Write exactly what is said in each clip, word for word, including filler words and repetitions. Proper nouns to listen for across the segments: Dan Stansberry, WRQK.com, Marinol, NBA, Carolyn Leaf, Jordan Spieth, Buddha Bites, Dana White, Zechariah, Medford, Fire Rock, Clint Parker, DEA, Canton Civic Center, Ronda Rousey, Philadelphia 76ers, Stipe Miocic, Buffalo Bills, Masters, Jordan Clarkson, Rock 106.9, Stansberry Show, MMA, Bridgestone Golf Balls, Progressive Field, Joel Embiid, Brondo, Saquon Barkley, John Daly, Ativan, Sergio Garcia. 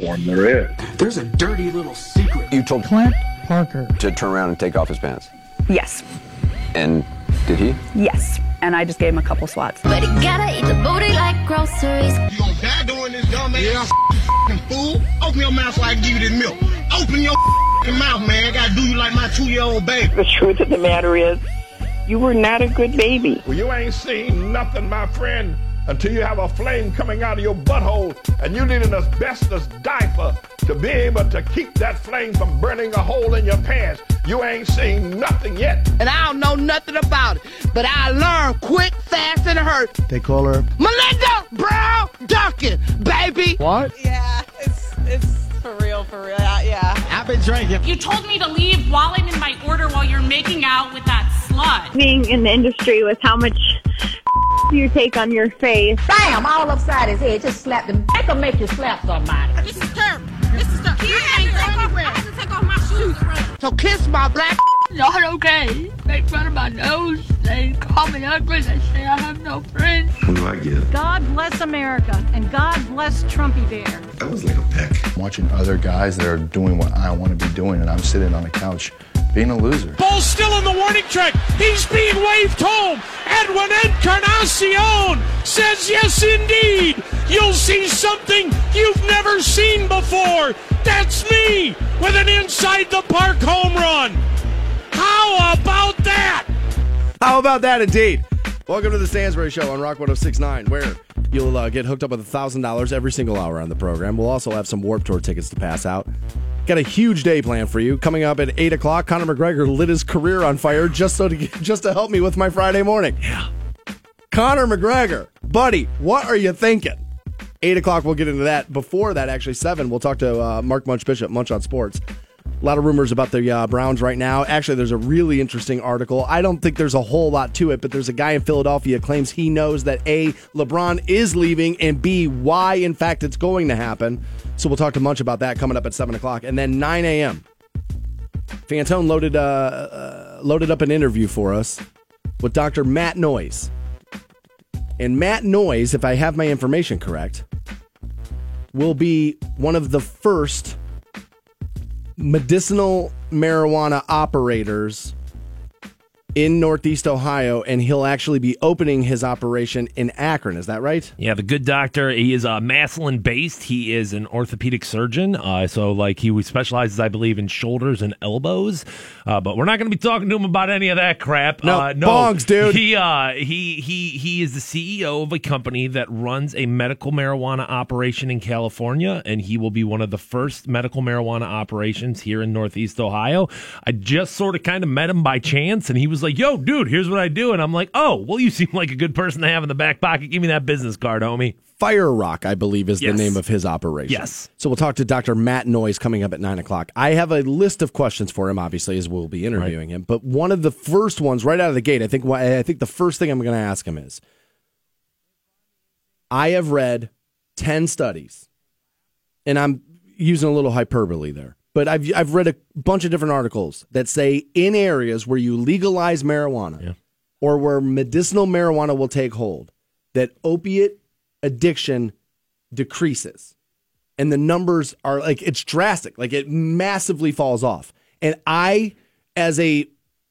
form there is. There's a dirty little secret. You told Clint Parker to turn around and take off his pants? Yes. And did he? Yes. And I just gave him a couple swats. But he gotta eat the booty like groceries. You gonna die doing this, dumb ass? Yeah. You f***ing fool. Open your mouth so I can give you this milk. Open your f***ing mouth, man. I gotta do you like my two-year-old baby. The truth of the matter is, you were not a good baby. Well, you ain't seen nothing, my friend, until you have a flame coming out of your butthole, and you need an asbestos diaper to be able to keep that flame from burning a hole in your pants. You ain't seen nothing yet. And I don't know nothing about it, but I learned quick, fast, and hurt. They call her Melinda Brown Duncan, baby. What? Yeah, it's it's for real, for real, yeah. I've been drinking. You told me to leave wallet in my order while you're making out with that slut. Being in the industry with how much you take on your face. Bam! All upside his head. Just slap them. They can make you slap somebody. This is terrible. This is terrible. I have to take off my shoes. So kiss my black. Not okay. Make fun of my nose. They call me ugly. They say I have no friends. What do I get? God bless America and God bless Trumpy Bear. That was like a peck. Watching other guys that are doing what I want to be doing, and I'm sitting on a couch being a loser. Ball's still on the warning track. He's being waved home. Edwin Encarnacion says, yes, indeed. You'll see something you've never seen before. That's me with an inside the park home run. How about that? How about that, indeed? Welcome to the Stansberry Show on Rock one oh six point nine, where you'll uh, get hooked up with one thousand dollars every single hour on the program. We'll also have some Warped Tour tickets to pass out. Got a huge day planned for you. Coming up at eight o'clock, Conor McGregor lit his career on fire just so to just to help me with my Friday morning. Yeah. Conor McGregor, buddy, what are you thinking? eight o'clock, we'll get into that. Before that, actually, seven, we'll talk to uh, Mark Munchbishop, Munch on Sports. A lot of rumors about the uh, Browns right now. Actually, there's a really interesting article. I don't think there's a whole lot to it, but there's a guy in Philadelphia claims he knows that A, LeBron is leaving, and B, why, in fact, it's going to happen. So we'll talk to Munch about that coming up at seven o'clock. And then nine a.m., Fantone loaded, uh, uh, loaded up an interview for us with Doctor Matt Noyes. And Matt Noyes, if I have my information correct, will be one of the first medicinal marijuana operators in Northeast Ohio, and he'll actually be opening his operation in Akron. Is that right? Yeah, the good doctor. He is uh, Massillon-based. He is an orthopedic surgeon. Uh, so, like, he specializes, I believe, in shoulders and elbows. Uh, but we're not going to be talking to him about any of that crap. No, uh, no. Bongs, dude. He, uh, he, he, he is the C E O of a company that runs a medical marijuana operation in California, and he will be one of the first medical marijuana operations here in Northeast Ohio. I just sort of kind of met him by chance, and he was like, yo, dude, here's what I do. And I'm like, oh, well, you seem like a good person to have in the back pocket. Give me that business card, homie. Fire Rock, I believe, is yes. the name of his operation. Yes. So we'll talk to Doctor Matt Noyes coming up at nine o'clock. I have a list of questions for him, obviously, as we'll be interviewing right. him. But one of the first ones right out of the gate, I think, I think the first thing I'm going to ask him is, I have read ten studies, and I'm using a little hyperbole there. But I've I've read a bunch of different articles that say in areas where you legalize marijuana yeah. or where medicinal marijuana will take hold, that opiate addiction decreases. And the numbers are like, it's drastic. Like it massively falls off. And I, as a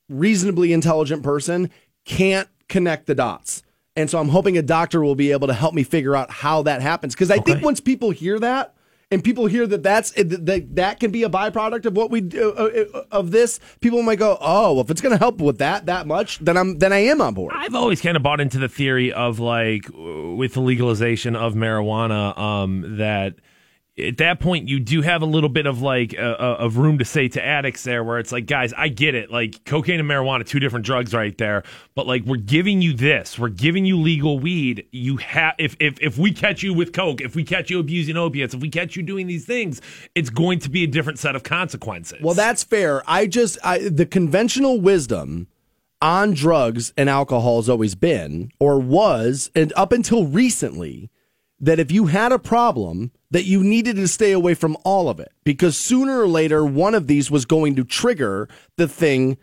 reasonably intelligent person, can't connect the dots. And so I'm hoping a doctor will be able to help me figure out how that happens. Because I okay. think once people hear that, and people hear that that's that, that can be a byproduct of what we do uh, of this. People might go, "Oh, well, if it's going to help with that that much, then I'm then I am on board." I've always kind of bought into the theory of like with the legalization of marijuana um, that at that point you do have a little bit of like uh, of room to say to addicts there, where it's like, guys, I get it, like cocaine and marijuana, two different drugs right there, but like we're giving you this, we're giving you legal weed. You have if if if we catch you with coke, if we catch you abusing opiates, if we catch you doing these things, it's going to be a different set of consequences. Well, that's fair. I just I, the conventional wisdom on drugs and alcohol has always been, or was, and up until recently, that if you had a problem, that you needed to stay away from all of it, because sooner or later, one of these was going to trigger the thing.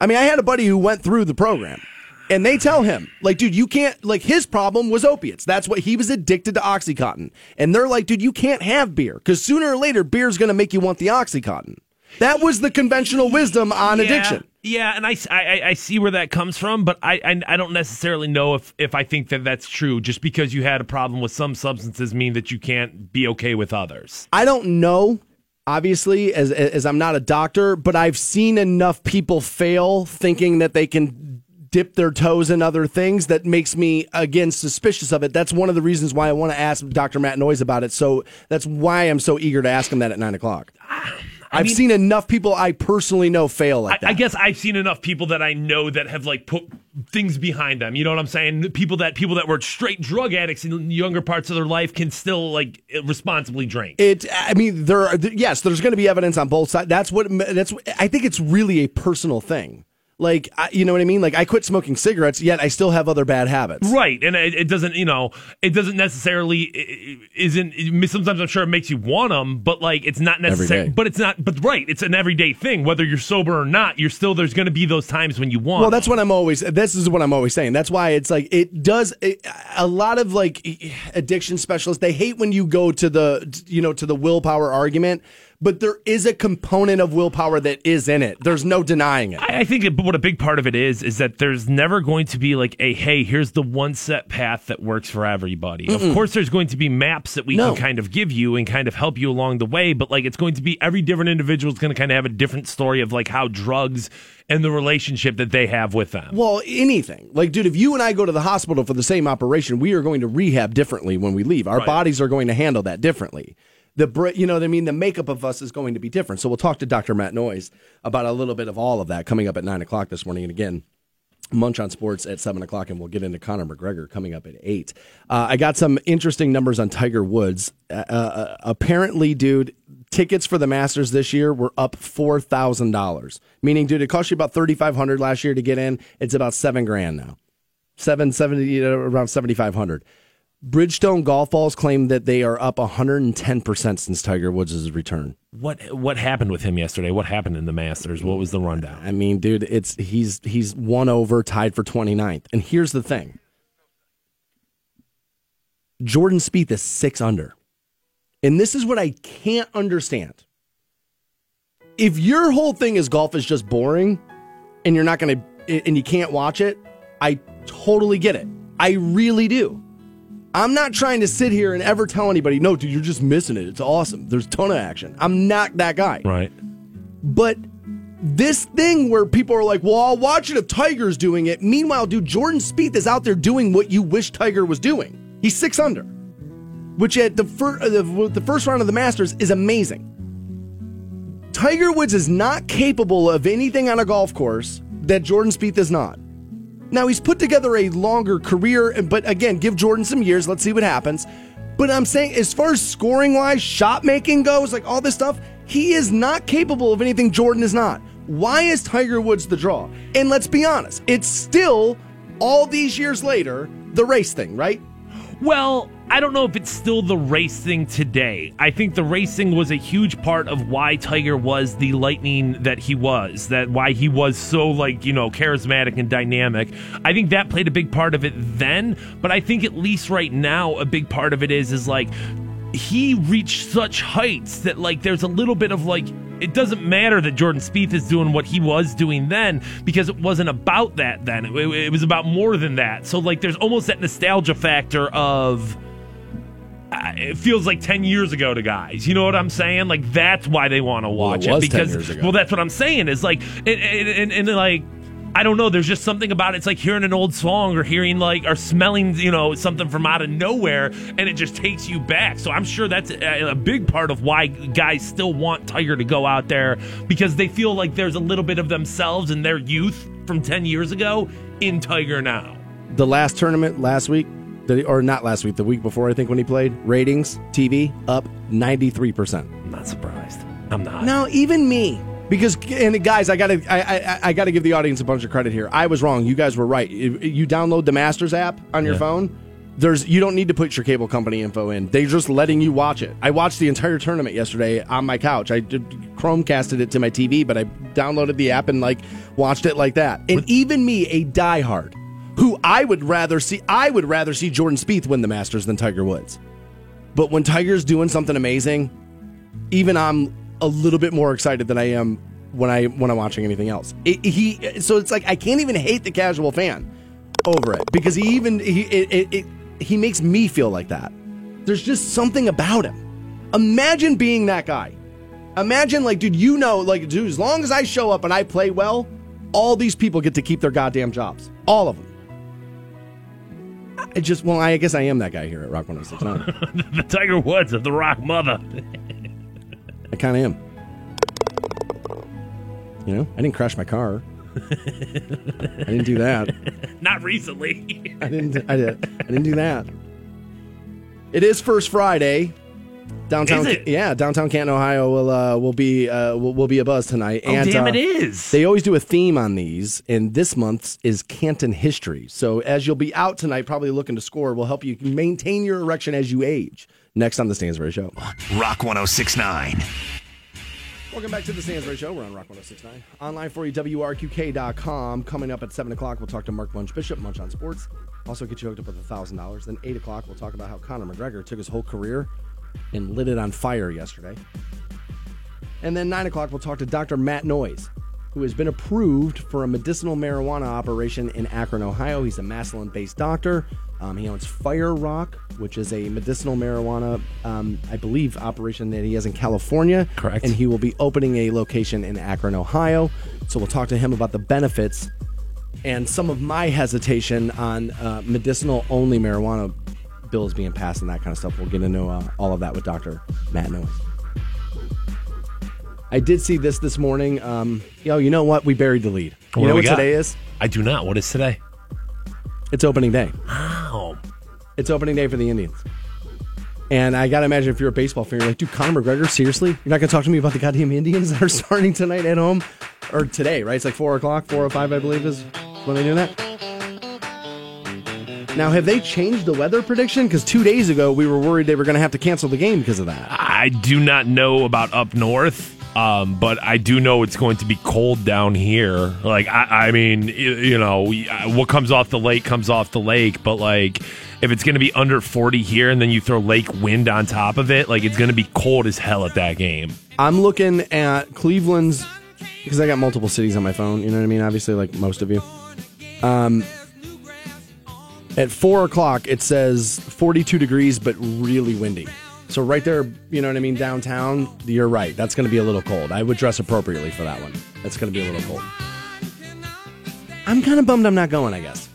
I mean, I had a buddy who went through the program. And they tell him, like, dude, you can't, like, his problem was opiates. That's what he was addicted to, Oxycontin. And they're like, dude, you can't have beer because sooner or later, beer's going to make you want the Oxycontin. That was the conventional wisdom on yeah, addiction. Yeah, and I, I, I see where that comes from, but I, I, I don't necessarily know if, if I think that that's true. Just because you had a problem with some substances mean that you can't be okay with others. I don't know. Obviously, as as I'm not a doctor, but I've seen enough people fail thinking that they can dip their toes in other things that makes me, again, suspicious of it. That's one of the reasons why I want to ask Doctor Matt Noyes about it. So that's why I'm so eager to ask him that at nine o'clock. I I've mean, seen enough people I personally know fail like that. I guess I've seen enough people that I know that have like put things behind them. You know what I'm saying? People that people that were straight drug addicts in younger parts of their life can still like responsibly drink. It. I mean, there. Are, yes, there's going to be evidence on both sides. That's what. That's. I think it's really a personal thing. Like, you know what I mean? Like, I quit smoking cigarettes, yet I still have other bad habits. Right, and it, it doesn't, you know, it doesn't necessarily, it isn't, it, sometimes I'm sure it makes you want them, but, like, it's not necessarily, but it's not, but, right, it's an everyday thing. Whether you're sober or not, you're still, there's going to be those times when you want Well, that's them. what I'm always, this is what I'm always saying. That's why it's, like, it does, it, a lot of, like, addiction specialists, they hate when you go to the, you know, to the willpower argument. But there is a component of willpower that is in it. There's no denying it. I think that what a big part of it is, is that there's never going to be like a, hey, here's the one set path that works for everybody. Mm-mm. Of course, there's going to be maps that we no. can kind of give you and kind of help you along the way. But like, it's going to be every different individual is going to kind of have a different story of like how drugs and the relationship that they have with them. Well, anything. Like, dude, if you and I go to the hospital for the same operation, we are going to rehab differently when we leave. Our right. bodies are going to handle that differently. The you know what I mean? The makeup of us is going to be different. So we'll talk to Doctor Matt Noyes about a little bit of all of that coming up at nine o'clock this morning. And again, Munch on Sports at seven o'clock, and we'll get into Conor McGregor coming up at eight. Uh, I got some interesting numbers on Tiger Woods. Uh, uh, apparently, dude, tickets for the Masters this year were up four thousand dollars. Meaning, dude, it cost you about thirty-five hundred dollars last year to get in. It's about seven grand now. Seven, seventy, around seventy-five hundred dollars. Bridgestone Golf Balls claim that they are up one hundred ten percent since Tiger Woods' return. What what happened with him yesterday? What happened in the Masters? What was the rundown? I mean, dude, it's he's he's one over, tied for twenty-ninth. And here's the thing. Jordan Spieth is six under. And this is what I can't understand. If your whole thing is golf is just boring and you're not going to and you can't watch it, I totally get it. I really do. I'm not trying to sit here and ever tell anybody, no, dude, you're just missing it. It's awesome. There's a ton of action. I'm not that guy. Right. But this thing where people are like, well, I'll watch it if Tiger's doing it. Meanwhile, dude, Jordan Spieth is out there doing what you wish Tiger was doing. He's six under, which at the, fir- uh, the, the first round of the Masters is amazing. Tiger Woods is not capable of anything on a golf course that Jordan Spieth is not. Now, he's put together a longer career, but again, give Jordan some years. Let's see what happens. But I'm saying, as far as scoring-wise, shot-making goes, like all this stuff, he is not capable of anything Jordan is not. Why is Tiger Woods the draw? And let's be honest, it's still, all these years later, the race thing, right? Well, I don't know if it's still the race thing today. I think the racing was a huge part of why Tiger was the lightning that he was, that why he was so like, you know, charismatic and dynamic. I think that played a big part of it then, but I think at least right now, a big part of it is, is like he reached such heights that like there's a little bit of like, it doesn't matter that Jordan Spieth is doing what he was doing then because it wasn't about that then. It, it was about more than that. So, like, there's almost that nostalgia factor of uh, it feels like ten years ago to guys. You know what I'm saying? Like, that's why they want to watch well, it. it because, ten years ago. Well, that's what I'm saying is, like, and, and, and, and like, I don't know. There's just something about it. It's like hearing an old song or hearing like or smelling, you know, something from out of nowhere, and it just takes you back. So I'm sure that's a, a big part of why guys still want Tiger to go out there because they feel like there's a little bit of themselves and their youth from ten years ago in Tiger now. The last tournament last week, or not last week, the week before, I think when he played, ratings, T V, up ninety-three percent. I'm not surprised. I'm not. No, even me. Because, and guys, I gotta, I, I, I gotta give the audience a bunch of credit here. I was wrong. You guys were right. You download the Masters app on your yeah. phone. There's, you don't need to put your cable company info in. They're just letting you watch it. I watched the entire tournament yesterday on my couch. I did, Chromecasted it to my T V, but I downloaded the app and like watched it like that. And even me, a diehard I would rather see I would rather see Jordan Spieth win the Masters than Tiger Woods. But when Tiger's doing something amazing, even I'm a little bit more excited than I am when I when I'm watching anything else. It, he so it's like I can't even hate the casual fan over it because he even he it, it, it he makes me feel like that. There's just something about him. Imagine being that guy. Imagine like, dude, you know, like, dude, as long as I show up and I play well, all these people get to keep their goddamn jobs. All of them. I just, well, I guess I am that guy here at Rock one oh six point nine. The Tiger Woods of the Rock Mother. I kind of am. You know, I didn't crash my car. I didn't do that. Not recently. I didn't. I did. I didn't do that. It is First Friday. Downtown, yeah, downtown Canton, Ohio will uh, will be uh, will, will be abuzz tonight. Oh, and, damn, uh, it is! They always do a theme on these, and this month's is Canton history. So, as you'll be out tonight, probably looking to score, will help you maintain your erection as you age. Next on the Stansberry Show, Rock one oh six point nine. Welcome back to the Stansberry Show. We're on Rock one oh six point nine. Online for you, W R Q K dot com. Coming up at seven o'clock, we'll talk to Mark Munchbishop, Munch on Sports. Also get you hooked up with one thousand dollars. Then eight o'clock, we'll talk about how Conor McGregor took his whole career and lit it on fire yesterday. And then nine o'clock, we'll talk to Doctor Matt Noyes, who has been approved for a medicinal marijuana operation in Akron, Ohio. He's a Massillon-based doctor. Um, he owns Fire Rock, which is a medicinal marijuana, um, I believe, operation that he has in California. Correct. And he will be opening a location in Akron, Ohio. So we'll talk to him about the benefits and some of my hesitation on uh, medicinal-only marijuana bills being passed and that kind of stuff. We'll get into uh, all of that with Doctor Matt Noyes. I did see this this morning. Um, yo, you know what? We buried the lead. You what know what got? Today is? I do not. What is today? It's opening day. Wow. It's opening day for the Indians. And I got to imagine if you're a baseball fan, you're like, dude, Conor McGregor, seriously? You're not going to talk to me about the goddamn Indians that are starting tonight at home? Or today, right? It's like four o'clock, four oh five, I believe, is when they do that. Now, have they changed the weather prediction? Because two days ago, we were worried they were going to have to cancel the game because of that. I do not know about up north. Um, but I do know it's going to be cold down here. Like, I, I mean, you know, what comes off the lake comes off the lake. But, like, if it's going to be under forty here and then you throw lake wind on top of it, like, it's going to be cold as hell at that game. I'm looking at Cleveland's, because I got multiple cities on my phone. You know what I mean? Obviously, like most of you. Um, at four o'clock, it says forty-two degrees, but really windy. So right there, you know what I mean, downtown, you're right. That's going to be a little cold. I would dress appropriately for that one. That's going to be a little cold. I'm kind of bummed I'm not going, I guess.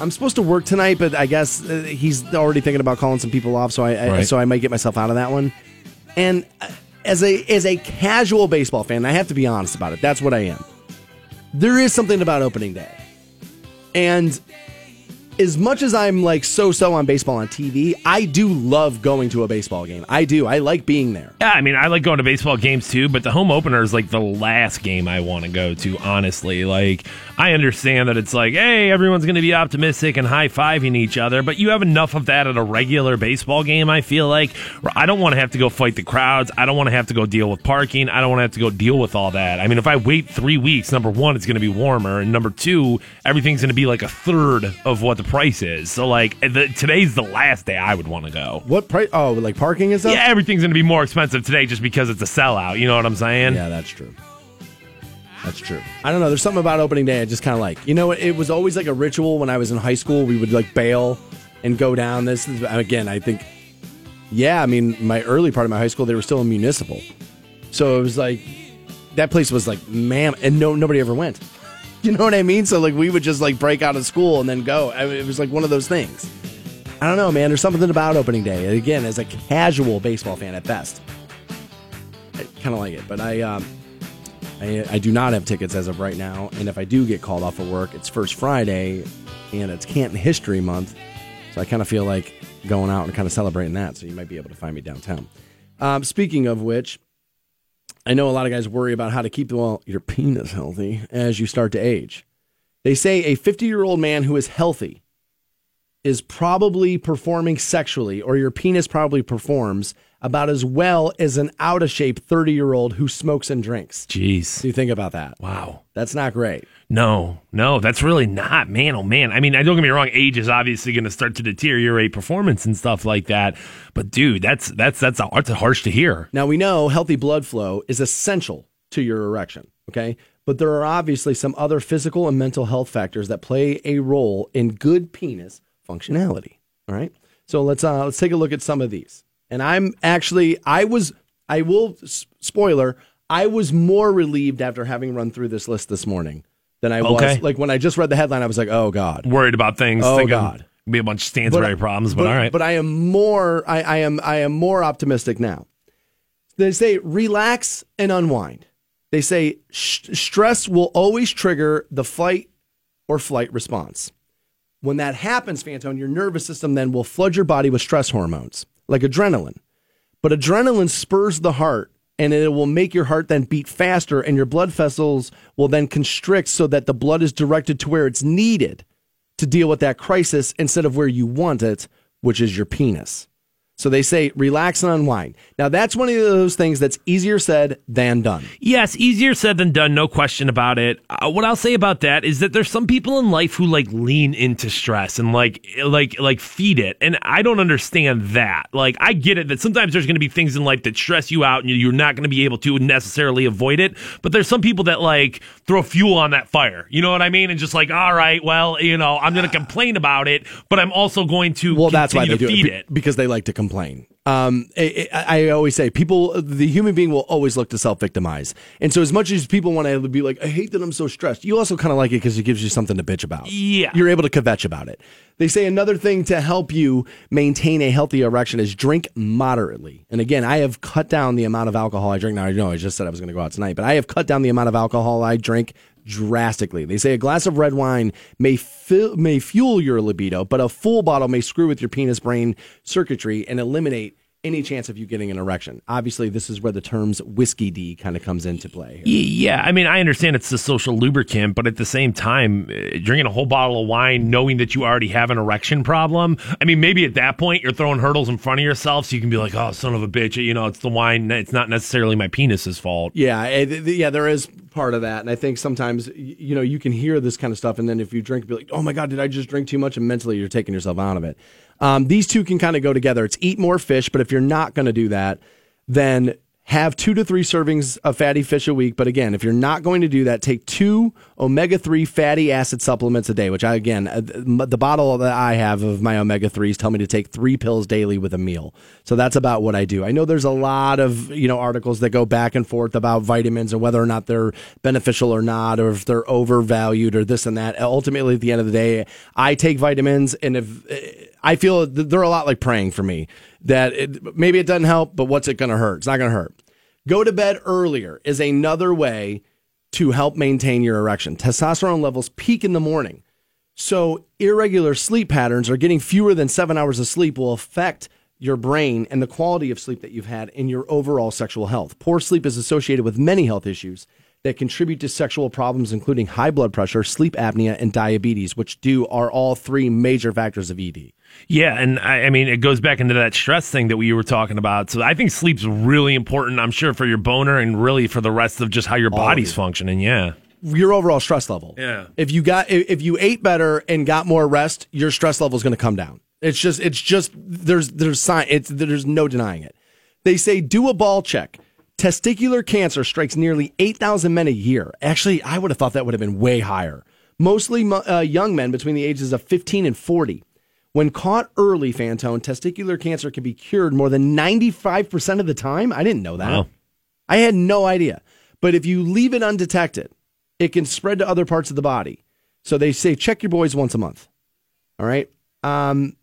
I'm supposed to work tonight, but I guess he's already thinking about calling some people off, so I, I right. so I might get myself out of that one. And as a as a casual baseball fan, I have to be honest about it. That's what I am. There is something about opening day. And as much as I'm like so-so on baseball on T V, I do love going to a baseball game. I do. I like being there. Yeah, I mean, I like going to baseball games too, but the home opener is like the last game I want to go to, honestly. Like, I understand that it's like, hey, everyone's going to be optimistic and high-fiving each other, but you have enough of that at a regular baseball game, I feel like. I don't want to have to go fight the crowds. I don't want to have to go deal with parking. I don't want to have to go deal with all that. I mean, if I wait three weeks, number one, it's going to be warmer, and number two, everything's going to be like a third of what the price is. So like the, today's the last day I would want to go. What price? Oh, like parking and stuff? Yeah, everything's going to be more expensive today just because it's a sellout. You know what I'm saying? Yeah, that's true. That's true. I don't know. There's something about opening day I just kind of like. You know, it, it was always like a ritual when I was in high school. We would like bail and go down this. Again, I think, yeah, I mean, my early part of my high school, they were still in municipal. So it was like, that place was like, man, and no, nobody ever went. You know what I mean? So, like, we would just, like, break out of school and then go. I mean, it was, like, one of those things. I don't know, man. There's something about opening day. And again, as a casual baseball fan at best, I kind of like it. But I, um, I I do not have tickets as of right now. And if I do get called off of work, it's First Friday, and it's Canton History Month. So I kind of feel like going out and kind of celebrating that. So you might be able to find me downtown. Um, speaking of which, I know a lot of guys worry about how to keep well, your penis healthy as you start to age. They say a fifty-year-old man who is healthy is probably performing sexually, or your penis probably performs about as well as an out-of-shape thirty-year-old who smokes and drinks. Jeez. So you think about that. Wow. That's not great. No, no, that's really not, man, oh, man. I mean, don't get me wrong, age is obviously going to start to deteriorate performance and stuff like that. But, dude, that's that's that's, that's harsh to hear. Now, we know healthy blood flow is essential to your erection, okay? But there are obviously some other physical and mental health factors that play a role in good penis functionality, all right? So let's uh, let's take a look at some of these. And I'm actually, I was, I will, spoiler, I was more relieved after having run through this list this morning than I okay. was. Like when I just read the headline, I was like, oh, God. Worried about things. Oh, God. Be a bunch of Stansberry problems, but, but all right. But I am more, I, I am, I am more optimistic now. They say relax and unwind. They say sh- stress will always trigger the fight or flight response. When that happens, Fantone, your nervous system then will flood your body with stress hormones, like adrenaline. But adrenaline spurs the heart, and it will make your heart then beat faster, and your blood vessels will then constrict so that the blood is directed to where it's needed to deal with that crisis instead of where you want it, which is your penis. So they say relax and unwind. Now, that's one of those things that's easier said than done. Yes, easier said than done. No question about it. Uh, what I'll say about that is that there's some people in life who like lean into stress and like like like feed it. And I don't understand that. Like, I get it that sometimes there's going to be things in life that stress you out and you're not going to be able to necessarily avoid it. But there's some people that like throw fuel on that fire. You know what I mean? And just like, all right, well, you know, I'm going to complain about it, but I'm also going to well, that's why they do feed it. Because they like to complain. complain. Um, I, I always say people, the human being will always look to self-victimize. And so as much as people want to be like, I hate that I'm so stressed, you also kind of like it because it gives you something to bitch about. Yeah. You're able to kvetch about it. They say another thing to help you maintain a healthy erection is drink moderately. And again, I have cut down the amount of alcohol I drink. Now, I know I just said I was going to go out tonight, but I have cut down the amount of alcohol I drink drastically. They say a glass of red wine may fi- may fuel your libido, but a full bottle may screw with your penis brain circuitry and eliminate any chance of you getting an erection. Obviously, this is where the terms whiskey D kind of comes into play. Yeah, I mean, I understand it's the social lubricant, but at the same time, drinking a whole bottle of wine, knowing that you already have an erection problem, I mean, maybe at that point, you're throwing hurdles in front of yourself so you can be like, oh, son of a bitch, you know, it's the wine, it's not necessarily my penis's fault. Yeah, it, yeah, there is part of that, and I think sometimes, you know, you can hear this kind of stuff, and then if you drink, be like, oh my God, did I just drink too much? And mentally, you're taking yourself out of it. Um, these two can kind of go together. It's eat more fish, but if you're not going to do that, then have two to three servings of fatty fish a week. But again, if you're not going to do that, take two omega three fatty acid supplements a day, which I, again, the bottle that I have of my omega threes tell me to take three pills daily with a meal. So that's about what I do. I know there's a lot of, you know, articles that go back and forth about vitamins and whether or not they're beneficial or not, or if they're overvalued or this and that. Ultimately, at the end of the day, I take vitamins, and if I feel they're a lot like praying for me, that it, maybe it doesn't help, but what's it going to hurt? It's not going to hurt. Go to bed earlier is another way to help maintain your erection. Testosterone levels peak in the morning. So irregular sleep patterns or getting fewer than seven hours of sleep will affect your brain and the quality of sleep that you've had in your overall sexual health. Poor sleep is associated with many health issues that contribute to sexual problems, including high blood pressure, sleep apnea, and diabetes, which do are all three major factors of E D. Yeah, and I, I mean, it goes back into that stress thing that we were talking about. So I think sleep's really important, I'm sure, for your boner and really for the rest of just how your all body's functioning, yeah. Your overall stress level. Yeah. If you got, if you ate better and got more rest, your stress level's going to come down. It's just, it's just, there's, there's sign, it's, there's no denying it. They say do a ball check. Testicular cancer strikes nearly eight thousand men a year. Actually, I would have thought that would have been way higher. Mostly uh, young men between the ages of fifteen and forty. When caught early, Fantone, testicular cancer can be cured more than ninety-five percent of the time. I didn't know that. Wow. I had no idea. But if you leave it undetected, it can spread to other parts of the body. So they say check your boys once a month. All right? Um,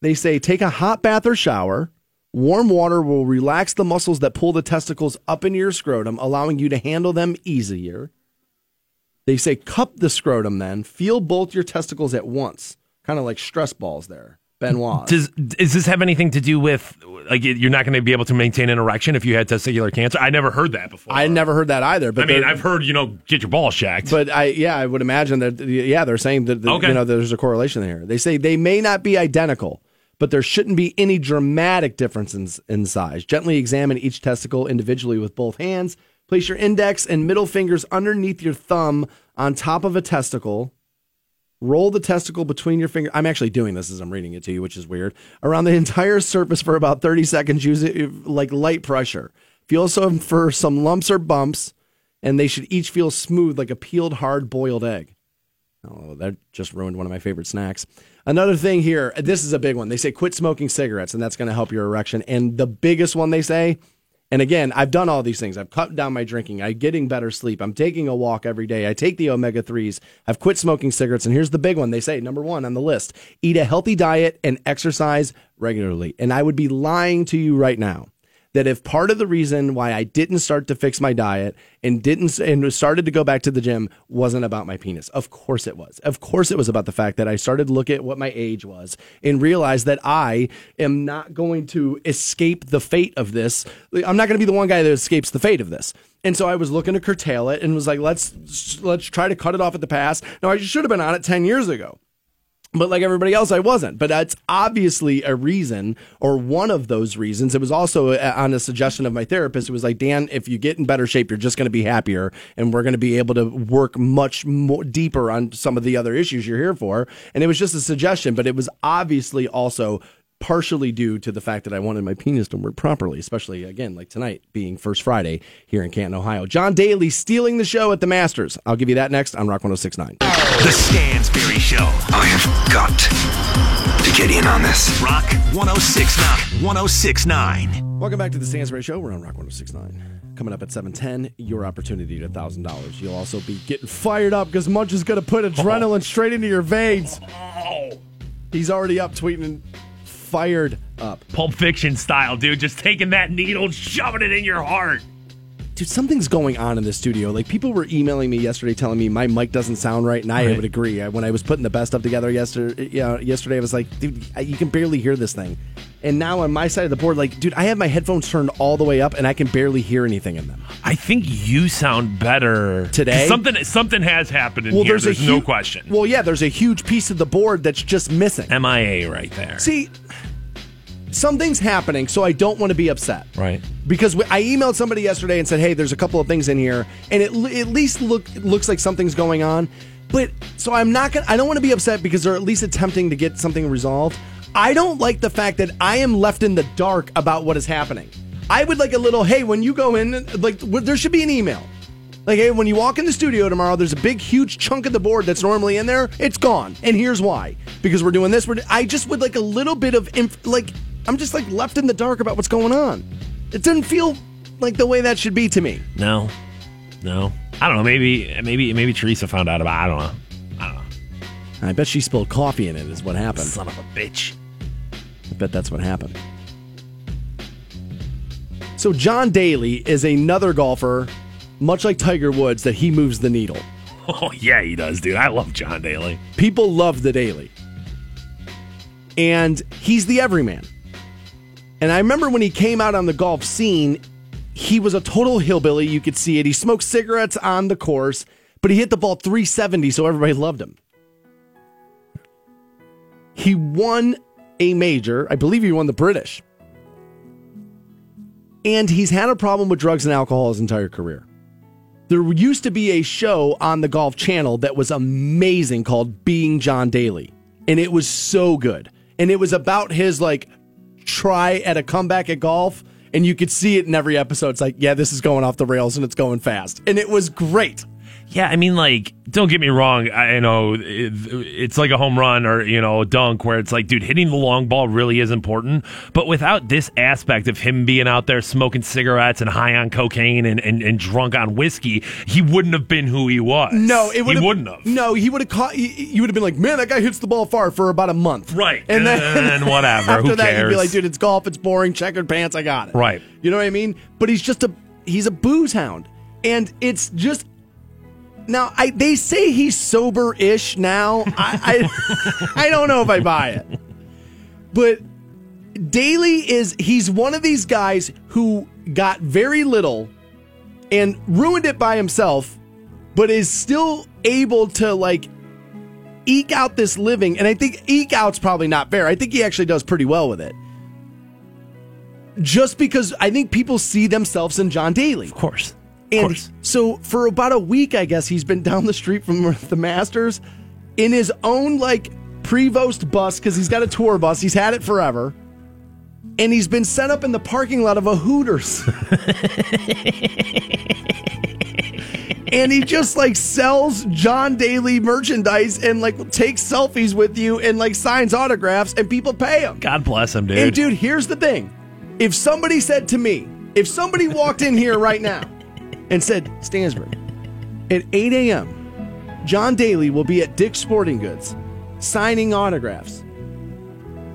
they say take a hot bath or shower. Warm water will relax the muscles that pull the testicles up into your scrotum, allowing you to handle them easier. They say cup the scrotum then. Feel both your testicles at once. Kind of like stress balls there, Benoit. Does does this have anything to do with, like, you're not going to be able to maintain an erection if you had testicular cancer? I never heard that before. I never heard that either. But I mean, I've heard, you know, get your balls shacked. But, I yeah, I would imagine that, yeah, they're saying that, the, okay. you know, there's a correlation there. They say they may not be identical, but there shouldn't be any dramatic differences in size. Gently examine each testicle individually with both hands. Place your index and middle fingers underneath your thumb on top of a testicle. Roll the testicle between your fingers. I'm actually doing this as I'm reading it to you, which is weird. Around the entire surface for about thirty seconds, use it like light pressure. If you also infer some lumps or bumps, and they should each feel smooth like a peeled, hard-boiled egg. Oh, that just ruined one of my favorite snacks. Another thing here, this is a big one. They say quit smoking cigarettes, and that's going to help your erection. And the biggest one they say, and again, I've done all these things. I've cut down my drinking. I'm getting better sleep. I'm taking a walk every day. I take the omega threes. I've quit smoking cigarettes. And here's the big one they say, number one on the list, eat a healthy diet and exercise regularly. And I would be lying to you right now that if part of the reason why I didn't start to fix my diet and didn't and started to go back to the gym wasn't about my penis. Of course it was. Of course it was about the fact that I started to look at what my age was and realized that I am not going to escape the fate of this. I'm not going to be the one guy that escapes the fate of this. And so I was looking to curtail it and was like, let's let's try to cut it off at the pass. Now, I should have been on it ten years ago. But like everybody else, I wasn't. But that's obviously a reason, or one of those reasons. It was also on a suggestion of my therapist, who was like, Dan, if you get in better shape, you're just going to be happier, and we're going to be able to work much more deeper on some of the other issues you're here for. And it was just a suggestion, but it was obviously also partially due to the fact that I wanted my penis to work properly, especially, again, like tonight being First Friday here in Canton, Ohio. John Daly stealing the show at the Masters. I'll give you that next on Rock one oh six point nine. The Stansberry Show. I have got to get in on this. Rock one oh six point nine. one oh six point nine. Welcome back to the Stansberry Show. We're on Rock one oh six point nine. Coming up at seven ten, your opportunity to one thousand dollars. You'll also be getting fired up because Munch is going to put adrenaline straight into your veins. He's already up tweeting... Fired up. Pulp Fiction style, dude. Just taking that needle, shoving it in your heart. Dude, something's going on in the studio. Like, people were emailing me yesterday telling me my mic doesn't sound right, and I right. would agree. I, when I was putting the best stuff together yesterday, you know, yesterday, I was like, dude, I, you can barely hear this thing. And now on my side of the board, like, dude, I have my headphones turned all the way up, and I can barely hear anything in them. I think you sound better today. Something, something has happened in well, here. There's, there's a hu- no question. Well, yeah, there's a huge piece of the board that's just missing. M I A right there. See. Something's happening, so I don't want to be upset. Right. Because I emailed somebody yesterday and said, hey, there's a couple of things in here, and it l- at least look it looks like something's going on. But so I'm not gonna, I don't want to be upset because they're at least attempting to get something resolved. I don't like the fact that I am left in the dark about what is happening. I would like a little, hey, when you go in, like there should be an email. Like, hey, when you walk in the studio tomorrow, there's a big, huge chunk of the board that's normally in there. It's gone. And here's why. Because we're doing this. We're, I just would like a little bit of, inf- like, I'm just like left in the dark about what's going on. It doesn't feel like the way that should be to me. No, no. I don't know. Maybe, maybe, maybe Teresa found out about. I don't know. I don't know. I bet she spilled coffee in it. Is what happened. Son of a bitch. I bet that's what happened. So John Daly is another golfer, much like Tiger Woods, that he moves the needle. Oh yeah, he does, dude. I love John Daly. People love the Daly, and he's the everyman. And I remember when he came out on the golf scene, he was a total hillbilly. You could see it. He smoked cigarettes on the course, but he hit the ball three seventy, so everybody loved him. He won a major. I believe he won the British. And he's had a problem with drugs and alcohol his entire career. There used to be a show on the Golf Channel that was amazing called Being John Daly. And it was so good. And it was about his, like... try at a comeback at golf, and you could see it in every episode. It's like, yeah, this is going off the rails and it's going fast, and it was great. Yeah, I mean, like, don't get me wrong. I know it's like a home run or, you know, a dunk where it's like, dude, hitting the long ball really is important. But without this aspect of him being out there smoking cigarettes and high on cocaine and, and, and drunk on whiskey, he wouldn't have been who he was. No, it would. He wouldn't have. No, he would have caught. You would have been like, man, that guy hits the ball far for about a month. Right. And then and whatever. After who that, cares? You'd be like, dude, it's golf. It's boring. Checkered pants. I got it. Right. You know what I mean? But he's just a he's a booze hound, and it's just. Now, I, they say he's sober-ish now. I, I I don't know if I buy it. But Daly is, he's one of these guys who got very little and ruined it by himself, but is still able to, like, eke out this living, and I think eke out's probably not fair. I think he actually does pretty well with it. Just because I think people see themselves in John Daly. Of course. And of course. So for about a week, I guess, he's been down the street from the Masters in his own, like, Prevost bus, because he's got a tour bus. He's had it forever. And he's been set up in the parking lot of a Hooters. And he just, like, sells John Daly merchandise and, like, takes selfies with you and, like, signs autographs, and people pay him. God bless him, dude. And, dude, here's the thing. If somebody said to me, if somebody walked in here right now and said, Stansbury, at eight a.m., John Daly will be at Dick's Sporting Goods signing autographs,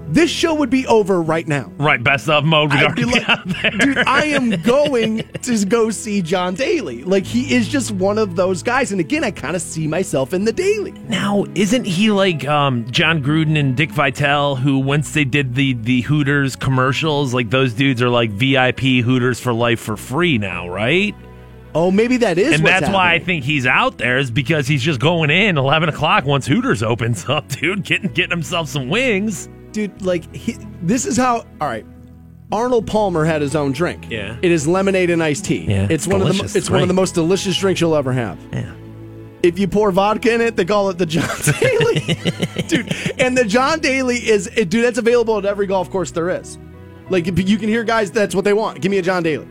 this show would be over right now. Right, best of mode. I'd be like, dude, I am going to go see John Daly. Like, he is just one of those guys. And again, I kind of see myself in the Daly. Now, isn't he like um, John Gruden and Dick Vitale, who once they did the, the Hooters commercials, like those dudes are like V I P Hooters for life for free now, right? Oh, maybe that is. And what's that's happening. Why I think he's out there is because he's just going in eleven o'clock once Hooters opens up, dude, getting, getting himself some wings. Dude, like, he, this is how, all right, Arnold Palmer had his own drink. Yeah. It is lemonade and iced tea. Yeah, it's one, of the, it's one of the most delicious drinks you'll ever have. Yeah. If you pour vodka in it, they call it the John Daly. Dude, and the John Daly is, it, dude, that's available at every golf course there is. Like, you can hear guys, that's what they want. Give me a John Daly.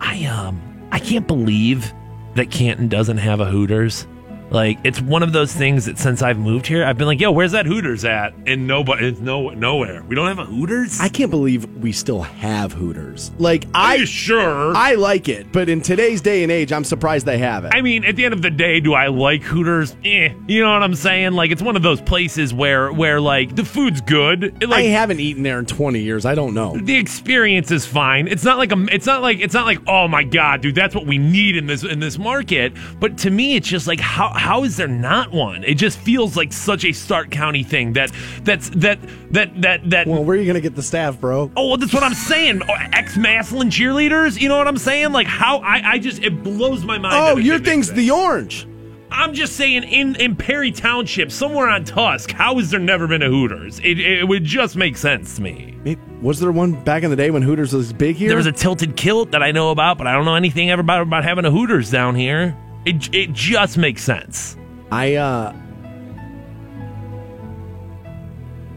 I, um, I can't believe that Canton doesn't have a Hooters. Like, it's one of those things that since I've moved here, I've been like, yo, where's that Hooters at? And nobody, it's no, nowhere. We don't have a Hooters? I can't believe we still have Hooters. Like, I, Are you sure? I like it, but in today's day and age, I'm surprised they have it. I mean, at the end of the day, do I like Hooters? Eh. You know what I'm saying? Like, it's one of those places where, where like, the food's good. It, like, I haven't eaten there in twenty years. I don't know. The experience is fine. It's not like, a, it's not like, it's not like, oh my God, dude, that's what we need in this, in this market. But to me, it's just like, how, How is there not one? It just feels like such a Stark County thing. That that's that that that that. Well, where are you gonna get the staff, bro? Oh, well, that's what I'm saying. Oh, ex-Maslin cheerleaders. You know what I'm saying? Like how I, I just it blows my mind. Oh, your thing's the orange. I'm just saying, in, in Perry Township, somewhere on Tusk, how has there never been a Hooters? It, it would just make sense to me. It, was there one back in the day when Hooters was big here? There was a Tilted Kilt that I know about, but I don't know anything ever about, about having a Hooters down here. It it just makes sense. I uh,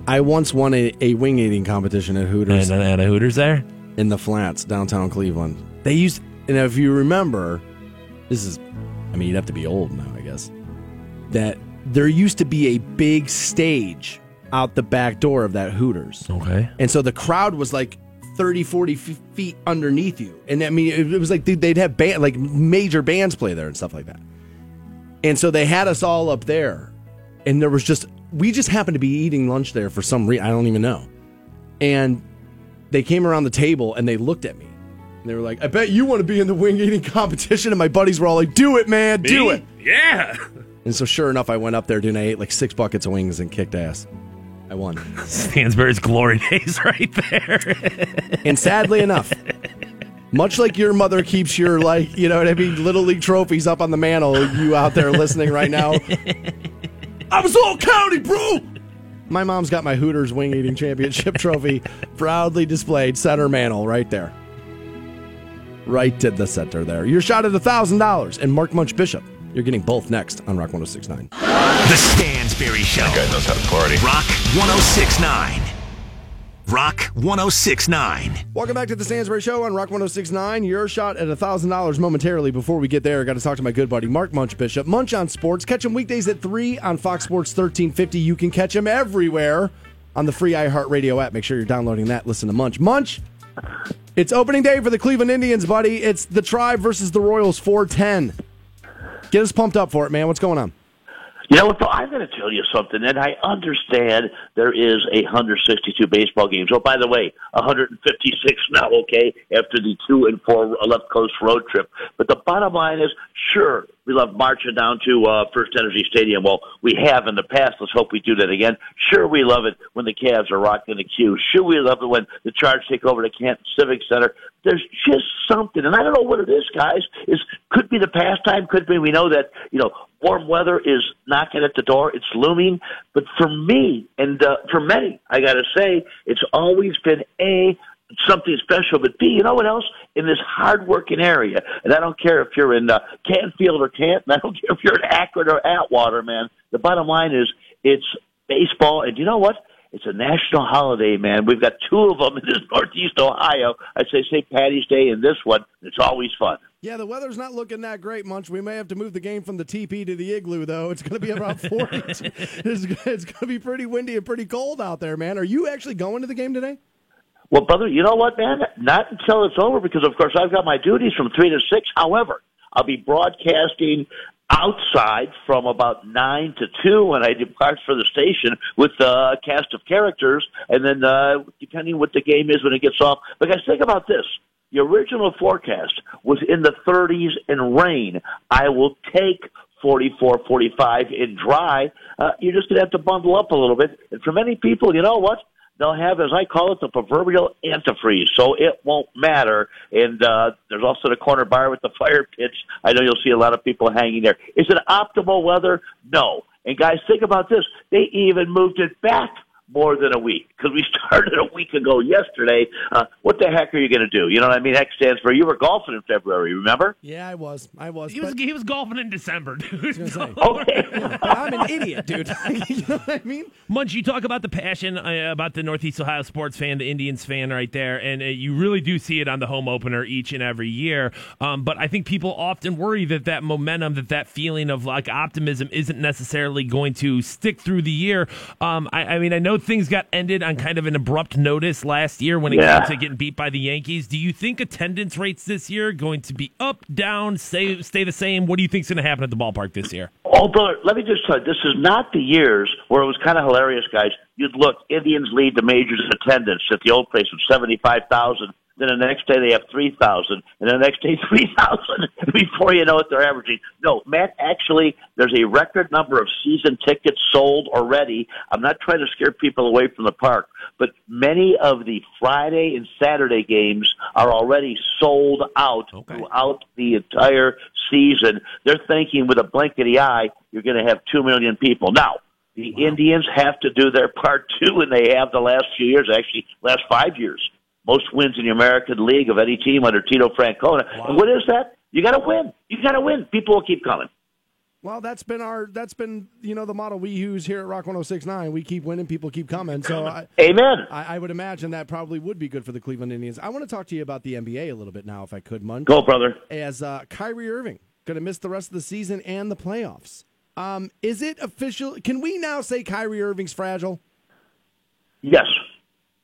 I once won a, a wing eating competition at Hooters. And at a Hooters there? In the flats, downtown Cleveland. They used, and if you remember, this is, I mean, you'd have to be old now, I guess, that there used to be a big stage out the back door of that Hooters. Okay. And so the crowd was like thirty, forty feet underneath you. And I mean, it was like they'd have band, like major bands play there and stuff like that. And so they had us all up there. And there was just, we just happened to be eating lunch there for some reason. I don't even know. And they came around the table and they looked at me. And they were like, I bet you want to be in the wing eating competition. And my buddies were all like, do it, man. Me? Do it. Yeah. And so sure enough, I went up there, dude, and I ate like six buckets of wings and kicked ass. I won. Stansbury's glory days right there. And sadly enough, much like your mother keeps your, like, you know what I mean, Little League trophies up on the mantle, you out there listening right now, I was all county, bro! My mom's got my Hooters Wing Eating Championship trophy proudly displayed center mantle right there. Right at the center there. Your shot at one thousand dollars and Mark Munchbishop. You're getting both next on Rock one oh six point nine. The Stansberry Show. That guy knows how to party. Rock one oh six point nine. Rock one oh six point nine. Welcome back to the Stansberry Show on Rock one oh six point nine. Your shot at one thousand dollars momentarily. Before we get there, I got to talk to my good buddy, Mark Munchbishop. Munch on Sports. Catch him weekdays at three on Fox Sports thirteen fifty. You can catch him everywhere on the free iHeartRadio app. Make sure you're downloading that. Listen to Munch. Munch, it's opening day for the Cleveland Indians, buddy. It's the Tribe versus the Royals, four ten. Get us pumped up for it, man. What's going on? You know, I'm going to tell you something, and I understand there is one hundred sixty-two baseball games. Oh, by the way, one hundred fifty-six now, okay, after the two and four left coast road trip. But the bottom line is, sure, we love marching down to uh, First Energy Stadium. Well, we have in the past. Let's hope we do that again. Sure, we love it when the Cavs are rocking the queue. Sure, we love it when the Charge take over the Canton Civic Center. There's just something. And I don't know what it is, guys. It could be the pastime, could be. We know that, you know, warm weather is knocking at the door. It's looming. But for me and uh, for many, I got to say, it's always been A, something special, but B, you know what else? In this hard-working area, and I don't care if you're in uh, Canfield or Canton, I don't care if you're in Akron or Atwater, man. The bottom line is it's baseball, and you know what? It's a national holiday, man. We've got two of them in this Northeast Ohio. I'd say Saint Paddy's Day and this one. It's always fun. Yeah, the weather's not looking that great, Munch. We may have to move the game from the teepee to the igloo, though. It's going to be about forty. it's it's going to be pretty windy and pretty cold out there, man. Are you actually going to the game today? Well, brother, you know what, man? Not until it's over because, of course, I've got my duties from three to six. However, I'll be broadcasting outside from about nine to two when I depart for the station with uh, a cast of characters. And then uh, depending what the game is when it gets off. But guys, think about this. The original forecast was in the thirties and rain. I will take forty-four, forty-five in dry. Uh, you're just going to have to bundle up a little bit. And for many people, you know what? They'll have, as I call it, the proverbial antifreeze, so it won't matter. And uh, there's also the corner bar with the fire pits. I know you'll see a lot of people hanging there. Is it optimal weather? No. And, guys, think about this. They even moved it back more than a week because we started a week ago yesterday. Uh, what the heck are you going to do? You know what I mean? Heck stands for you were golfing in February, remember? Yeah, I was. I was. He, but... was, he was golfing in December, dude. I so... Okay. Yeah, I'm an idiot, dude. You know what I mean? Munch, you talk about the passion uh, about the Northeast Ohio sports fan, the Indians fan right there, and uh, you really do see it on the home opener each and every year. Um, but I think people often worry that that momentum, that that feeling of like optimism isn't necessarily going to stick through the year. Um, I, I mean, I know things got ended on kind of an abrupt notice last year when it yeah. came to getting beat by the Yankees. Do you think attendance rates this year are going to be up, down, stay, stay the same? What do you think is going to happen at the ballpark this year? Oh, brother, let me just tell you, this is not the years where it was kind of hilarious, guys. You'd look, Indians lead the majors in attendance at the old place with seventy-five thousand. Then the next day they have three thousand, and the next day three thousand before you know it, they're averaging. No, Matt, actually, there's a record number of season tickets sold already. I'm not trying to scare people away from the park, but many of the Friday and Saturday games are already sold out okay. throughout the entire season. They're thinking with a blink of the eye, you're going to have two million people. Now, the wow. Indians have to do their part, too, and they have the last few years, actually last five years. Most wins in the American League of any team under Tito Francona. Wow. And what is that? You got to win. You got to win. People will keep coming. Well, that's been our, that's been, you know, the model we use here at Rock one oh six point nine. We keep winning, people keep coming. So, I, amen. I, I would imagine that probably would be good for the Cleveland Indians. I want to talk to you about the N B A a little bit now, if I could, Munch. Go, brother. As uh, Kyrie Irving, going to miss the rest of the season and the playoffs. Um, is it official? Can we now say Kyrie Irving's fragile? Yes.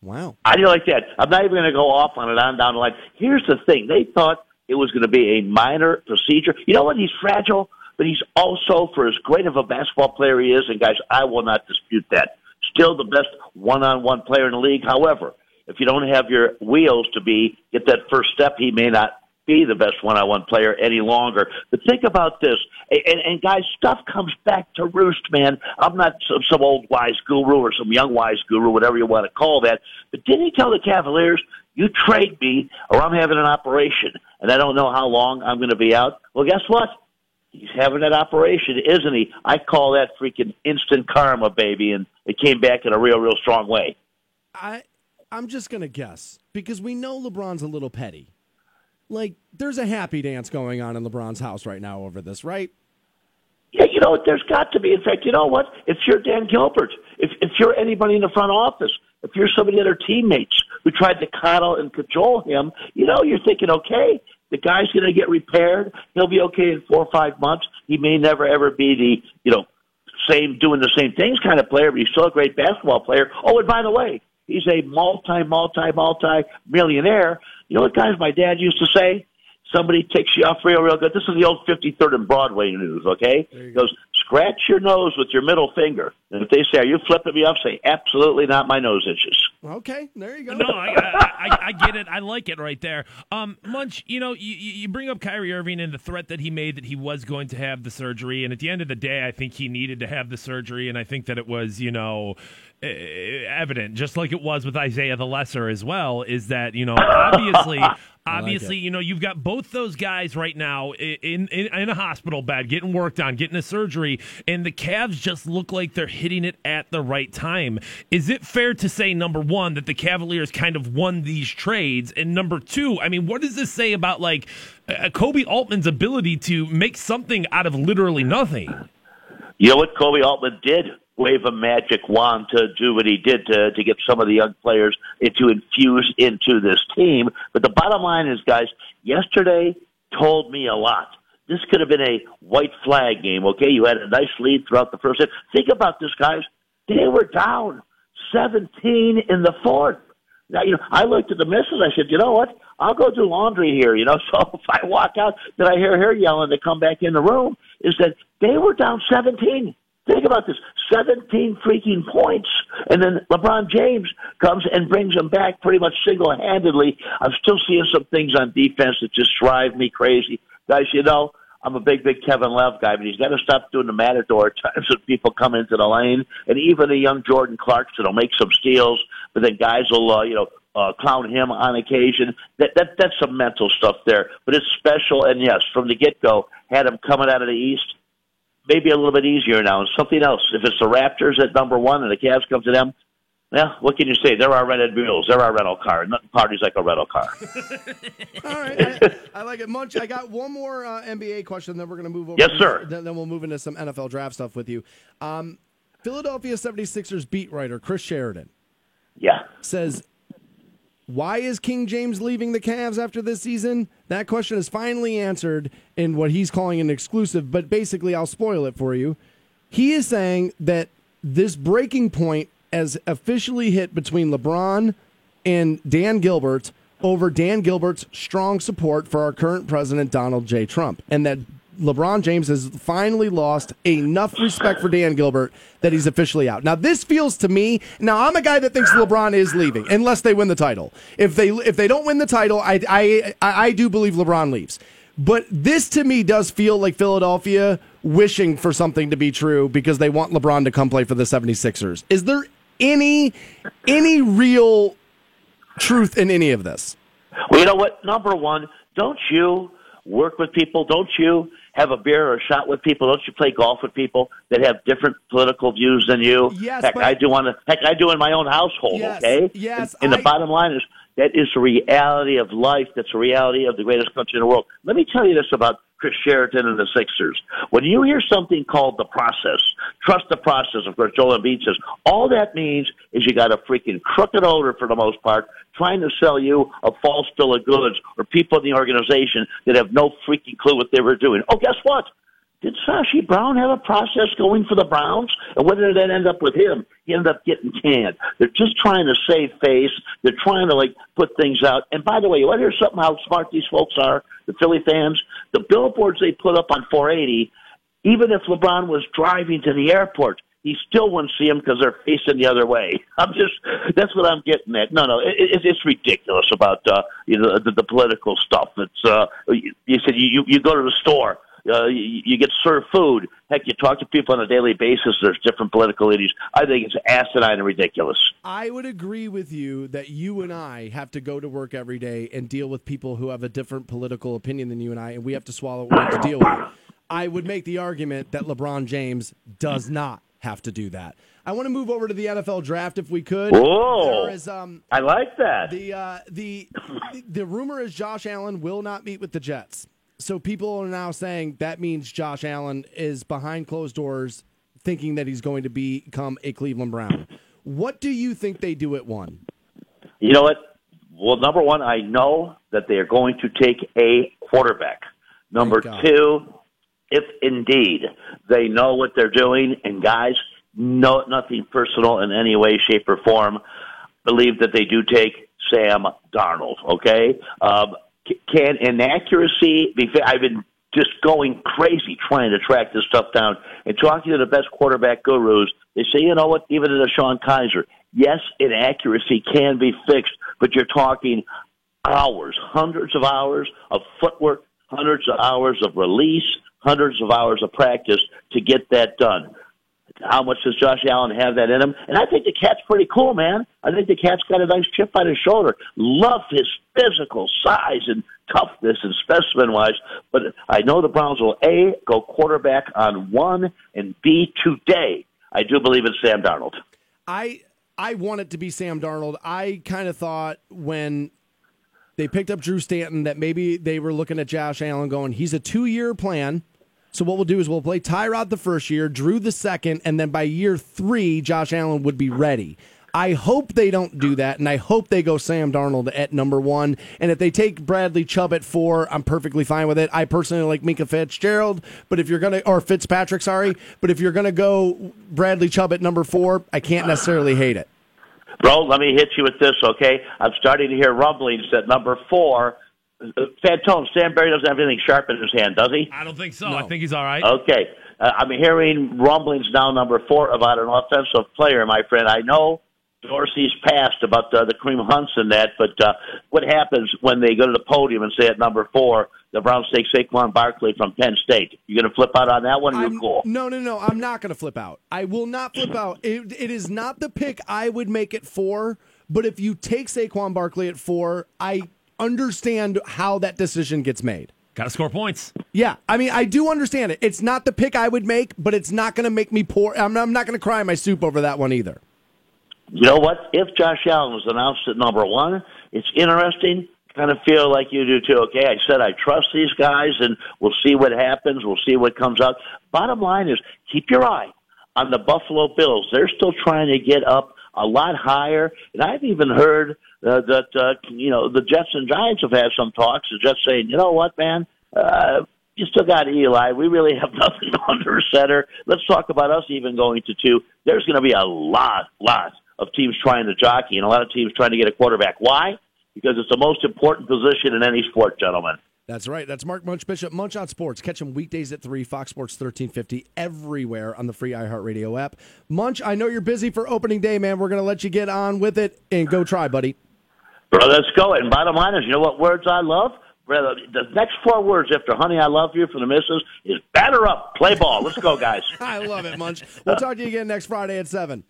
Wow. I do like that. I'm not even going to go off on it on down the line. Here's the thing. They thought it was going to be a minor procedure. You know what? He's fragile, but he's also, for as great of a basketball player he is, and guys, I will not dispute that, still the best one-on-one player in the league. However, if you don't have your wheels to be, get that first step, he may not be the best one-on-one player any longer. But think about this. And, and guys, stuff comes back to roost, man. I'm not some, some old wise guru or some young wise guru, whatever you want to call that. But didn't he tell the Cavaliers, you trade me or I'm having an operation and I don't know how long I'm going to be out? Well, guess what? He's having that operation, isn't he? I call that freaking instant karma, baby. And it came back in a real, real strong way. I, I'm just going to guess because we know LeBron's a little petty. Like, there's a happy dance going on in LeBron's house right now over this, right? Yeah, you know, there's got to be. In fact, you know what? If you're Dan Gilbert, if if you're anybody in the front office, if you're some of the other teammates who tried to coddle and cajole him, you know, you're thinking, okay, the guy's going to get repaired. He'll be okay in four or five months. He may never, ever be the, you know, same doing the same things kind of player, but he's still a great basketball player. Oh, and by the way, he's a multi, multi, multi millionaire. You know what, guys, my dad used to say? Somebody takes you off real, real good. This is the old fifty-third and Broadway news, okay? He goes, scratch your nose with your middle finger. And if they say, are you flipping me off? Say, absolutely not, my nose itches. Okay, there you go. No, I, I, I, I get it. I like it right there. Um, Munch, you know, you, you bring up Kyrie Irving and the threat that he made that he was going to have the surgery. And at the end of the day, I think he needed to have the surgery. And I think that it was, you know, evident, just like it was with Isaiah the Lesser as well, is that, you know, obviously, obviously, like you know, you've got both those guys right now in, in in a hospital bed, getting worked on, getting a surgery, and the Cavs just look like they're hitting it at the right time. Is it fair to say, number one, that the Cavaliers kind of won these trades, and number two, I mean, what does this say about, like, uh, Kobe Altman's ability to make something out of literally nothing? You know what Kobe Altman did? Wave a magic wand to do what he did to, to get some of the young players to infuse into this team. But the bottom line is, guys, yesterday told me a lot. This could have been a white flag game, okay? You had a nice lead throughout the first set. Think about this, guys. They were down seventeen in the fourth. Now, you know, I looked at the missus. I said, you know what? I'll go do laundry here, you know? So if I walk out, then I hear her yelling to come back in the room, is that they were down seventeen. Think about this, seventeen freaking points, and then LeBron James comes and brings them back pretty much single-handedly. I'm still seeing some things on defense that just drive me crazy. Guys, you know, I'm a big, big Kevin Love guy, but he's got to stop doing the matador at times when people come into the lane, and even a young Jordan Clarkson will make some steals, but then guys will, uh, you know, Uh, clown him on occasion. That, that that's some mental stuff there. But it's special, and yes, from the get-go, had him coming out of the East, maybe a little bit easier now. And something else, if it's the Raptors at number one and the Cavs come to them, well, what can you say? They're our rented mules. They're our rental car. Nothing parties like a rental car. All right. I, I like it. Munch, I got one more uh, N B A question, then we're going to move over. Yes, sir. Then, then we'll move into some N F L draft stuff with you. Um, Philadelphia seventy-sixers beat writer Chris Sheridan yeah. says, why is King James leaving the Cavs after this season? That question is finally answered in what he's calling an exclusive, but basically I'll spoil it for you. He is saying that this breaking point has officially hit between LeBron and Dan Gilbert over Dan Gilbert's strong support for our current president, Donald J. Trump, and that LeBron James has finally lost enough respect for Dan Gilbert that he's officially out. Now, this feels to me, now I'm a guy that thinks LeBron is leaving, unless they win the title. If they if they don't win the title, I I I do believe LeBron leaves. But this to me does feel like Philadelphia wishing for something to be true because they want LeBron to come play for the seventy-sixers. Is there any any real truth in any of this? Well, you know what? Number one, don't you work with people? Don't you have a beer or a shot with people? Don't you play golf with people that have different political views than you? Yes, heck, but I do want to. Heck, I do in my own household. Yes, okay. Yes. And, and I, the bottom line is that is the reality of life. That's the reality of the greatest country in the world. Let me tell you this about Chris Sheridan and the Sixers. When you hear something called the process, trust the process. Of course, Joel Embiid says all that means is you got a freaking crooked owner for the most part trying to sell you a false bill of goods or people in the organization that have no freaking clue what they were doing. Oh, guess what? Did Sashi Brown have a process going for the Browns? And what did that end up with him? He ended up getting canned. They're just trying to save face. They're trying to, like, put things out. And by the way, you want to hear something how smart these folks are, the Philly fans? The billboards they put up on four eighty, even if LeBron was driving to the airport, he still wouldn't see him because they're facing the other way. I'm just, that's what I'm getting at. No, no, it, it, it's ridiculous about, uh, you know, the, the political stuff. It's, uh, you, you said you, you, you go to the store. Uh, you, you get served food. Heck, you talk to people on a daily basis. There's different political issues. I think it's asinine and ridiculous. I would agree with you that you and I have to go to work every day and deal with people who have a different political opinion than you and I, and we have to swallow what we have to deal with. I would make the argument that LeBron James does not have to do that. I want to move over to the N F L draft if we could. Whoa, there is, um, I like that. The, uh, the, the, the rumor is Josh Allen will not meet with the Jets. So people are now saying that means Josh Allen is behind closed doors thinking that he's going to become a Cleveland Brown. What do you think they do at one? You know what? Well, number one, I know that they are going to take a quarterback. Number two, if indeed they know what they're doing, and guys, no, nothing personal in any way, shape, or form, believe that they do take Sam Darnold, okay? Um, Can inaccuracy be – I've been just going crazy trying to track this stuff down. And talking to the best quarterback gurus, they say, you know what, even to Deshaun Kaiser, yes, inaccuracy can be fixed, but you're talking hours, hundreds of hours of footwork, hundreds of hours of release, hundreds of hours of practice to get that done. How much does Josh Allen have that in him? And I think the cat's pretty cool, man. I think the cat's got a nice chip on his shoulder. Love his physical size and toughness and specimen-wise. But I know the Browns will, A, go quarterback on one, and B, today, I do believe it's Sam Darnold. I I want it to be Sam Darnold. I kind of thought when they picked up Drew Stanton that maybe they were looking at Josh Allen going, he's a two-year plan. So what we'll do is we'll play Tyrod the first year, Drew the second, and then by year three, Josh Allen would be ready. I hope they don't do that, and I hope they go Sam Darnold at number one. And if they take Bradley Chubb at four, I'm perfectly fine with it. I personally like Minka Fitzgerald, but if you're gonna or Fitzpatrick, sorry, but if you're gonna go Bradley Chubb at number four, I can't necessarily hate it. Bro, let me hit you with this, okay? I'm starting to hear rumblings that number four. Fantone, Sam Barry doesn't have anything sharp in his hand, does he? I don't think so. No. I think he's all right. Okay. Uh, I'm hearing rumblings now, number four, about an offensive player, my friend. I know Dorsey's passed about the, the Kareem Hunts and that, but uh, what happens when they go to the podium and say at number four, the Browns take Saquon Barkley from Penn State? You going to flip out on that one? You're cool. No, no, no. I'm not going to flip out. I will not flip out. It, it is not the pick I would make it for, but if you take Saquon Barkley at four, I understand how that decision gets made. Got to score points. Yeah, I mean, I do understand it. It's not the pick I would make, but it's not going to make me poor. I'm not, I'm not going to cry my soup over that one either. You know what? If Josh Allen was announced at number one, it's interesting. Kind of feel like you do too. Okay, I said I trust these guys, and we'll see what happens. We'll see what comes out. Bottom line is, keep your eye on the Buffalo Bills. They're still trying to get up a lot higher, and I've even heard Uh, that, uh, you know, the Jets and Giants have had some talks of just saying, you know what, man, uh, you still got Eli. We really have nothing under center. Let's talk about us even going to two. There's going to be a lot, lot of teams trying to jockey and a lot of teams trying to get a quarterback. Why? Because it's the most important position in any sport, gentlemen. That's right. That's Mark Munchbishop, Munch on Sports. Catch him weekdays at three, Fox Sports thirteen fifty, everywhere on the free iHeartRadio app. Munch, I know you're busy for opening day, man. We're going to let you get on with it and go try, buddy. Bro, let's go. And bottom line is, you know what words I love? Brother, the next four words after honey, I love you from the missus is batter up, play ball. Let's go, guys. I love it, Munch. We'll talk to you again next Friday at seven.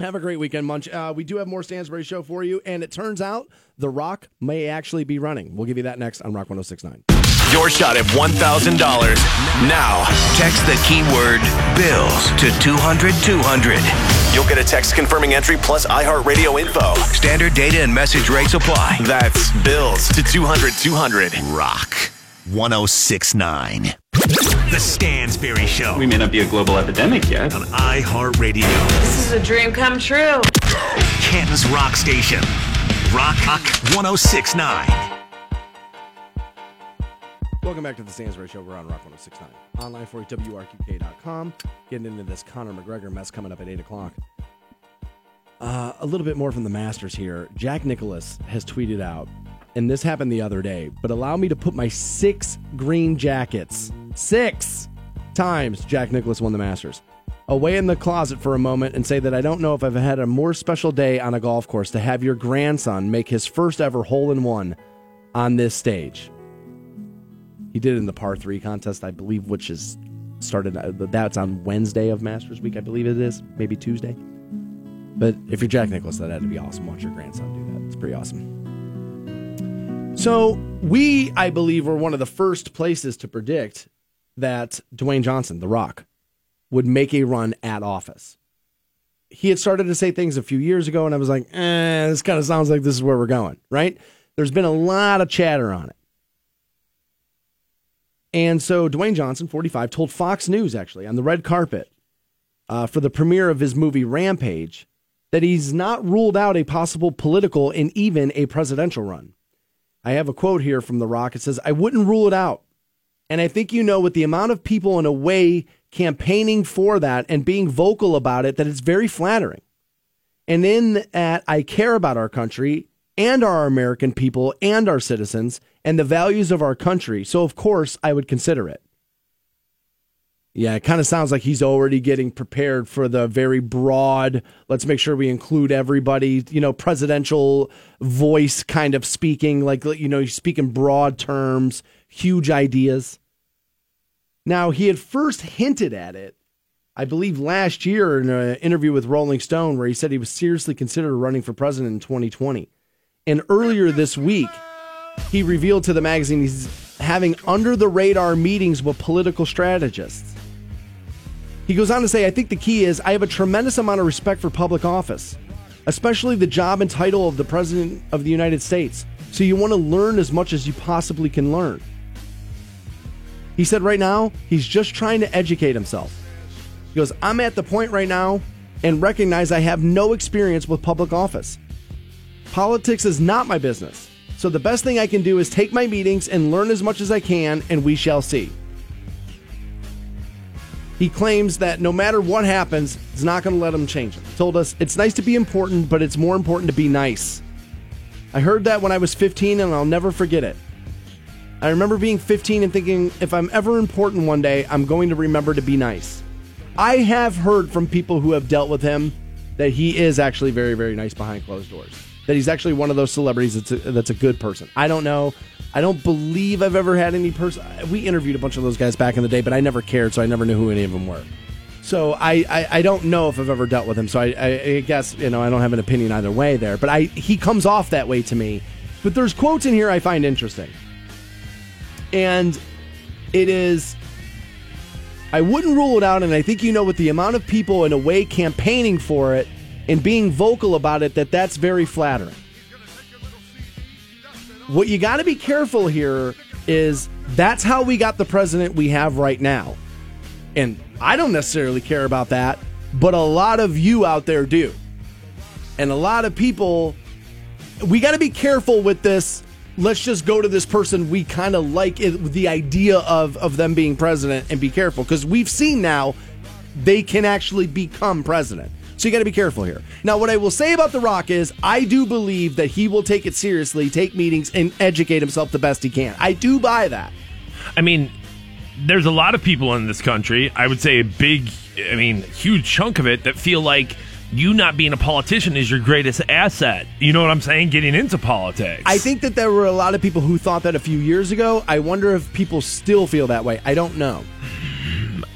Have a great weekend, Munch. Uh, we do have more Stansberry Show for you, and it turns out The Rock may actually be running. We'll give you that next on Rock one oh six point nine. Your shot at one thousand dollars. Now, text the keyword BILLS to two hundred two hundred. You'll get a text confirming entry plus iHeartRadio info. Standard data and message rates apply. That's BILLS to two hundred two hundred. Rock one oh six point nine. The Stansberry Show. We may not be a global epidemic yet. On iHeartRadio. This is a dream come true. Canton's Rock Station. Rock one oh six point nine. Welcome back to the Stansberry Show. We're on Rock one oh six point nine. Online for you, W R Q K dot com. Getting into this Conor McGregor mess coming up at eight o'clock. Uh, a little bit more from the Masters here. Jack Nicklaus has tweeted out, and this happened the other day, but allow me to put my six green jackets, six times Jack Nicklaus won the Masters, away in the closet for a moment and say that I don't know if I've had a more special day on a golf course to have your grandson make his first ever hole-in-one on this stage. He did it in the par three contest, I believe, which is started. That's on Wednesday of Masters Week, I believe it is. Maybe Tuesday. But if you're Jack Nicklaus, that had to be awesome. Watch your grandson do that. It's pretty awesome. So we, I believe, were one of the first places to predict that Dwayne Johnson, The Rock, would make a run at office. He had started to say things a few years ago, and I was like, eh, this kind of sounds like this is where we're going, right? There's been a lot of chatter on it. And so Dwayne Johnson, forty-five, told Fox News, actually, on the red carpet uh, for the premiere of his movie Rampage, that he's not ruled out a possible political and even a presidential run. I have a quote here from The Rock. It says, I wouldn't rule it out. And I think, you know, with the amount of people in a way campaigning for that and being vocal about it, that it's very flattering. And in that, I care about our country and our American people and our citizens and the values of our country. So, of course, I would consider it. Yeah, it kind of sounds like he's already getting prepared for the very broad, let's make sure we include everybody, you know, presidential voice kind of speaking, like, you know, you speak in broad terms, huge ideas. Now, he had first hinted at it I believe last year in an interview with Rolling Stone where he said he was seriously considered running for president in twenty twenty. And earlier this week, he revealed to the magazine he's having under-the-radar meetings with political strategists. He goes on to say, I think the key is I have a tremendous amount of respect for public office, especially the job and title of the President of the United States. So you want to learn as much as you possibly can learn. He said right now, he's just trying to educate himself. He goes, I'm at the point right now and recognize I have no experience with public office. Politics is not my business. So the best thing I can do is take my meetings and learn as much as I can, and we shall see. He claims that no matter what happens, it's not going to let him change it. He told us, it's nice to be important, but it's more important to be nice. I heard that when I was fifteen, and I'll never forget it. I remember being fifteen and thinking, if I'm ever important one day, I'm going to remember to be nice. I have heard from people who have dealt with him that he is actually very, very nice behind closed doors. That he's actually one of those celebrities that's a, that's a good person. I don't know. I don't believe I've ever had any person. We interviewed a bunch of those guys back in the day, but I never cared, so I never knew who any of them were. So I, I, I don't know if I've ever dealt with him. So I, I, I guess, you know, I don't have an opinion either way there. But I he comes off that way to me. But there's quotes in here I find interesting. And it is, I wouldn't rule it out, and I think you know with the amount of people in a way campaigning for it and being vocal about it, that that's very flattering. What you got to be careful here is that's how we got the president we have right now. And I don't necessarily care about that, but a lot of you out there do. And a lot of people, we got to be careful with this. Let's just go to this person we kind of like it, the idea of, of them being president, and be careful, because we've seen now they can actually become president. So you got to be careful here. Now, what I will say about The Rock is I do believe that he will take it seriously, take meetings, and educate himself the best he can. I do buy that. I mean, there's a lot of people in this country, I would say a big, I mean, huge chunk of it, that feel like you not being a politician is your greatest asset. You know what I'm saying? Getting into politics. I think that there were a lot of people who thought that a few years ago. I wonder if people still feel that way. I don't know.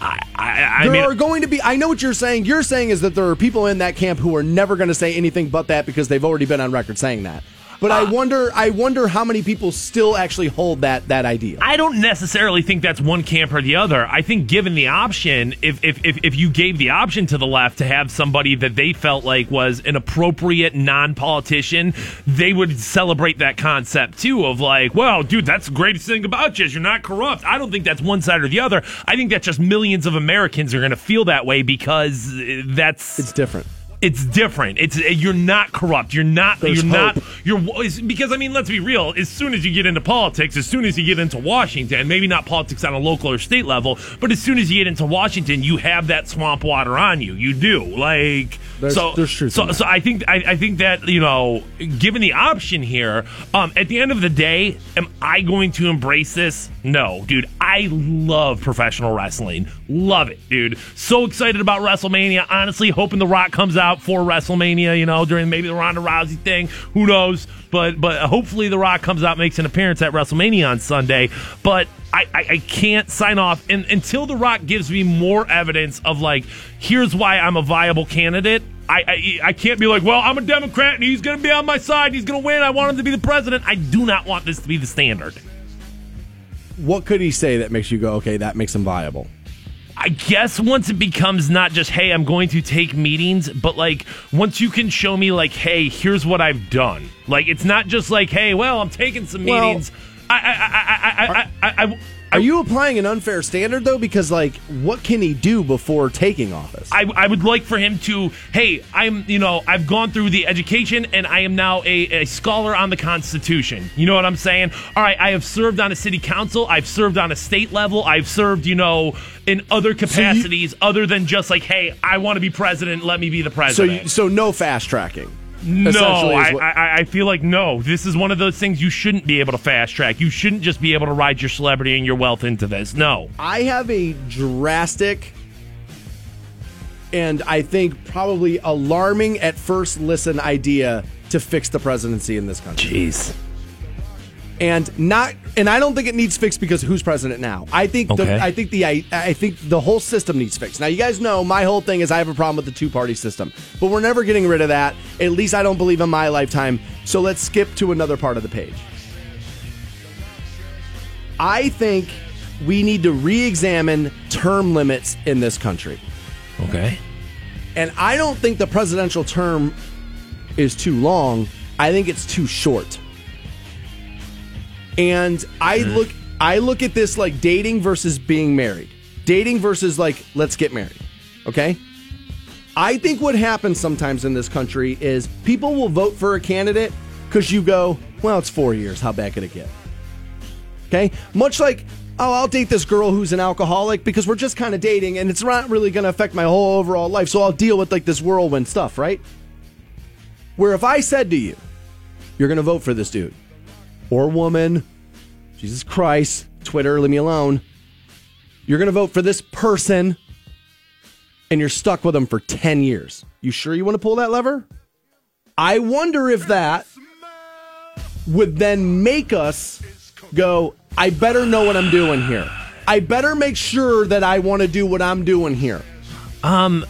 I, I, I there mean, are going to be, I know what you're saying. You're saying is that there are people in that camp who are never going to say anything but that because they've already been on record saying that. But uh, I wonder I wonder how many people still actually hold that that idea. I don't necessarily think that's one camp or the other. I think given the option, if if if, if you gave the option to the left to have somebody that they felt like was an appropriate non-politician, they would celebrate that concept too of like, well, dude, that's the greatest thing about you is you're not corrupt. I don't think that's one side or the other. I think that just millions of Americans are going to feel that way because that's... It's different. It's different. It's you're not corrupt. You're not. There's you're hope. not. You're because I mean, let's be real. As soon as you get into politics, as soon as you get into Washington, maybe not politics on a local or state level, but as soon as you get into Washington, you have that swamp water on you. You do. Like there's, so. There's truth so, in that. so I think I, I think that you know, given the option here, um, at the end of the day, am I going to embrace this? No, dude. I love professional wrestling. Love it, dude. So excited about WrestleMania. Honestly, hoping The Rock comes out for WrestleMania, you know, during maybe the Ronda Rousey thing. Who knows? But but hopefully The Rock comes out, makes an appearance at WrestleMania on Sunday. But I, I, I can't sign off and, until The Rock gives me more evidence of like, here's why I'm a viable candidate. I, I I can't be like, well, I'm a Democrat and he's going to be on my side. And he's going to win. I want him to be the president. I do not want this to be the standard. What could he say that makes you go, okay, that makes him viable? I guess once it becomes not just, hey, I'm going to take meetings, but like once you can show me like, hey, here's what I've done. Like it's not just like, hey, well, I'm taking some meetings. Well, I, I, I, I, I, I, I, I, are you applying an unfair standard though? Because like, what can he do before taking office? I, I would like for him to, hey, I'm, you know, I've gone through the education and I am now a, a scholar on the Constitution. You know what I'm saying? All right, I have served on a city council. I've served on a state level. I've served, you know, in other capacities so you, other than just like, hey, I want to be president. Let me be the president. So, you, so no fast tracking. No, I, I, I feel like no. This is one of those things you shouldn't be able to fast track. You shouldn't just be able to ride your celebrity and your wealth into this. No. I have a drastic and I think probably alarming at first listen idea to fix the presidency in this country. Jeez. and not and I don't think it needs fixed because who's president now? I think okay. the, I think the I, I think the whole system needs fixed. Now you guys know my whole thing is I have a problem with the two-party system, but we're never getting rid of that. At least I don't believe in my lifetime. So let's skip to another part of the page. I think we need to re-examine term limits in this country. Okay. And I don't think the presidential term is too long. I think it's too short. And I mm. look I look at this like dating versus being married. Dating versus like, let's get married. Okay? I think what happens sometimes in this country is people will vote for a candidate because you go, well, it's four years. How bad could it get? Okay? Much like, oh, I'll date this girl who's an alcoholic because we're just kind of dating and it's not really going to affect my whole overall life. So I'll deal with like this whirlwind stuff, right? Where if I said to you, you're going to vote for this dude or woman, Jesus Christ, Twitter, leave me alone. You're going to vote for this person and you're stuck with them for ten years. You sure you want to pull that lever? I wonder if that would then make us go, I better know what I'm doing here. I better make sure that I want to do what I'm doing here. Um,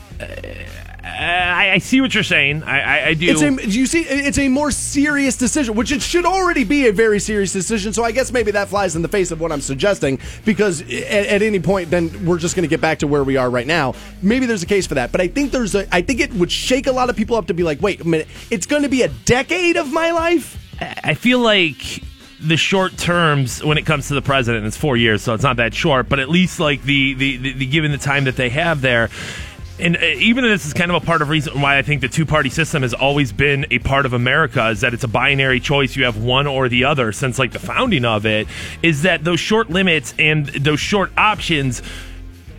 I, I see what you're saying. I, I, I do. It's a, you see, it's a more serious decision, which it should already be a very serious decision. So I guess maybe that flies in the face of what I'm suggesting, because at, at any point, then we're just going to get back to where we are right now. Maybe there's a case for that, but I think there's a. I think it would shake a lot of people up to be like, wait a minute, it's going to be a decade of my life. I feel like. The short terms when it comes to the president, it's four years, so it's not that short. But at least, like the the, the, the given the time that they have there, and even this is kind of a part of reason why I think the two party system has always been a part of America is that it's a binary choice. You have one or the other since like the founding of it. Is that those short limits and those short options,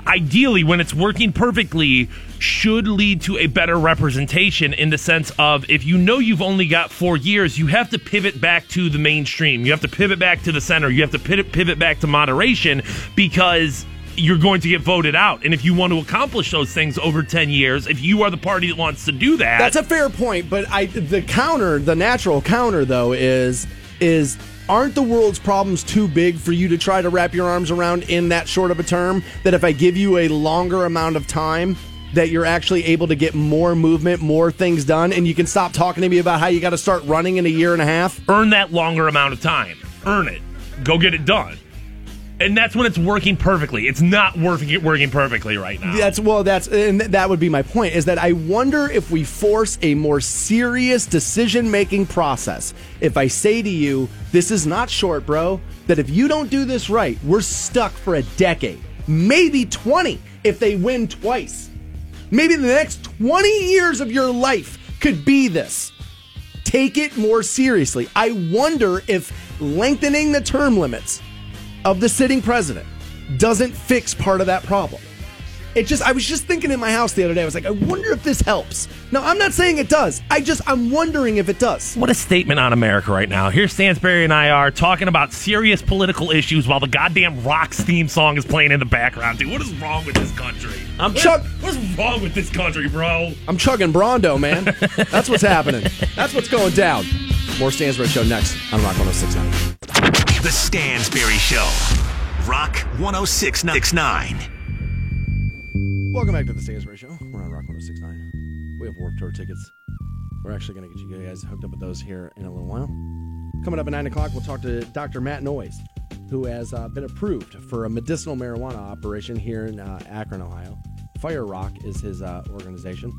ideally, when it's working perfectly, should lead to a better representation in the sense of if you know you've only got four years, you have to pivot back to the mainstream. You have to pivot back to the center. You have to pivot back to moderation because you're going to get voted out. And if you want to accomplish those things over ten years, if you are the party that wants to do that. That's a fair point. But I, the counter, the natural counter, though, is is. Aren't the world's problems too big for you to try to wrap your arms around in that short of a term that if I give you a longer amount of time that you're actually able to get more movement, more things done, and you can stop talking to me about how you got to start running in a year and a half? Earn that longer amount of time. Earn it. Go get it done. And that's when it's working perfectly. It's not working working perfectly right now. That's well. That's and that would be my point. Is that I wonder if we force a more serious decision making process. If I say to you, "This is not short, bro," that if you don't do this right, we're stuck for a decade, maybe twenty, if they win twice. Maybe the next twenty years of your life could be this. Take it more seriously. I wonder if lengthening the term limits of the sitting president doesn't fix part of that problem. It just, I was just thinking in my house the other day, I was like, I wonder if this helps. Now, I'm not saying it does. I just, I'm wondering if it does. What a statement on America right now. Here Stansberry and I are talking about serious political issues while the goddamn Rocks theme song is playing in the background. Dude, what is wrong with this country? I'm chug. What is wrong with this country, bro? I'm chugging Brondo, man. That's what's happening. That's what's going down. More Stansberry Show next on Rock one oh six point nine. The Stansberry Show. Rock one oh six point nine. Welcome back to the Stansberry Show. We're on Rock one oh six point nine. We have Warped Tour tickets. We're actually going to get you guys hooked up with those here in a little while. Coming up at nine o'clock, we'll talk to Doctor Matt Noyes, who has uh, been approved for a medicinal marijuana operation here in uh, Akron, Ohio. Fire Rock is his uh, organization.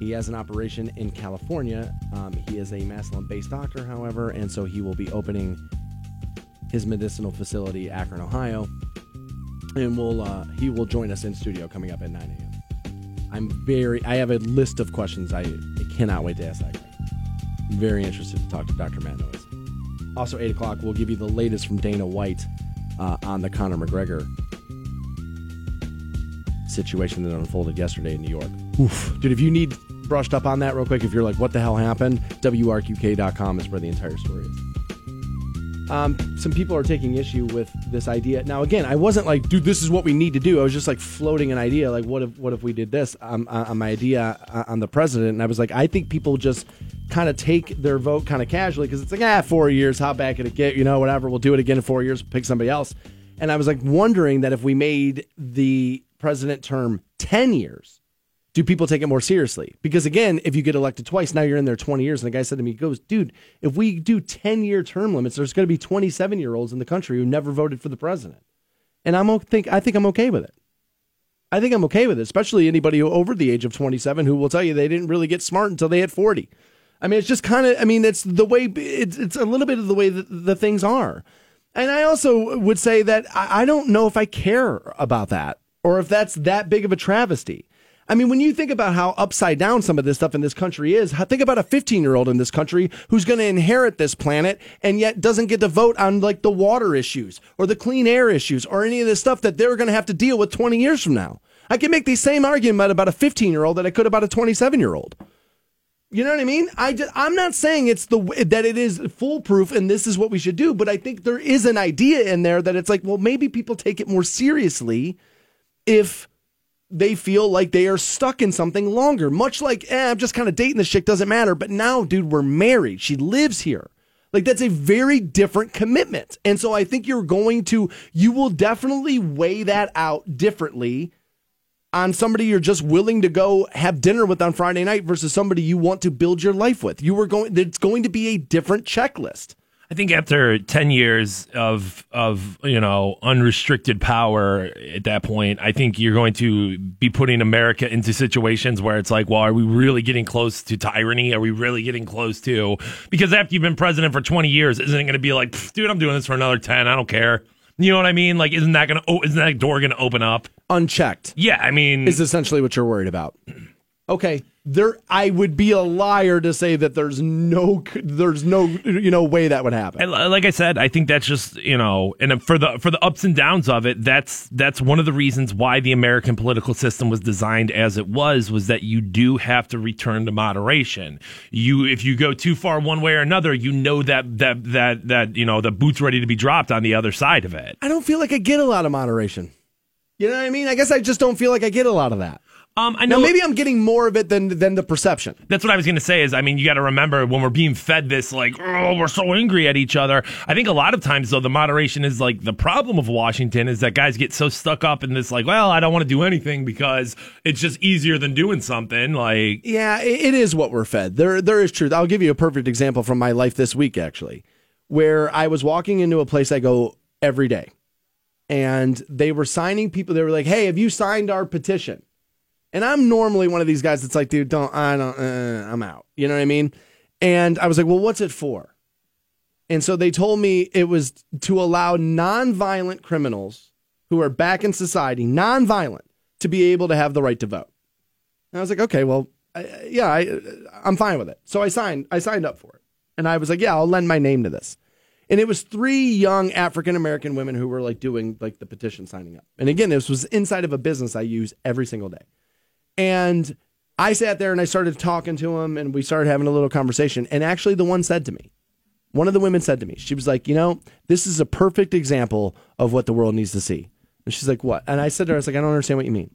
He has an operation in California. Um, he is a Massillon-based doctor, however, and so he will be opening his medicinal facility, Akron, Ohio, and we'll uh, he will join us in studio coming up at nine a.m. I'm very I have a list of questions I, I cannot wait to ask that guy. I'm very interested to talk to Doctor Matt Noyes. Also, eight o'clock we'll give you the latest from Dana White uh, on the Conor McGregor situation that unfolded yesterday in New York. Oof, dude! If you need brushed up on that real quick, if you're like, what the hell happened? W R Q K dot com is where the entire story is. um, some people are taking issue with this idea. Now, again, I wasn't like, dude, this is what we need to do. I was just like floating an idea, like, what if what if we did this on um, um, my idea on the president? And I was like, I think people just kind of take their vote kind of casually because it's like, ah, four years, how bad could it get? You know, whatever, we'll do it again in four years, pick somebody else. And I was like wondering that if we made the president term ten years, do people take it more seriously? Because, again, if you get elected twice, now you're in there twenty years. And the guy said to me, he goes, dude, if we do ten-year term limits, there's going to be twenty-seven-year-olds in the country who never voted for the president. And I'm think I think I'm okay with it. I think I'm okay with it, especially anybody who, over the age of twenty-seven who will tell you they didn't really get smart until they hit forty. I mean, it's just kind of, I mean, it's the way, it's, it's a little bit of the way that the things are. And I also would say that I, I don't know if I care about that or if that's that big of a travesty. I mean, when you think about how upside down some of this stuff in this country is, think about a fifteen-year-old in this country who's going to inherit this planet and yet doesn't get to vote on, like, the water issues or the clean air issues or any of this stuff that they're going to have to deal with twenty years from now. I can make the same argument about a fifteen-year-old that I could about a twenty-seven-year-old. You know what I mean? I just, I'm not saying it's the that it is foolproof and this is what we should do, but I think there is an idea in there that it's like, well, maybe people take it more seriously if they feel like they are stuck in something longer, much like, eh, I'm just kind of dating this chick, doesn't matter. But now, dude, we're married. She lives here. Like, that's a very different commitment. And so I think you're going to, you will definitely weigh that out differently on somebody you're just willing to go have dinner with on Friday night versus somebody you want to build your life with. You were going, it's going to be a different checklist. I think after ten years of, of you know, unrestricted power at that point, I think you're going to be putting America into situations where it's like, well, are we really getting close to tyranny? Are we really getting close to? Because after you've been president for twenty years, isn't it going to be like, dude, I'm doing this for another ten. I don't care. You know what I mean? Like, isn't that going to, isn't that door going to open up? Unchecked. Yeah, I mean. Is essentially what you're worried about. Okay. There, I would be a liar to say that there's no, there's no, you know, way that would happen. And like I said, I think that's just, you know, and for the for the ups and downs of it, that's that's one of the reasons why the American political system was designed as it was, was that you do have to return to moderation. You, if you go too far one way or another, you know that that that that you know the boot's ready to be dropped on the other side of it. I don't feel like I get a lot of moderation. You know what I mean? I guess I just don't feel like I get a lot of that. Um, I know now maybe I'm getting more of it than than the perception. That's what I was going to say is, I mean, you got to remember when we're being fed this, like, oh, we're so angry at each other. I think a lot of times, though, the moderation is like the problem of Washington is that guys get so stuck up in this, like, well, I don't want to do anything because it's just easier than doing something. Like, yeah, it, it is what we're fed. There, there is truth. I'll give you a perfect example from my life this week, actually, where I was walking into a place I go every day and they were signing people. They were like, hey, have you signed our petition? And I'm normally one of these guys that's like, dude, don't, I don't, uh, I'm out. You know what I mean? And I was like, well, what's it for? And so they told me it was to allow nonviolent criminals who are back in society, nonviolent, to be able to have the right to vote. And I was like, okay, well, I, yeah, I, I'm fine with it. So I signed, I signed up for it. And I was like, yeah, I'll lend my name to this. And it was three young African-American women who were like doing like the petition signing up. And again, this was inside of a business I use every single day. And I sat there and I started talking to him and we started having a little conversation. And actually the one said to me, one of the women said to me, she was like, you know, this is a perfect example of what the world needs to see. And she's like, what? And I said to her, I was like, I don't understand what you mean.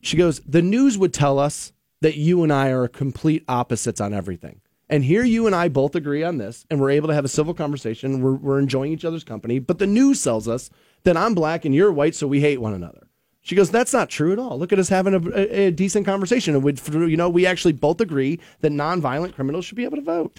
She goes, the news would tell us that you and I are complete opposites on everything. And here you and I both agree on this and we're able to have a civil conversation. We're, we're enjoying each other's company. But the news tells us that I'm black and you're white, so we hate one another. She goes, that's not true at all. Look at us having a, a, a decent conversation. And we, you know, we actually both agree that nonviolent criminals should be able to vote.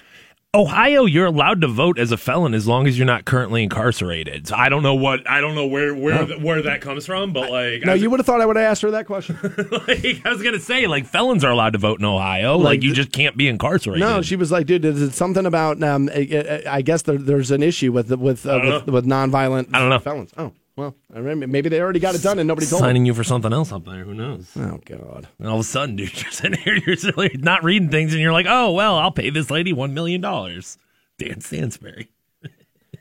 Ohio, you're allowed to vote as a felon as long as you're not currently incarcerated. So I don't know what I don't know where where no. where that comes from, but like, no, was, you would have thought I would have asked her that question. Like, I was gonna say, like, felons are allowed to vote in Ohio. Like, like you just can't be incarcerated. No, she was like, dude, is it something about? Um, I, I guess there, there's an issue with with uh, with, with nonviolent I don't know. felons. Oh. Well, I remember, maybe they already got it done and nobody told them. Signing you for something else up there, who knows? Oh, God. And all of a sudden, dude, you're sitting here, you're silly, not reading things, and you're like, oh, well, I'll pay this lady one million dollars. Dan Stansberry.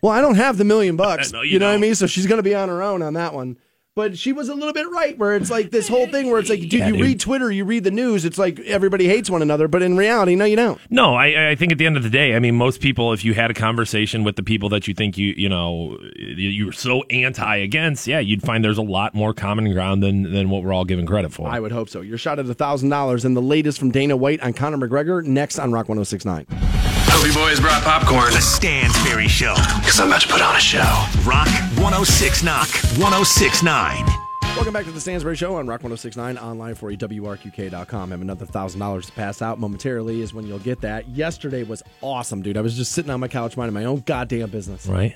Well, I don't have the million bucks. No, you you know what I mean? So she's going to be on her own on that one. But she was a little bit right, where it's like this whole thing where it's like, dude, yeah, you dude. read Twitter, you read the news, it's like everybody hates one another, but in reality, no, you don't. No, I, I think at the end of the day, I mean, most people, if you had a conversation with the people that you think you, you know, you're so anti against, yeah, you'd find there's a lot more common ground than, than what we're all giving credit for. I would hope so. Your shot at one thousand dollars and the latest from Dana White on Conor McGregor, next on Rock one oh six point nine. Toby Boys brought popcorn. The Stansberry Show. Because I'm about to put on a show. Rock one oh six Knock one oh six point nine. Welcome back to the Stansberry Show on Rock one oh six point nine, online for you, W R Q K dot com. I have another one thousand dollars to pass out momentarily is when you'll get that. Yesterday was awesome, dude. I was just sitting on my couch minding my own goddamn business. Right.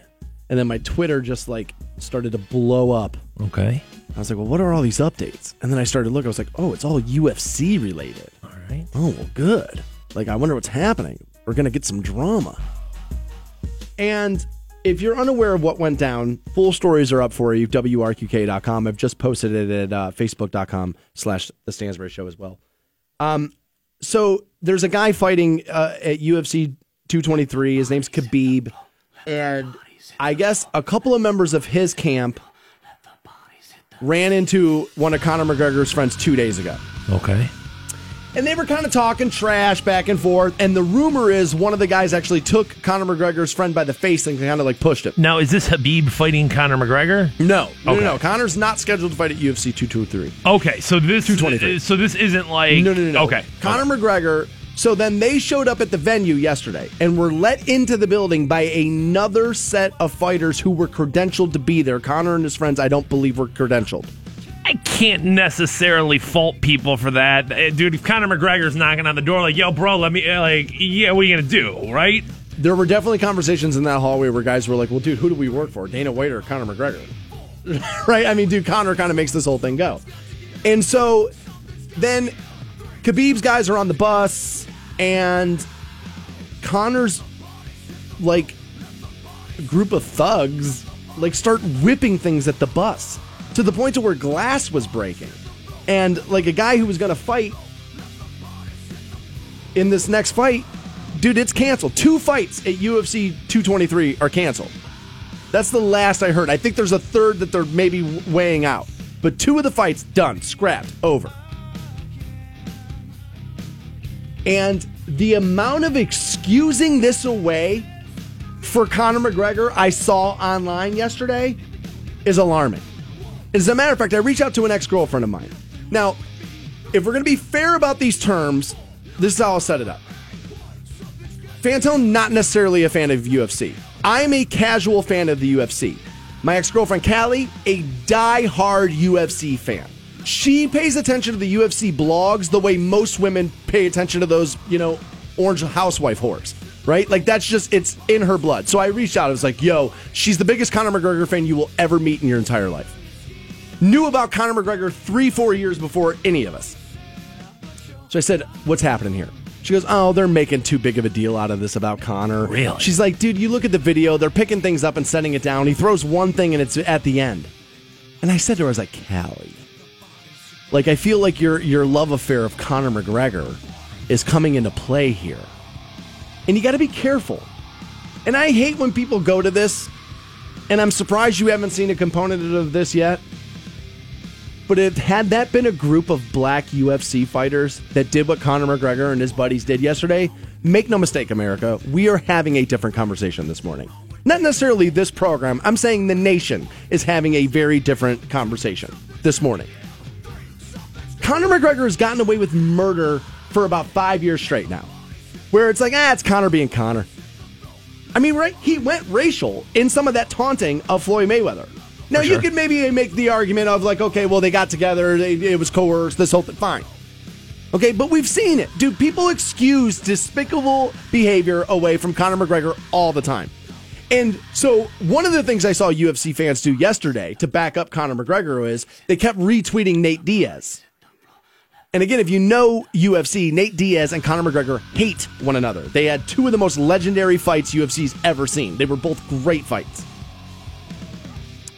And then my Twitter just like started to blow up. Okay. I was like, well, what are all these updates? And then I started looking. I was like, oh, it's all U F C related. All right. Oh, well, good. Like, I wonder what's happening. We're going to get some drama. And if you're unaware of what went down, full stories are up for you, W R Q K dot com. I've just posted it at uh, Facebook.com slash The Stansberry Show as well. Um, so there's a guy fighting uh, at U F C two twenty-three. His name's Khabib. And I guess a couple of members of his camp ran into one of Conor McGregor's friends two days ago. Okay. And they were kind of talking trash back and forth. And the rumor is one of the guys actually took Conor McGregor's friend by the face and kind of like pushed him. Now, is this Khabib fighting Conor McGregor? No. No, okay. no, no. Conor's not scheduled to fight at U F C two twenty-three. Okay, so this two twenty-three. So this isn't like... No, no, no. no. Okay. Conor okay. McGregor... So then they showed up at the venue yesterday and were let into the building by another set of fighters who were credentialed to be there. Conor and his friends, I don't believe, were credentialed. I can't necessarily fault people for that. Dude, if Conor McGregor's knocking on the door like, yo, bro, let me, like, yeah, what are you going to do, right? There were definitely conversations in that hallway where guys were like, well, dude, who do we work for, Dana White or Conor McGregor? Right? I mean, dude, Conor kind of makes this whole thing go. And so then Khabib's guys are on the bus, and Conor's, like, group of thugs, like, start whipping things at the bus. To the point to where glass was breaking. And, like, a guy who was going to fight in this next fight, dude, it's canceled. Two fights at U F C two twenty-three are canceled. That's the last I heard. I think there's a third that they're maybe weighing out. But two of the fights, done, scrapped, over. And the amount of excusing this away for Conor McGregor I saw online yesterday is alarming. As a matter of fact, I reached out to an ex-girlfriend of mine. Now, if we're going to be fair about these terms, this is how I'll set it up. Fantone, not necessarily a fan of U F C. I'm a casual fan of the U F C. My ex-girlfriend, Callie, a die-hard U F C fan. She pays attention to the U F C blogs the way most women pay attention to those, you know, orange housewife whores. Right? Like, that's just, it's in her blood. So I reached out. I was like, yo, she's the biggest Conor McGregor fan you will ever meet in your entire life. Knew about Conor McGregor three, four years before any of us. So I said, what's happening here? She goes, oh, they're making too big of a deal out of this about Conor. Really? She's like, dude, you look at the video. They're picking things up and setting it down. He throws one thing and it's at the end. And I said to her, I was like, Callie, like, I feel like your, your love affair of Conor McGregor is coming into play here. And you got to be careful. And I hate when people go to this, and I'm surprised you haven't seen a component of this yet. But if had that been a group of black U F C fighters that did what Conor McGregor and his buddies did yesterday, make no mistake, America, we are having a different conversation this morning. Not necessarily this program. I'm saying the nation is having a very different conversation this morning. Conor McGregor has gotten away with murder for about five years straight now, where it's like, ah, it's Conor being Conor. I mean, right? He went racial in some of that taunting of Floyd Mayweather. Now, sure. You could maybe make the argument of like, okay, well, they got together, they, it was coerced, this whole thing, fine. Okay, but we've seen it. Dude, people excuse despicable behavior away from Conor McGregor all the time. And so one of the things I saw U F C fans do yesterday to back up Conor McGregor is they kept retweeting Nate Diaz. And again, if you know U F C, Nate Diaz and Conor McGregor hate one another. They had two of the most legendary fights U F C's ever seen. They were both great fights.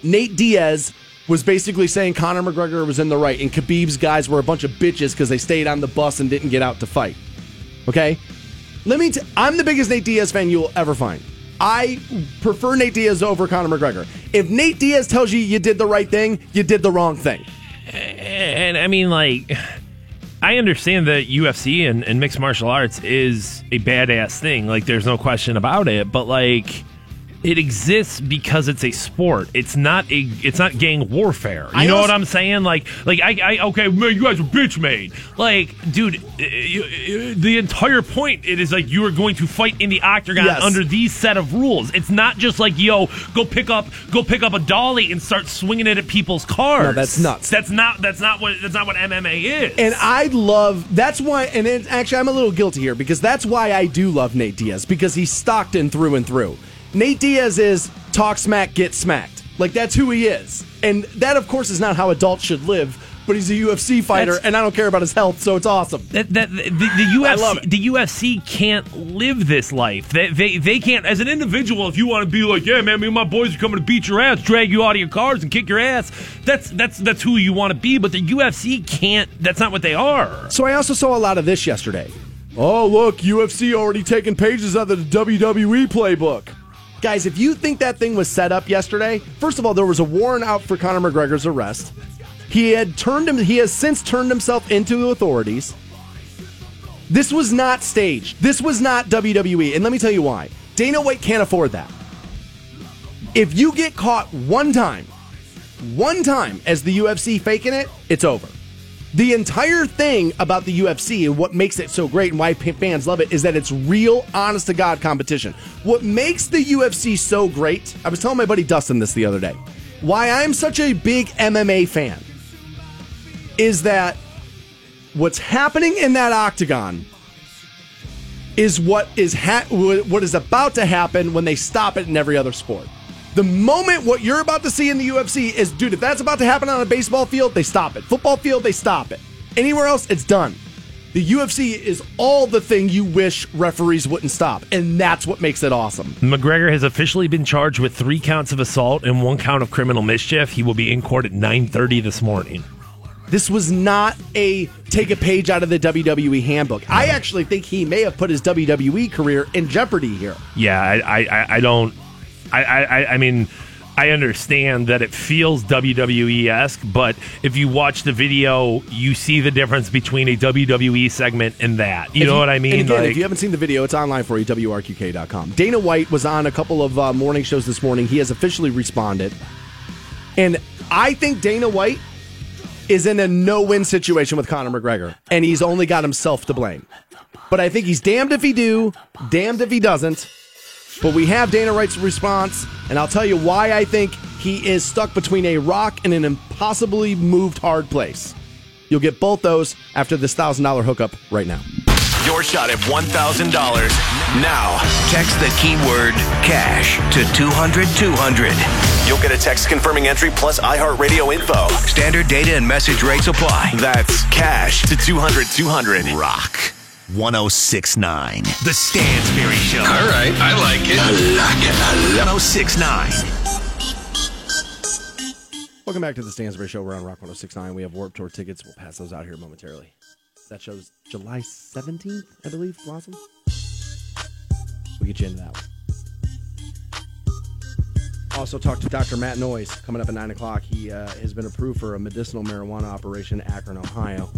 Nate Diaz was basically saying Conor McGregor was in the right and Khabib's guys were a bunch of bitches because they stayed on the bus and didn't get out to fight. Okay? Let me t- I'm the biggest Nate Diaz fan you'll ever find. I prefer Nate Diaz over Conor McGregor. If Nate Diaz tells you you did the right thing, you did the wrong thing. And, I mean, like, I understand that U F C and, and mixed martial arts is a badass thing. Like, there's no question about it. But, like, it exists because it's a sport. It's not a. It's not gang warfare. You I know also, what I'm saying? Like, like I, I. Okay, man, you guys are bitch made. Like, dude, you, you, the entire point it is like you are going to fight in the octagon yes. under these set of rules. It's not just like yo, go pick up, go pick up a dolly and start swinging it at people's cars. No, that's nuts. That's not. That's not what. That's not what M M A is. And I love. That's why. And it, actually, I'm a little guilty here because that's why I do love Nate Diaz because he's Stockton through and through. Nate Diaz is talk smack, get smacked. Like, that's who he is. And that, of course, is not how adults should live, but he's a U F C fighter, that's, and I don't care about his health, so it's awesome. That, that, the, the U F C, I love it. The U F C can't live this life. They, they, they can't. As an individual, if you want to be like, yeah, man, me and my boys are coming to beat your ass, drag you out of your cars and kick your ass, that's, that's, that's who you want to be, but the U F C can't. That's not what they are. So I also saw a lot of this yesterday. Oh, look, U F C already taking pages out of the W W E playbook. Guys, if you think that thing was set up yesterday, first of all, there was a warrant out for Conor McGregor's arrest. He had turned him. He has since turned himself into the authorities. This was not staged. This was not W W E. And let me tell you why. Dana White can't afford that. If you get caught one time, one time as the U F C faking it, it's over. The entire thing about the U F C and what makes it so great and why fans love it is that it's real, honest-to-God competition. What makes the U F C so great, I was telling my buddy Dustin this the other day, why I'm such a big M M A fan is that what's happening in that octagon is what is ha- what is about to happen when they stop it in every other sport. The moment what you're about to see in the U F C is, dude, if that's about to happen on a baseball field, they stop it. Football field, they stop it. Anywhere else, it's done. The U F C is all the thing you wish referees wouldn't stop, and that's what makes it awesome. McGregor has officially been charged with three counts of assault and one count of criminal mischief. He will be in court at nine thirty this morning. This was not a take a page out of the W W E handbook. I actually think he may have put his W W E career in jeopardy here. Yeah, I, I, I don't... I, I, I mean, I understand that it feels W W E-esque, but if you watch the video, you see the difference between a W W E segment and that. You if know you, what I mean? And again, like, if you haven't seen the video, it's online for you, W R Q K dot com. Dana White was on a couple of uh, morning shows this morning. He has officially responded. And I think Dana White is in a no-win situation with Conor McGregor, and he's only got himself to blame. But I think he's damned if he do, damned if he doesn't. But we have Dana White's response, and I'll tell you why I think he is stuck between a rock and an impossibly moved hard place. You'll get both those after this one thousand dollars hookup right now. Your shot at one thousand dollars. Now, text the keyword cash to two hundred two hundred. You'll get a text confirming entry plus iHeartRadio info. Standard data and message rates apply. That's cash to two hundred two hundred. Rock one oh six point nine. The Stansberry Show. All right, I like it. I like it. I like it. one oh six point nine. Welcome back to the Stansberry Show. We're on Rock one oh six point nine. We have Warped Tour tickets. We'll pass those out here momentarily. That show's July seventeenth, I believe, Blossom. We'll get you into that one. Also talked to Doctor Matt Noyes coming up at nine o'clock. He uh, has been approved for a medicinal marijuana operation in Akron, Ohio.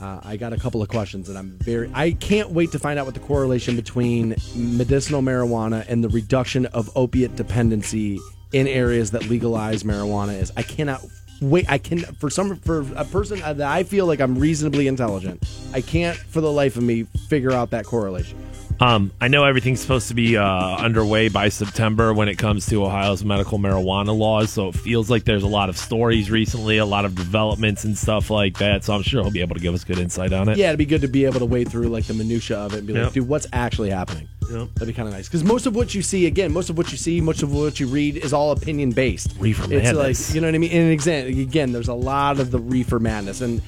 Uh, I got a couple of questions, and I'm very... I can't wait to find out what the correlation between medicinal marijuana and the reduction of opiate dependency in areas that legalize marijuana is. I cannot wait. I can... For some, for a person that I feel like I'm reasonably intelligent, I can't, for the life of me, figure out that correlation. Um, I know everything's supposed to be uh, underway by September when it comes to Ohio's medical marijuana laws, so it feels like there's a lot of stories recently, a lot of developments and stuff like that, so I'm sure he'll be able to give us good insight on it. Yeah, it'd be good to be able to wade through like the minutia of it and be yep. like, dude, what's actually happening? Yep. That'd be kind of nice. Because most of what you see, again, most of what you see, much of what you read is all opinion-based. Reefer madness. It's like, you know what I mean? And again, there's a lot of the reefer madness, and...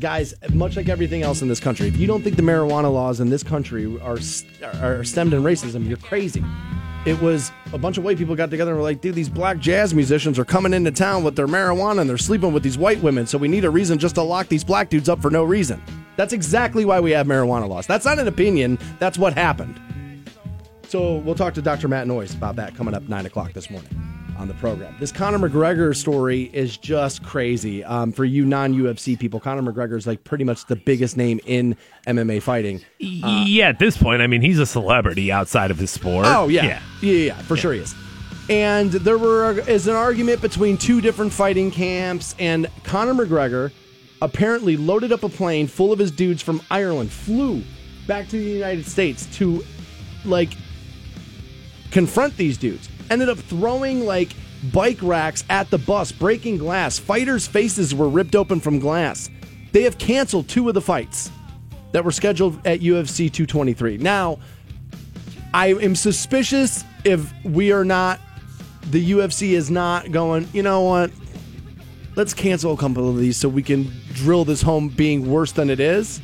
Guys, much like everything else in this country, if you don't think the marijuana laws in this country are are stemmed in racism, you're crazy. It was a bunch of white people got together and were like, dude, these black jazz musicians are coming into town with their marijuana and they're sleeping with these white women, so we need a reason just to lock these black dudes up for no reason. That's exactly why we have marijuana laws. That's not an opinion. That's what happened. So we'll talk to Doctor Matt Noyes about that coming up nine o'clock this morning on the program. This Conor McGregor story is just crazy. Um, for you non-U F C people, Conor McGregor is like pretty much the biggest name in M M A fighting. Uh, yeah, at this point, I mean, he's a celebrity outside of his sport. Oh, yeah. Yeah, yeah, yeah for yeah. sure he is. And there were is an argument between two different fighting camps, and Conor McGregor apparently loaded up a plane full of his dudes from Ireland, flew back to the United States to, like, confront these dudes. Ended up throwing, like, bike racks at the bus, breaking glass. Fighters' faces were ripped open from glass. They have canceled two of the fights that were scheduled at U F C two twenty-three. Now, I am suspicious if we are not, the U F C is not going, you know what, let's cancel a couple of these so we can drill this home being worse than it is.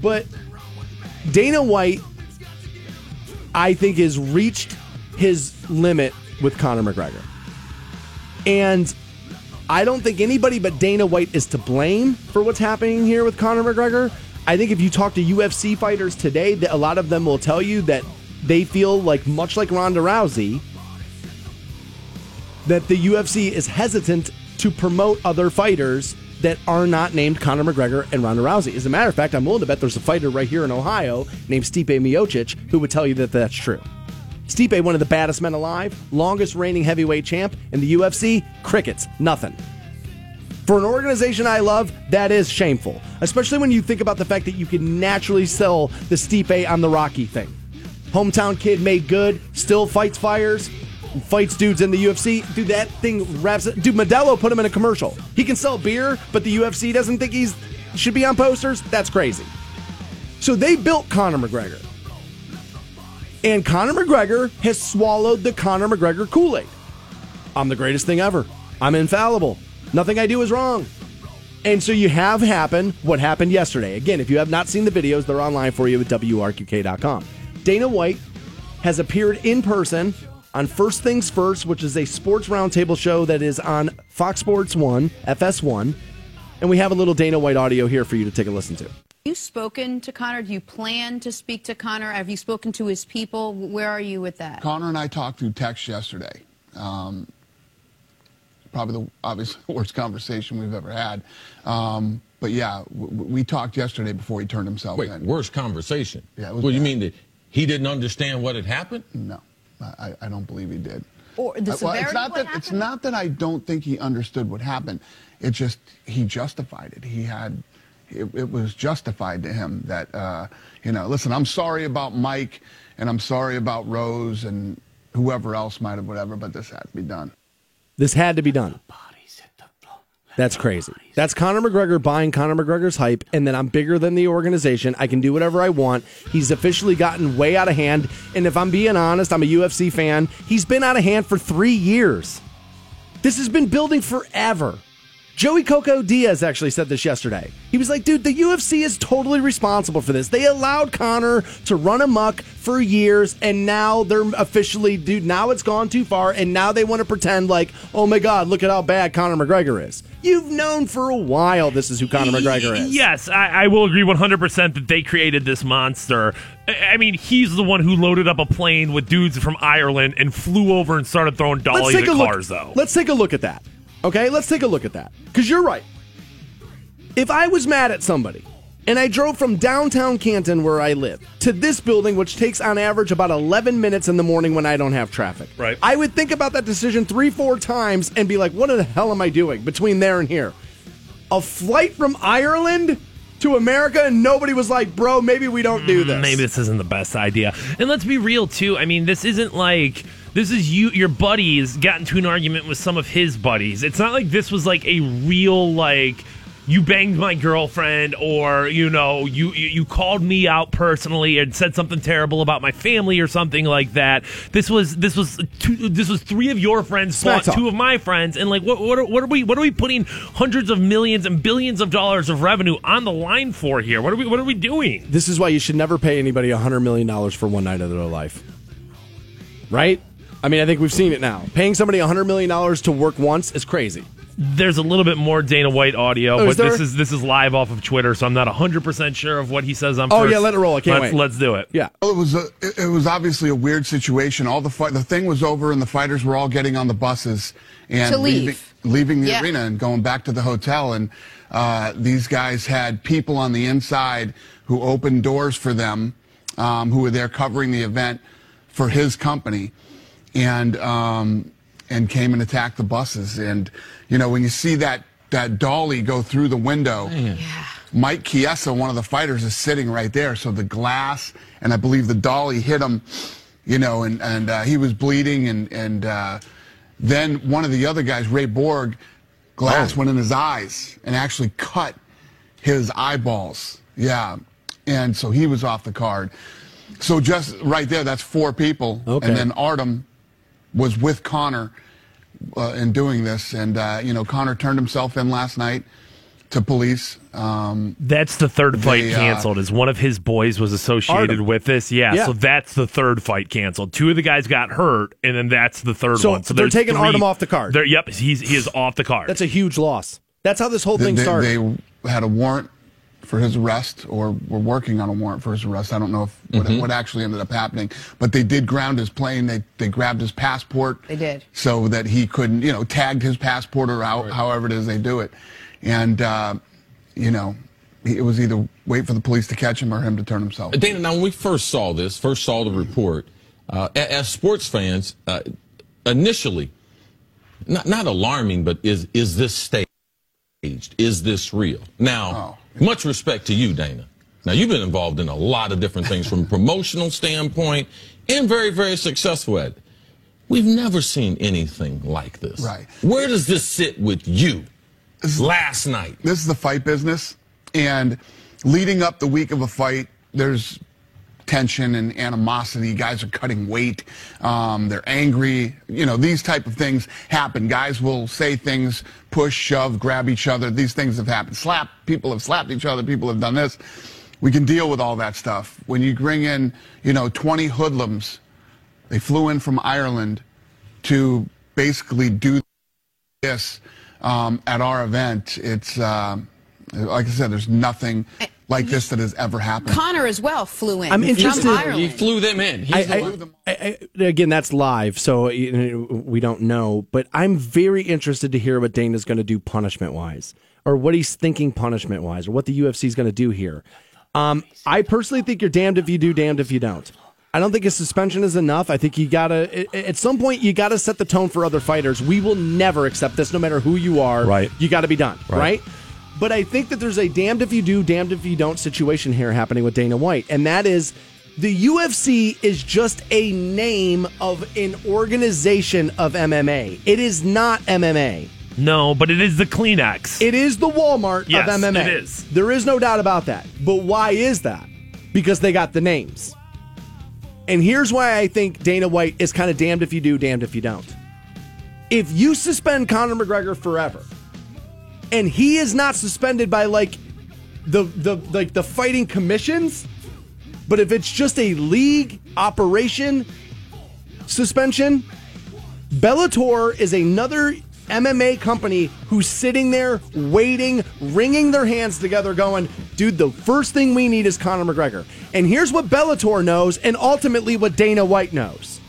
But Dana White, I think, has reached his limit with Conor McGregor. And I don't think anybody but Dana White is to blame for what's happening here with Conor McGregor. I think if you talk to U F C fighters today, that a lot of them will tell you that they feel like, much like Ronda Rousey, that the U F C is hesitant to promote other fighters that are not named Conor McGregor and Ronda Rousey. As a matter of fact, I'm willing to bet there's a fighter right here in Ohio named Stipe Miocic who would tell you that that's true. Stipe, one of the baddest men alive, longest reigning heavyweight champ in the U F C, crickets, nothing. For an organization I love, that is shameful, especially when you think about the fact that you can naturally sell the Stipe on the Rocky thing. Hometown kid made good, still fights fires, fights dudes in the U F C. Dude, that thing wraps it. Dude, Modelo put him in a commercial. He can sell beer, but the U F C doesn't think he's should be on posters. That's crazy. So they built Conor McGregor. And Conor McGregor has swallowed the Conor McGregor Kool-Aid. I'm the greatest thing ever. I'm infallible. Nothing I do is wrong. And so you have happen what happened yesterday. Again, if you have not seen the videos, they're online for you at W R Q K dot com. Dana White has appeared in person on First Things First, which is a sports roundtable show that is on Fox Sports one, F S one. And we have a little Dana White audio here for you to take a listen to. Have you spoken to Conor? Do you plan to speak to Conor? Have you spoken to his people? Where are you with that? Conor and I talked through text yesterday. Um, probably the obviously worst conversation we've ever had. Um, but, yeah, w- we talked yesterday before he turned himself Wait, in. Wait, worst conversation? Yeah, it was Well, bad. You mean that he didn't understand what had happened? No. I, I don't believe he did. Or the severity well, it's not that happened? It's not that I don't think he understood what happened. It just he justified it. He had it, it was justified to him that uh, you know. Listen, I'm sorry about Mike, and I'm sorry about Rose, and whoever else might have whatever. But this had to be done. This had to be done. That's crazy. That's Conor McGregor buying Conor McGregor's hype, and then I'm bigger than the organization. I can do whatever I want. He's officially gotten way out of hand, and if I'm being honest, I'm a U F C fan. He's been out of hand for three years. This has been building forever. Joey Coco Diaz actually said this yesterday. He was like, dude, the U F C is totally responsible for this. They allowed Conor to run amok for years, and now they're officially, dude, now it's gone too far, and now they want to pretend like, oh my God, look at how bad Conor McGregor is. You've known for a while this is who Conor McGregor is. Yes, I, I will agree one hundred percent that they created this monster. I mean, he's the one who loaded up a plane with dudes from Ireland and flew over and started throwing dollies at cars, though. Let's take a look at that. Okay, let's take a look at that. Because you're right. If I was mad at somebody, and I drove from downtown Canton, where I live, to this building, which takes on average about eleven minutes in the morning when I don't have traffic, right, I would think about that decision three, four times and be like, what the hell am I doing between there and here? A flight from Ireland to America, and nobody was like, bro, maybe we don't do this. Maybe this isn't the best idea. And let's be real, too. I mean, this isn't like... This is you. Your buddies got into an argument with some of his buddies. It's not like this was like a real like you banged my girlfriend or you know you you called me out personally and said something terrible about my family or something like that. This was this was two, this was three of your friends fought two of my friends and like what what are, what are we what are we putting hundreds of millions and billions of dollars of revenue on the line for here? What are we what are we doing? This is why you should never pay anybody a hundred million dollars for one night of their life, right? I mean, I think we've seen it now. Paying somebody one hundred million dollars to work once is crazy. There's a little bit more Dana White audio, oh, but there? this is this is live off of Twitter, so I'm not one hundred percent sure of what he says on first. Oh, yeah, let it roll. I can't let's, wait. Let's do it. Yeah. Well, it was a, it was obviously a weird situation. All the fight, the thing was over, and the fighters were all getting on the buses and leaving, leaving the yeah. arena and going back to the hotel. And uh, these guys had people on the inside who opened doors for them, um, who were there covering the event for his company. And... Um, and came and attacked the buses. And, you know, when you see that that dolly go through the window, yeah. Mike Chiesa, one of the fighters, is sitting right there. So the glass, and I believe the dolly hit him, you know, and, and uh, he was bleeding. And, and uh, then one of the other guys, Ray Borg, glass oh. went in his eyes and actually cut his eyeballs. Yeah. And so he was off the card. So just right there, that's four people. Okay. And then Artem was with Conor uh, in doing this. And, uh, you know, Conor turned himself in last night to police. Um, that's the third fight they, canceled, uh, as one of his boys was associated Artem. with this. Yeah, yeah, so that's the third fight canceled. Two of the guys got hurt, and then that's the third so one. So they're taking three, Artem off the card. Yep, he's, he is off the card. That's a huge loss. That's how this whole they, thing they, started. They had a warrant for his arrest, or were working on a warrant for his arrest. I don't know if what, mm-hmm. what actually ended up happening, but they did ground his plane. They they grabbed his passport. They did. So that he couldn't, you know, tagged his passport or out, right. however it is they do it. And, uh, you know, it was either wait for the police to catch him or him to turn himself. Dana, now when we first saw this, first saw the report, uh, as sports fans, uh, initially, not not alarming, but is, is this staged? Is this real? Now, oh. much respect to you, Dana. Now, you've been involved in a lot of different things from a promotional standpoint and very, very successful at it. We've never seen anything like this. Right. Where does this sit with you this last is, night? This is the fight business. And leading up the week of a fight, there's tension and animosity. Guys are cutting weight. Um, they're angry. You know, these type of things happen. Guys will say things, push, shove, grab each other. These things have happened. Slap. People have slapped each other. People have done this. We can deal with all that stuff. When you bring in, you know, twenty hoodlums, they flew in from Ireland to basically do this um, at our event. It's, uh, like I said, there's nothing like this that has ever happened. Conor as well flew in. I'm interested. From Ireland. He flew them in. He I, flew I, them. I, I, again, that's live, so you know, we don't know. But I'm very interested to hear what Dana's going to do punishment-wise, or what he's thinking punishment-wise, or what the U F C is going to do here. Um, I personally think you're damned if you do, damned if you don't. I don't think a suspension is enough. I think you gotta, at some point, you gotta set the tone for other fighters. We will never accept this, no matter who you are. Right. You gotta be done. Right. right? But I think that there's a damned if you do, damned if you don't situation here happening with Dana White. And that is, the U F C is just a name of an organization of M M A. It is not M M A. No, but it is the Kleenex. It is the Walmart yes, of M M A. Yes, it is. There is no doubt about that. But why is that? Because they got the names. And here's why I think Dana White is kind of damned if you do, damned if you don't. If you suspend Conor McGregor forever... and he is not suspended by like the the like the fighting commissions, but if it's just a league operation suspension, Bellator is another M M A company who's sitting there waiting, wringing their hands together going, dude, the first thing we need is Conor McGregor. And here's what Bellator knows, and ultimately what Dana White knows,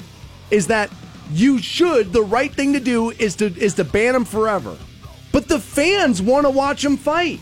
is that you should, the right thing to do is to is to ban him forever. But the fans want to watch him fight.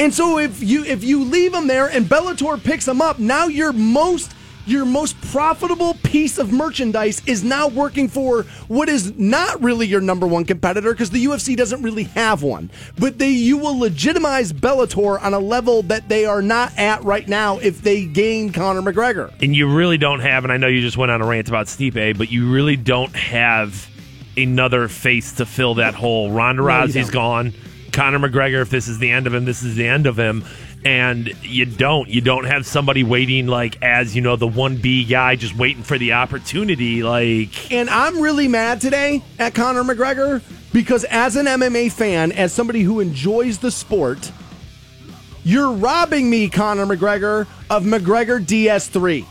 And so if you if you leave him there and Bellator picks him up, now your most your most profitable piece of merchandise is now working for what is not really your number one competitor, because the U F C doesn't really have one. But they you will legitimize Bellator on a level that they are not at right now if they gain Conor McGregor. And you really don't have, and I know you just went on a rant about Stipe, but you really don't have another face to fill that hole. Ronda Rousey's gone. Conor McGregor, if this is the end of him, this is the end of him. And you don't. You don't have somebody waiting, like, as, you know, the one B guy just waiting for the opportunity. Like, and I'm really mad today at Conor McGregor because as an M M A fan, as somebody who enjoys the sport, you're robbing me, Conor McGregor, of McGregor D S three.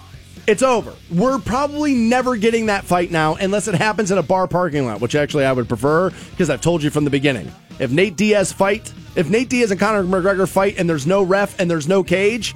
It's over. We're probably never getting that fight now unless it happens in a bar parking lot, which actually I would prefer because I've told you from the beginning. If Nate Diaz fight, if Nate Diaz and Conor McGregor fight and there's no ref and there's no cage,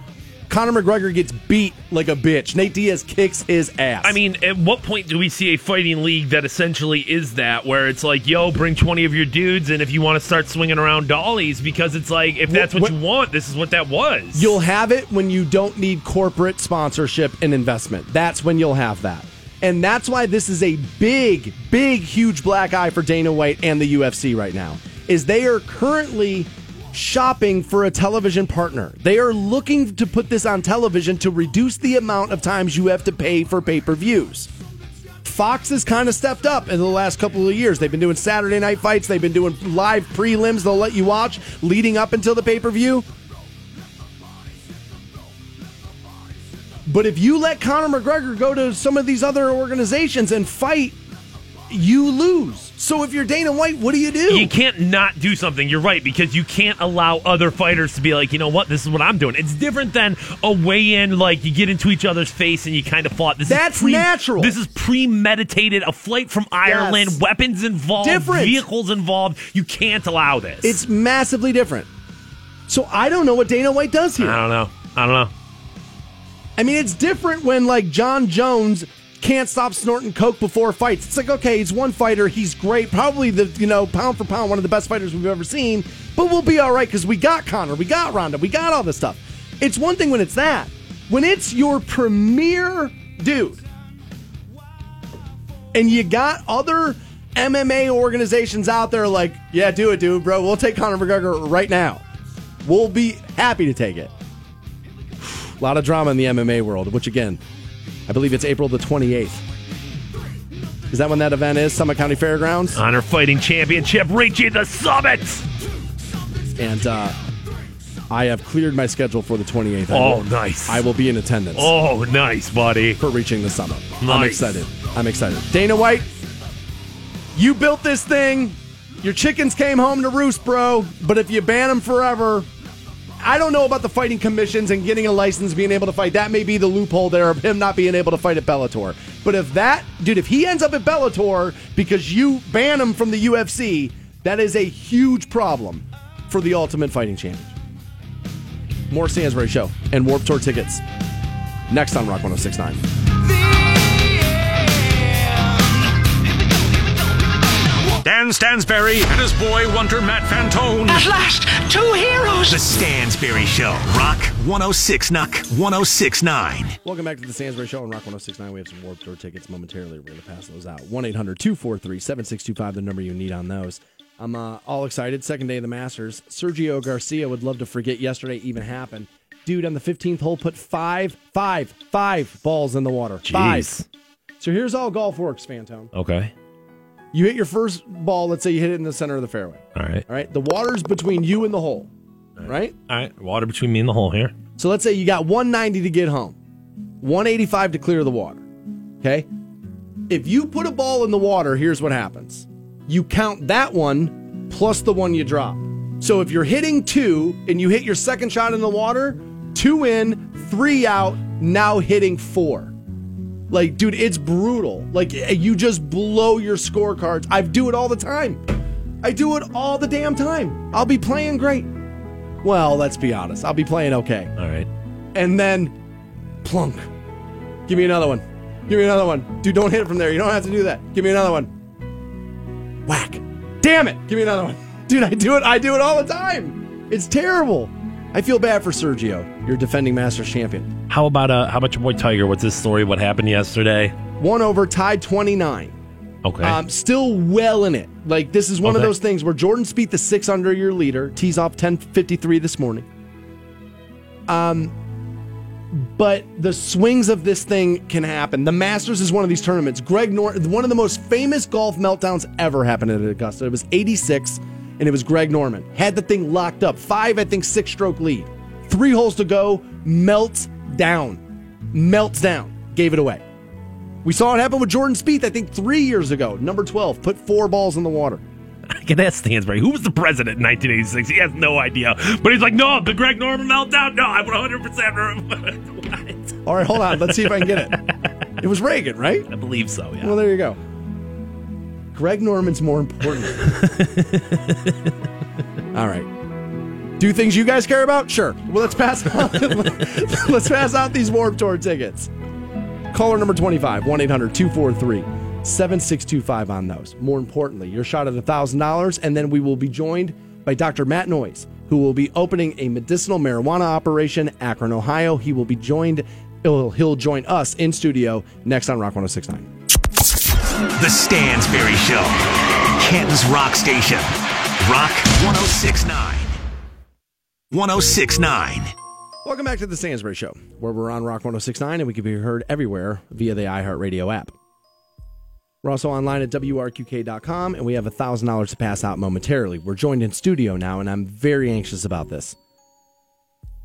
Conor McGregor gets beat like a bitch. Nate Diaz kicks his ass. I mean, at what point do we see a fighting league that essentially is that, where it's like, yo, bring twenty of your dudes, and if you want to start swinging around dollies, because it's like, if that's what, what you want, this is what that was. You'll have it when you don't need corporate sponsorship and investment. That's when you'll have that. And that's why this is a big, big, huge black eye for Dana White and the U F C right now, is they are currently shopping for a television partner. They are looking to put this on television to reduce the amount of times you have to pay for pay-per-views. Fox has kind of stepped up in the last couple of years. They've been doing Saturday night fights. They've been doing live prelims they'll let you watch leading up until the pay-per-view. But if you let Conor McGregor go to some of these other organizations and fight, you lose. So if you're Dana White, what do you do? You can't not do something. You're right, because you can't allow other fighters to be like, you know what, this is what I'm doing. It's different than a weigh-in, like you get into each other's face and you kind of fought. This That's is pre- natural. This is premeditated, a flight from Ireland, yes. Weapons involved, different. Vehicles involved. You can't allow this. It's massively different. So I don't know what Dana White does here. I don't know. I don't know. I mean, it's different when, like, John Jones can't stop snorting coke before fights. It's like, okay, he's one fighter. He's great. Probably the, you know, pound for pound, one of the best fighters we've ever seen. But we'll be all right because we got Conor. We got Ronda. We got all this stuff. It's one thing when it's that. When it's your premier dude and you got other M M A organizations out there like, yeah, do it, dude, bro. We'll take Conor McGregor right now. We'll be happy to take it. A lot of drama in the M M A world, which, again, I believe it's April the twenty-eighth. Is that when that event is? Summit County Fairgrounds? Honor Fighting Championship reaching the summit! And uh, I have cleared my schedule for the twenty-eighth. Oh, I will, nice. I will be in attendance. Oh, nice, buddy. For reaching the summit. Nice. I'm excited. I'm excited. Dana White, you built this thing. Your chickens came home to roost, bro. But if you ban them forever, I don't know about the fighting commissions and getting a license, being able to fight. That may be the loophole there of him not being able to fight at Bellator. But if that, dude, if he ends up at Bellator because you ban him from the U F C, that is a huge problem for the Ultimate Fighting Championship. More Sansbury Show and Warped Tour tickets next on Rock one oh six point nine. Dan Stansberry and his boy wonder Matt Fantone. At last, two heroes. The Stansberry Show. Rock one oh six point nine. Welcome back to the Stansberry Show on Rock one oh six point nine. We have some Warped Tour tickets momentarily. We're going to pass those out. one eight hundred two four three seven six two five, the number you need on those. I'm uh, all excited. Second day of the Masters. Sergio Garcia would love to forget yesterday even happened. Dude, on the fifteenth hole, put five, five, five balls in the water. Jeez. Five. So here's how golf works, Fantone. Okay. You hit your first ball. Let's say you hit it in the center of the fairway. All right. All right. The water's between you and the hole. All right. All right. Water between me and the hole here. So let's say you got one ninety to get home, one eighty-five to clear the water. Okay. If you put a ball in the water, here's what happens. You count that one plus the one you drop. So if you're hitting two and you hit your second shot in the water, two in, three out, now hitting four. Like, dude, it's brutal. Like, you just blow your scorecards. I do it all the time. I do it all the damn time. I'll be playing great. Well, let's be honest. I'll be playing okay. All right. And then, plunk. Give me another one. Give me another one. Dude, don't hit it from there. You don't have to do that. Give me another one. Whack. Damn it. Give me another one. Dude, I do it. I do it all the time. It's terrible. I feel bad for Sergio, your defending Masters champion. How about uh, how about your boy Tiger? What's his story? What happened yesterday? One over, tied twenty-nine. Okay. Um, still well in it. Like, this is one okay. of those things where Jordan Spieth, the six under your leader, tees off ten fifty-three this morning. Um, but the swings of this thing can happen. The Masters is one of these tournaments. Greg Norman, one of the most famous golf meltdowns ever happened at Augusta. It was eighty-six. And it was Greg Norman. Had the thing locked up. Five, I think, six-stroke lead. Three holes to go. Melts down. Melts down. Gave it away. We saw it happen with Jordan Spieth, I think, three years ago. Number twelve. Put four balls in the water. I can ask Stansberry. Who was the president in nineteen eighty-six? He has no idea. But he's like, no, the Greg Norman meltdown? No, I would one hundred percent remember. What? All right, hold on. Let's see if I can get it. It was Reagan, right? I believe so, yeah. Well, there you go. Greg Norman's more important. All right. Do things you guys care about? Sure. Well, let's pass out, let's pass out these Warped Tour tickets. Caller number twenty-five, one eight hundred two four three seven six two five on those. More importantly, your shot at one thousand dollars, and then we will be joined by Doctor Matt Noyes, who will be opening a medicinal marijuana operation, Akron, Ohio. He will be joined, he'll, he'll join us in studio next on Rock one oh six point nine. The Stansberry Show, Canton's Rock Station, Rock one oh six point nine. one oh six point nine. Welcome back to the Stansberry Show, where we're on Rock one oh six point nine and we can be heard everywhere via the iHeartRadio app. We're also online at W R Q K dot com, and we have one thousand dollars to pass out momentarily. We're joined in studio now, and I'm very anxious about this.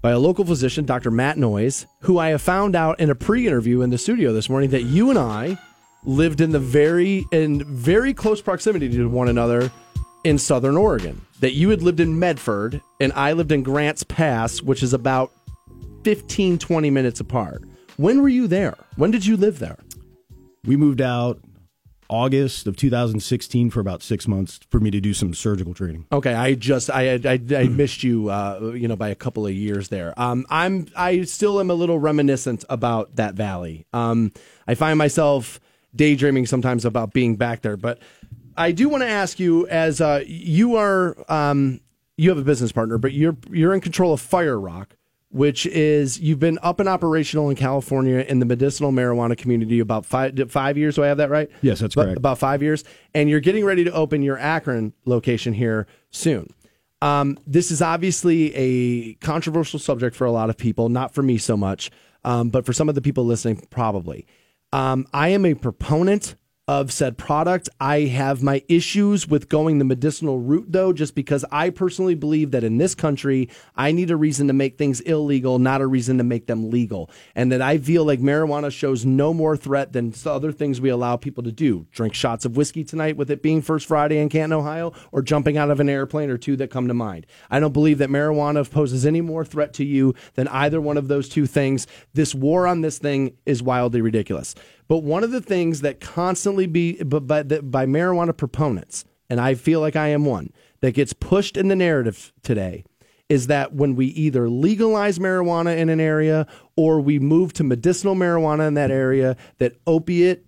By a local physician, Doctor Matt Noyes, who I have found out in a pre-interview in the studio this morning that you and I lived in the very in very close proximity to one another in Southern Oregon. That you had lived in Medford, and I lived in Grants Pass, which is about fifteen, twenty minutes apart. When were you there? When did you live there? We moved out August of two thousand sixteen for about six months for me to do some surgical training. Okay, I just I I, I missed you, uh, you know, by a couple of years there. Um, I'm I still am a little reminiscent about that valley. Um, I find myself daydreaming sometimes about being back there, but I do want to ask you, as uh, you are, um, you have a business partner, but you're you're in control of Fire Rock, which is, you've been up and operational in California in the medicinal marijuana community about five, five years. Do I have that right? Yes, that's correct. About five years. And you're getting ready to open your Akron location here soon. Um, this is obviously a controversial subject for a lot of people, not for me so much, um, but for some of the people listening, probably. Um, I am a proponent of said product. I have my issues with going the medicinal route, though, just because I personally believe that in this country, I need a reason to make things illegal, not a reason to make them legal. And that I feel like marijuana shows no more threat than other things we allow people to do. Drink shots of whiskey tonight with it being First Friday in Canton, Ohio, or jumping out of an airplane or two that come to mind. I don't believe that marijuana poses any more threat to you than either one of those two things. This war on this thing is wildly ridiculous. But one of the things that constantly be by, by marijuana proponents, and I feel like I am one, that gets pushed in the narrative today is that when we either legalize marijuana in an area or we move to medicinal marijuana in that area, that opiate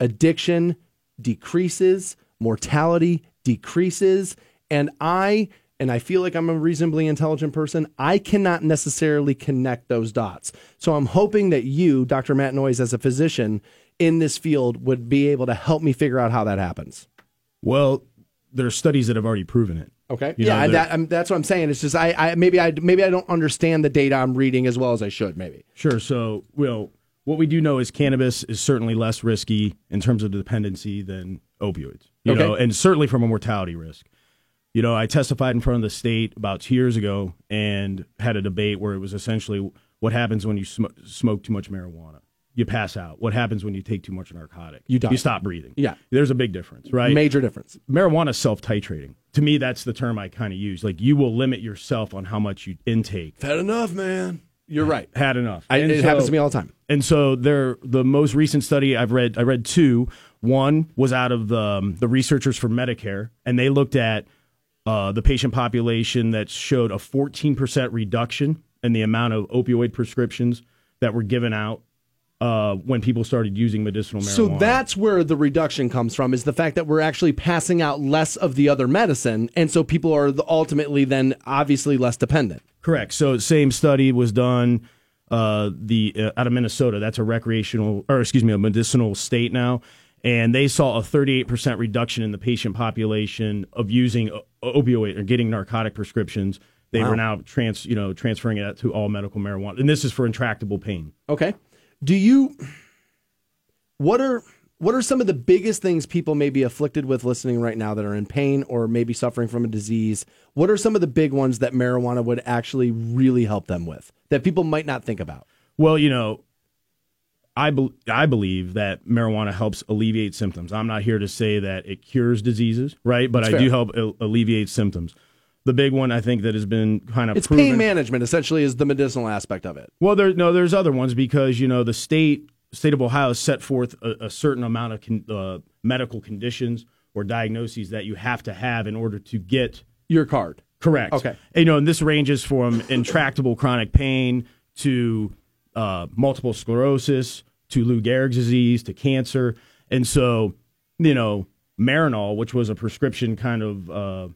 addiction decreases, mortality decreases. And I, and I feel like I'm a reasonably intelligent person, I cannot necessarily connect those dots. So I'm hoping that you, Doctor Matt Noyes, as a physician in this field, would be able to help me figure out how that happens. Well, there are studies that have already proven it. Okay. You yeah, know, that, I'm, that's what I'm saying. It's just I, I maybe I maybe I don't understand the data I'm reading as well as I should, maybe. Sure. So, well, what we do know is cannabis is certainly less risky in terms of dependency than opioids, you okay. know, and certainly from a mortality risk. You know, I testified in front of the state about two years ago and had a debate where it was essentially what happens when you sm- smoke too much marijuana. You pass out. What happens when you take too much narcotic? You die. You stop breathing. Yeah. There's a big difference, right? Major difference. Marijuana is self-titrating. To me, that's the term I kind of use. Like, you will limit yourself on how much you intake. Had enough, man. You're right. Had enough. I, it so, happens to me all the time. And so there, the most recent study I've read, I read two. One was out of the, um, the researchers for Medicare, and they looked at Uh, the patient population that showed a fourteen percent reduction in the amount of opioid prescriptions that were given out uh, when people started using medicinal marijuana. So that's where the reduction comes from, is the fact that we're actually passing out less of the other medicine, and so people are ultimately then obviously less dependent. Correct. So same study was done uh, the uh, out of Minnesota. That's a recreational, or excuse me, a medicinal state now. And they saw a thirty-eight percent reduction in the patient population of using opioid or getting narcotic prescriptions. They wow. were now trans, you know, transferring it to all medical marijuana. And this is for intractable pain. Okay. Do you, what are, what are some of the biggest things people may be afflicted with listening right now that are in pain or maybe suffering from a disease? What are some of the big ones that marijuana would actually really help them with that people might not think about? Well, you know, I, be- I believe that marijuana helps alleviate symptoms. I'm not here to say that it cures diseases, right? But I do help al- alleviate symptoms. the big one, I think, that has been kind of it's proven. Pain management, essentially, is the medicinal aspect of it. Well, there, no, there's other ones because, you know, the state state of Ohio set forth a, a certain amount of con, uh, medical conditions or diagnoses that you have to have in order to get your card. Correct. Okay. And, you know, and this ranges from intractable chronic pain to uh, multiple sclerosis to Lou Gehrig's disease to cancer. And so, you know, Marinol, which was a prescription kind of uh,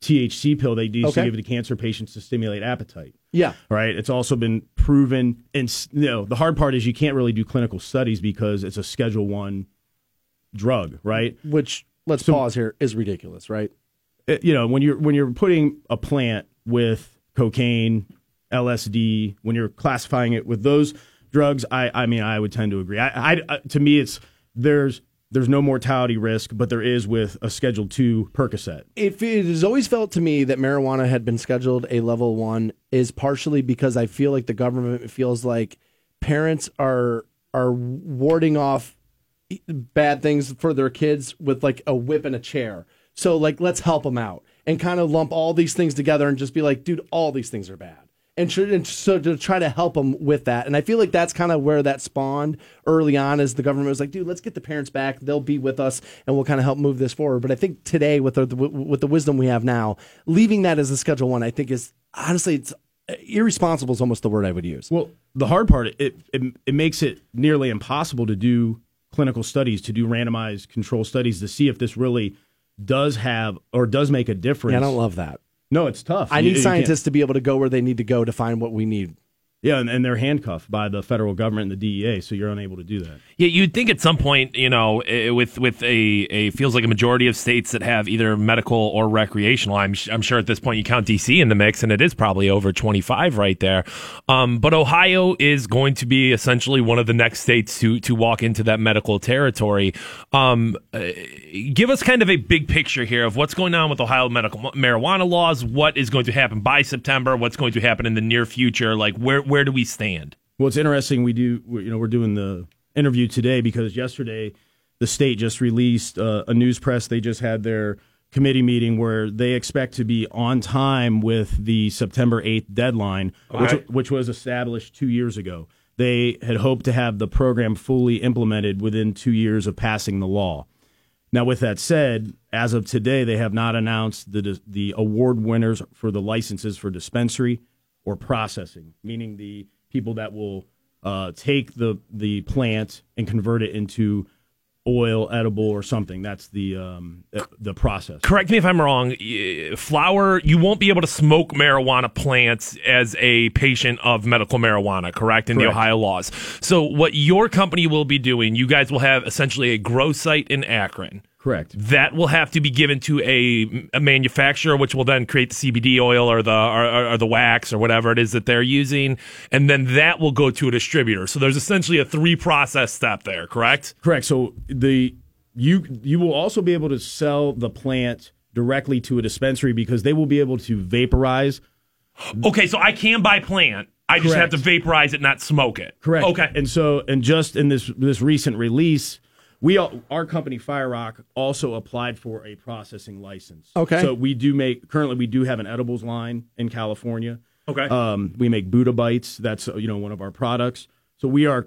T H C pill they used okay. to give to cancer patients to stimulate appetite. Yeah. Right? It's also been proven. And, you know, the hard part is you can't really do clinical studies because it's a Schedule One drug, right? Which, let's so, pause here, is ridiculous, right? It, you know, when you're, when you're putting a plant with cocaine, L S D, when you're classifying it with those drugs, I, I mean, I would tend to agree. I, I, to me, it's there's... There's no mortality risk, but there is with a Schedule two Percocet. If it has always felt to me that marijuana had been scheduled a Level one is partially because I feel like the government feels like parents are are warding off bad things for their kids with like a whip and a chair. So like, let's help them out and kind of lump all these things together and just be like, dude, all these things are bad. And so to try to help them with that. And I feel like that's kind of where that spawned early on is the government was like, dude, let's get the parents back. They'll be with us and we'll kind of help move this forward. But I think today with the, with the wisdom we have now, leaving that as a Schedule One, I think is honestly, it's irresponsible is almost the word I would use. Well, the hard part, it, it, it makes it nearly impossible to do clinical studies, to do randomized control studies to see if this really does have or does make a difference. Yeah, I don't love that. No, it's tough. I need you, scientists you to be able to go where they need to go to find what we need. Yeah, and, and they're handcuffed by the federal government and the D E A, so you're unable to do that. Yeah, you'd think at some point, you know, with with a, a feels like a majority of states that have either medical or recreational. I'm I'm sure at this point you count D C in the mix, and it is probably over twenty-five right there. Um, but Ohio is going to be essentially one of the next states to to walk into that medical territory. Um, uh, give us kind of a big picture here of what's going on with Ohio medical marijuana laws. What is going to happen by September? What's going to happen in the near future? Like where Where do we stand? Well, it's interesting. We do, you know, we're doing the interview today because yesterday the state just released uh, a news press. They just had their committee meeting where they expect to be on time with the September eighth deadline, okay. which, which was established two years ago. They had hoped to have the program fully implemented within two years of passing the law. Now, with that said, as of today, they have not announced the the award winners for the licenses for dispensary or processing, meaning the people that will uh, take the the plant and convert it into oil, edible, or something. That's the um, the process. Correct me if I'm wrong. Flower, you won't be able to smoke marijuana plants as a patient of medical marijuana, correct, in correct. The Ohio laws. So what your company will be doing, you guys will have essentially a grow site in Akron. Correct. That will have to be given to a, a manufacturer, which will then create the C B D oil or the or, or the wax or whatever it is that they're using, and then that will go to a distributor. So there's essentially a three-process step there, correct? Correct. So the you you will also be able to sell the plant directly to a dispensary because they will be able to vaporize. Okay, so I can buy plant. I just correct. Have to vaporize it, not smoke it. Correct. Okay. And so, and just in this this recent release, we all, our company Fire Rock also applied for a processing license. Okay. So we do make currently we do have an edibles line in California. Okay. Um, we make Buddha Bites. That's you know one of our products. So we are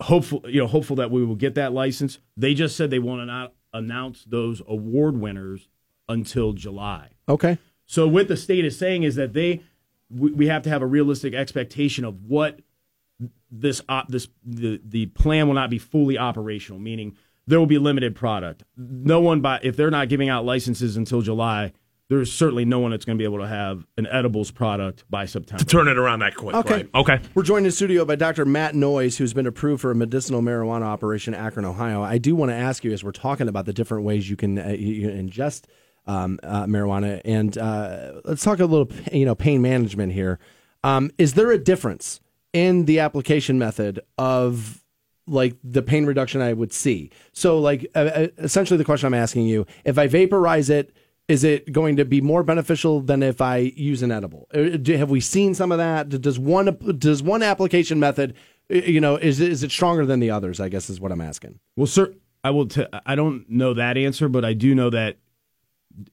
hopeful you know hopeful that we will get that license. They just said they want to not announce those award winners until July. Okay. So what the state is saying is that they we, we have to have a realistic expectation of what this op, this the the plan will not be fully operational, meaning there will be limited product. No one by if they're not giving out licenses until July, there's certainly no one that's going to be able to have an edibles product by September. To turn it around that quick. Okay. Right? Okay. We're joined in the studio by Doctor Matt Noyes, who's been approved for a medicinal marijuana operation in Akron, Ohio. I do want to ask you, as we're talking about the different ways you can uh, you ingest um, uh, marijuana, and uh, let's talk a little, you know, pain management here. Um, is there a difference in the application method of like the pain reduction I would see? So like uh, essentially the question I'm asking you, if I vaporize it, is it going to be more beneficial than if I use an edible? Do, have we seen some of that? Does one, does one application method, you know, is, is it stronger than the others, I guess is what I'm asking. Well, sir, I will, t- I don't know that answer, but I do know that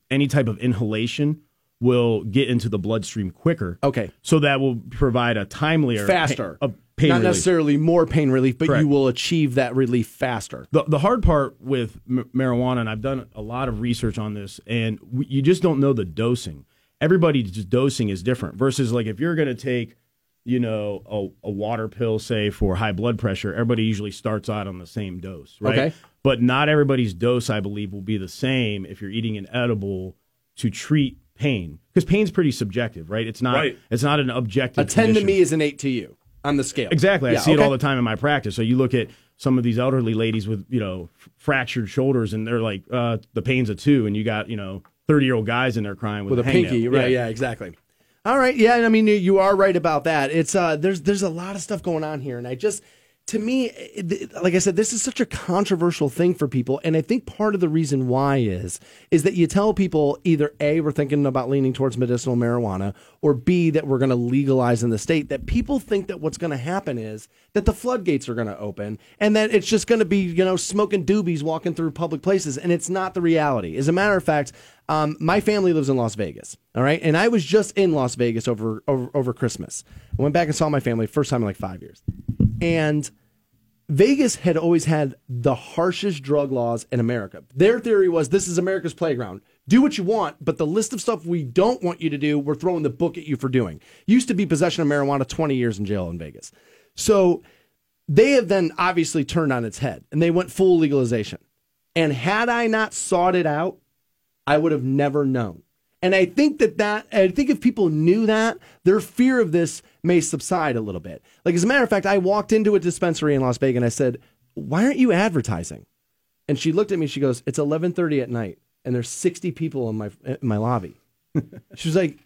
any type of inhalation will get into the bloodstream quicker. Okay. So that will provide a timelier, faster, a pain not relief. Necessarily more pain relief, but correct. You will achieve that relief faster. The the hard part with m- marijuana, and I've done a lot of research on this, and w- you just don't know the dosing. Everybody's dosing is different versus like if you're going to take, you know, a, a water pill, say, for high blood pressure, everybody usually starts out on the same dose, right? Okay. But not everybody's dose, I believe, will be the same if you're eating an edible to treat pain. Because pain's pretty subjective, right? It's not right. It's not an objective condition. A ten condition. To me is an eight to you on the scale. Exactly. I yeah, see okay. it all the time in my practice. So you look at some of these elderly ladies with, you know, f- fractured shoulders, and they're like, uh, the pain's a two, and you got, you know, thirty-year-old guys in there crying with, with a, a pinky. Nail. Right, yeah. yeah, exactly. All right, yeah, I mean, you are right about that. It's uh, there's there's a lot of stuff going on here, and I just, to me, it, like I said, this is such a controversial thing for people, and I think part of the reason why is is that you tell people either A, we're thinking about leaning towards medicinal marijuana, or B, that we're going to legalize in the state, that people think that what's going to happen is that the floodgates are going to open, and that it's just going to be, you know, smoking doobies walking through public places, and it's not the reality. As a matter of fact, Um, my family lives in Las Vegas, all right? And I was just in Las Vegas over, over over Christmas. I went back and saw my family, first time in like five years. And Vegas had always had the harshest drug laws in America. Their theory was, this is America's playground. Do what you want, but the list of stuff we don't want you to do, we're throwing the book at you for doing. Used to be possession of marijuana, twenty years in jail in Vegas. So they have then obviously turned on its head, and they went full legalization. And had I not sought it out, I would have never known. And I think that that, I think if people knew that, their fear of this may subside a little bit. Like, as a matter of fact, I walked into a dispensary in Las Vegas and I said, why aren't you advertising? And she looked at me, she goes, it's eleven thirty at night and there's sixty people in my, in my lobby. She was like,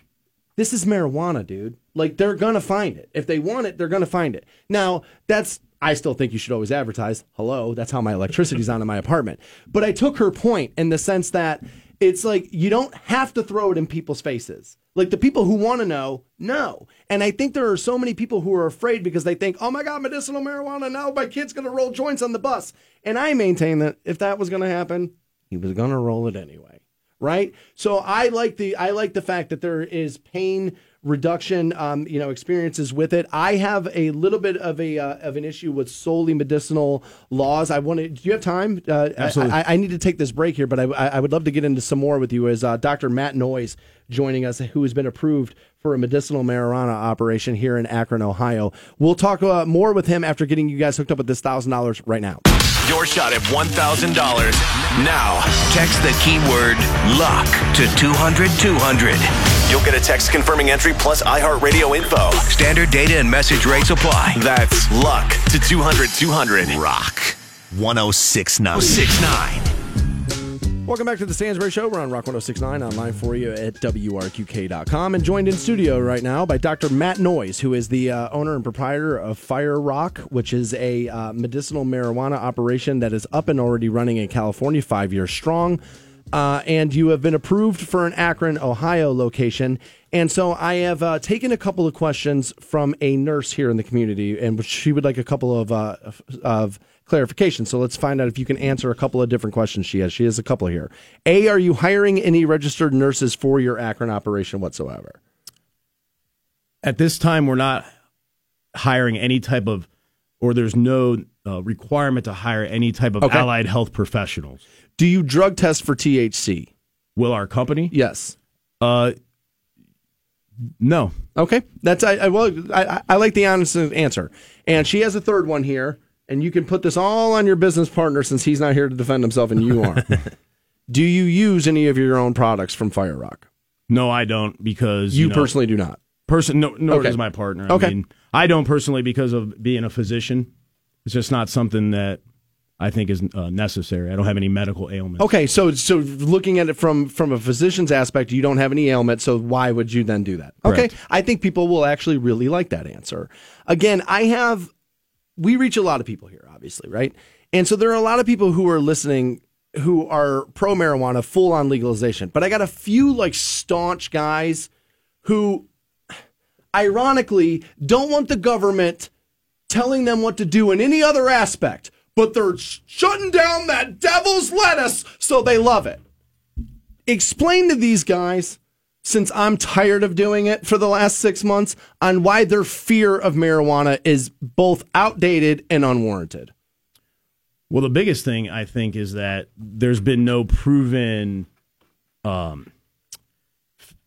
this is marijuana, dude. Like, they're going to find it. If they want it, they're going to find it. Now, that's, I still think you should always advertise. Hello, that's how my electricity's on in my apartment. But I took her point in the sense that it's like, you don't have to throw it in people's faces. Like, the people who want to know, know. And I think there are so many people who are afraid because they think, oh my God, medicinal marijuana, now my kid's going to roll joints on the bus. And I maintain that if that was going to happen, he was going to roll it anyway, right? So I like the I like the fact that there is pain reduction, um, you know, experiences with it. I have a little bit of a uh, of an issue with solely medicinal laws. I want to. Do you have time? Uh, Absolutely. I, I need to take this break here, but I I would love to get into some more with you. As uh, Doctor Matt Noyes joining us, who has been approved for a medicinal marijuana operation here in Akron, Ohio. We'll talk uh, more with him after getting you guys hooked up with this one thousand dollars right now. Your shot at one thousand dollars. Now, text the keyword LUCK to two hundred two hundred. You'll get a text confirming entry plus iHeartRadio info. Standard data and message rates apply. That's LUCK to two hundred two hundred. Rock one oh six point nine. Welcome back to the Stansberry Show. We're on Rock one oh six point nine, online for you at W R Q K dot com. And joined in studio right now by Doctor Matt Noyes, who is the uh, owner and proprietor of Fire Rock, which is a uh, medicinal marijuana operation that is up and already running in California, five years strong. Uh, and you have been approved for an Akron, Ohio location. And so I have uh, taken a couple of questions from a nurse here in the community, and she would like a couple of uh, of clarification. So let's find out if you can answer a couple of different questions she has. She has a couple here. A, are you hiring any registered nurses for your Akron operation whatsoever? At this time, we're not hiring any type of, or there's no uh, requirement to hire any type of okay. allied health professionals. Do you drug test for T H C? Will our company? Yes. Uh, no. Okay. That's, I, I well, I, I like the honest answer. And she has a third one here. And you can put this all on your business partner since he's not here to defend himself and you are. Do you use any of your own products from Fire Rock? No, I don't because... You, you know, personally do not? Person, no, nor okay. does my partner. I okay. mean, I don't personally because of being a physician. It's just not something that I think is uh, necessary. I don't have any medical ailments. Okay, so so looking at it from, from a physician's aspect, you don't have any ailment, so why would you then do that? Correct. Okay, I think people will actually really like that answer. Again, I have... We reach a lot of people here, obviously, right? And so there are a lot of people who are listening who are pro-marijuana, full-on legalization. But I got a few, like, staunch guys who, ironically, don't want the government telling them what to do in any other aspect. But they're shutting down that devil's lettuce, so they love it. Explain to these guys since I'm tired of doing it for the last six months, on why their fear of marijuana is both outdated and unwarranted. Well, the biggest thing, I think, is that there's been no proven... Um,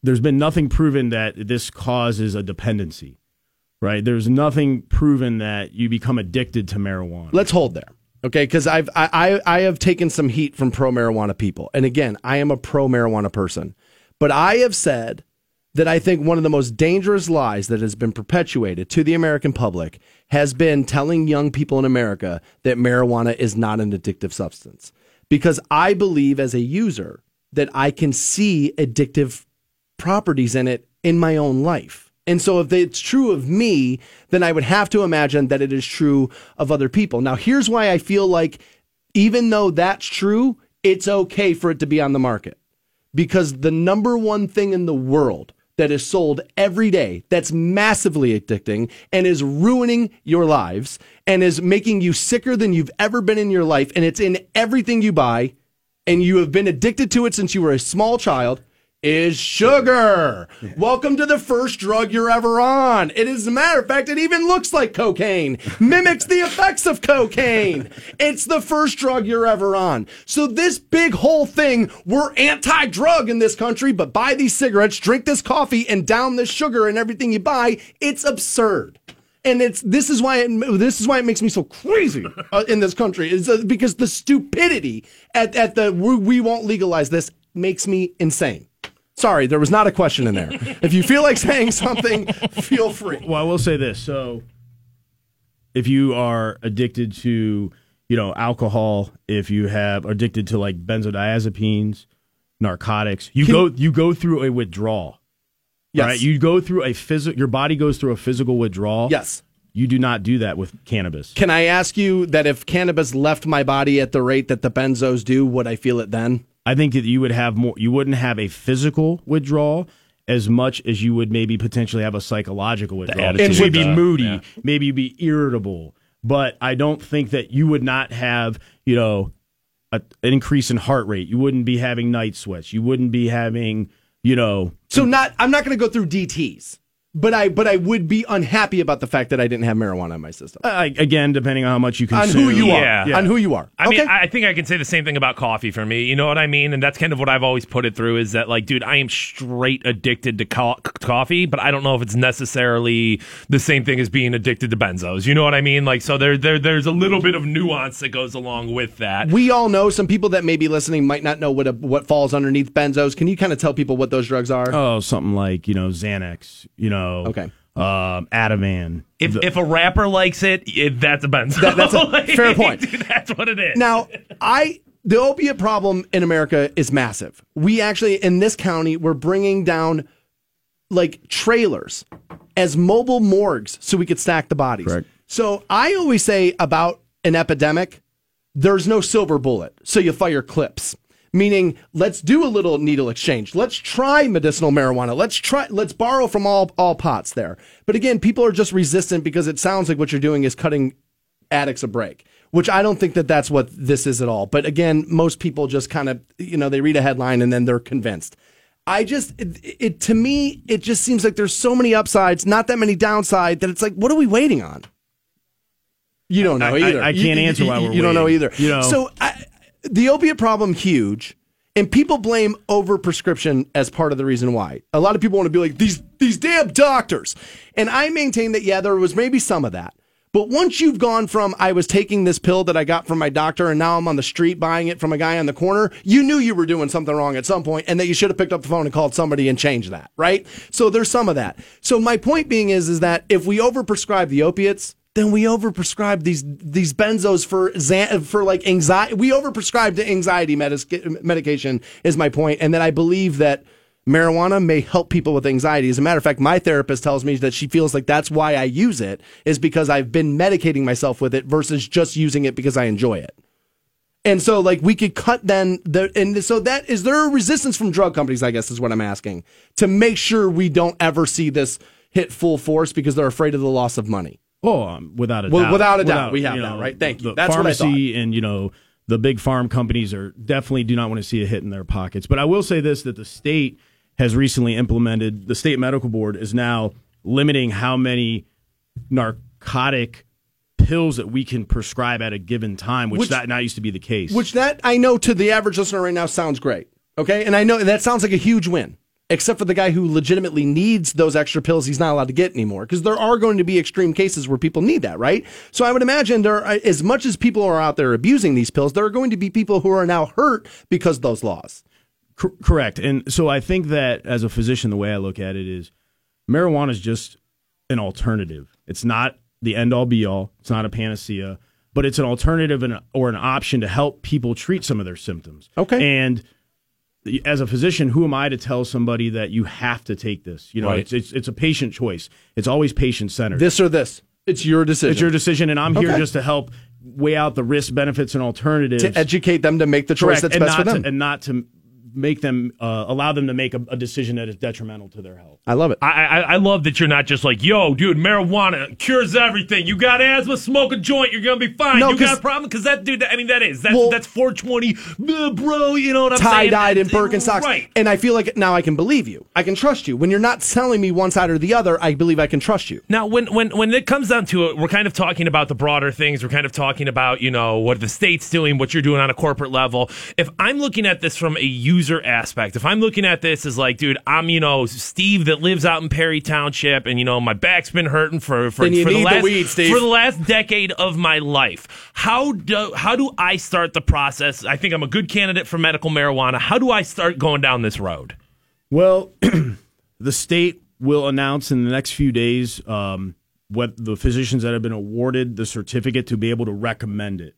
there's been nothing proven that this causes a dependency, right? There's nothing proven that you become addicted to marijuana. Let's hold there, okay? Because I've I, I I have taken some heat from pro-marijuana people. And again, I am a pro-marijuana person. But I have said that I think one of the most dangerous lies that has been perpetuated to the American public has been telling young people in America that marijuana is not an addictive substance. Because I believe as a user that I can see addictive properties in it in my own life. And so if it's true of me, then I would have to imagine that it is true of other people. Now, here's why I feel like even though that's true, it's okay for it to be on the market. Because the number one thing in the world that is sold every day that's massively addicting and is ruining your lives and is making you sicker than you've ever been in your life, and it's in everything you buy, and you have been addicted to it since you were a small child, is sugar. Yeah. Welcome to the first drug you're ever on. It is, as a matter of fact, it even looks like cocaine, mimics the effects of cocaine. It's the first drug you're ever on. So this big whole thing, we're anti-drug in this country, but buy these cigarettes, drink this coffee, and down this sugar and everything you buy, it's absurd. And it's this is why it, this is why it makes me so crazy uh, in this country, is uh, because the stupidity at, at the we, we won't legalize this makes me insane. Sorry, there was not a question in there. If you feel like saying something, feel free. Well, I will say this. So if you are addicted to, you know, alcohol, if you have addicted to like benzodiazepines, narcotics, you Can, go you go through a withdrawal. Yes. Right? You go through a physical your body goes through a physical withdrawal. Yes. You do not do that with cannabis. Can I ask you that if cannabis left my body at the rate that the benzos do, would I feel it then? I think that you would have more, you wouldn't have a physical withdrawal as much as you would maybe potentially have a psychological withdrawal. It would be moody, yeah. Maybe you'd be irritable, but I don't think that you would not have, you know, a, an increase in heart rate. You wouldn't be having night sweats. You wouldn't be having, you know. So not, I'm not going to go through D Ts, but I, but I would be unhappy about the fact that I didn't have marijuana in my system. Uh, again, depending on how much you consume. On who you yeah. are. Yeah. On who you are. I okay. mean, I think I can say the same thing about coffee for me. You know what I mean? And that's kind of what I've always put it through is that, like, dude, I am straight addicted to co- coffee, but I don't know if it's necessarily the same thing as being addicted to benzos. You know what I mean? Like, so there, there there's a little bit of nuance that goes along with that. We all know, some people that may be listening might not know what a, what falls underneath benzos. Can you kind of tell people what those drugs are? Oh, something like, you know, Xanax, you know. Okay. Um, Ativan. If the, if a rapper likes it, it that's a benzo. That, that's a like, fair point. Dude, that's what it is. Now, I the opiate problem in America is massive. We actually in this county we're bringing down like trailers as mobile morgues so we could stack the bodies. Correct. So I always say about an epidemic, there's no silver bullet, so you fire clips. Meaning, let's do a little needle exchange. Let's try medicinal marijuana. Let's try. Let's borrow from all all pots there. But again, people are just resistant because it sounds like what you're doing is cutting addicts a break, which I don't think that that's what this is at all. But again, most people just kind of, you know, they read a headline and then they're convinced. I just, it, it to me, it just seems like there's so many upsides, not that many downsides, that it's like, what are we waiting on? You don't know I, either. I, I can't you, answer why we're you waiting. You don't know either. You know. So I... The opiate problem, huge, and people blame overprescription as part of the reason why. A lot of people want to be like, these these damn doctors. And I maintain that, yeah, there was maybe some of that. But once you've gone from, I was taking this pill that I got from my doctor, and now I'm on the street buying it from a guy on the corner, you knew you were doing something wrong at some point, and that you should have picked up the phone and called somebody and changed that, right? So there's some of that. So my point being is, is that if we overprescribe the opiates, then we overprescribe these these benzos for for like anxiety. We overprescribe to anxiety medis- medication is my point, and then I believe that marijuana may help people with anxiety. As a matter of fact, my therapist tells me that she feels like that's why I use it, is because I've been medicating myself with it versus just using it because I enjoy it. And so, like, we could cut then the and so that is there a resistance from drug companies, I guess, is what I'm asking, to make sure we don't ever see this hit full force because they're afraid of the loss of money. Oh, um, without a well, doubt. Without a doubt. Without, we have you know, that, right? Thank you. That's what I thought. The pharmacy and, you know, the big farm companies are definitely do not want to see a hit in their pockets. But I will say this, that the state has recently implemented, the state medical board is now limiting how many narcotic pills that we can prescribe at a given time, which, which that now used to be the case. Which that, I know, to the average listener right now sounds great. Okay, and I know that sounds like a huge win, except for the guy who legitimately needs those extra pills he's not allowed to get anymore, because there are going to be extreme cases where people need that, right? So I would imagine there, are, as much as people are out there abusing these pills, there are going to be people who are now hurt because of those laws. C- correct. And so I think that as a physician, the way I look at it is marijuana is just an alternative. It's not the end-all be-all. It's not a panacea, but it's an alternative and, or an option to help people treat some of their symptoms. Okay. And as a physician, who am I to tell somebody that you have to take this? You know, right. it's, it's it's a patient choice. It's always patient-centered. This or this. It's your decision. It's your decision, and I'm okay. here just to help weigh out the risk, benefits, and alternatives. To educate them to make the choice Correct. that's and best for them. To, and not to make them, uh, allow them to make a, a decision that is detrimental to their health. I love it. I, I, I love that you're not just like, yo, dude, marijuana cures everything. You got asthma, smoke a joint, you're going to be fine. No, you got a problem? Because that, dude, I mean, that is. That's, well, that's four twenty, bro, you know what I'm tie-dyed saying? Tie-dyed in Birkenstocks. Right. And I feel like now I can believe you. I can trust you. When you're not selling me one side or the other, I believe I can trust you. Now, when, when, when it comes down to it, we're kind of talking about the broader things. We're kind of talking about, you know, what the state's doing, what you're doing on a corporate level. If I'm looking at this from a user aspect. If I'm looking at this as like, dude, I'm, you know, Steve that lives out in Perry Township, and, you know, my back's been hurting for for, for the last the weed, for the last decade of my life. How do how do I start the process? I think I'm a good candidate for medical marijuana. How do I start going down this road? Well, the state will announce in the next few days um, what the physicians that have been awarded the certificate to be able to recommend it.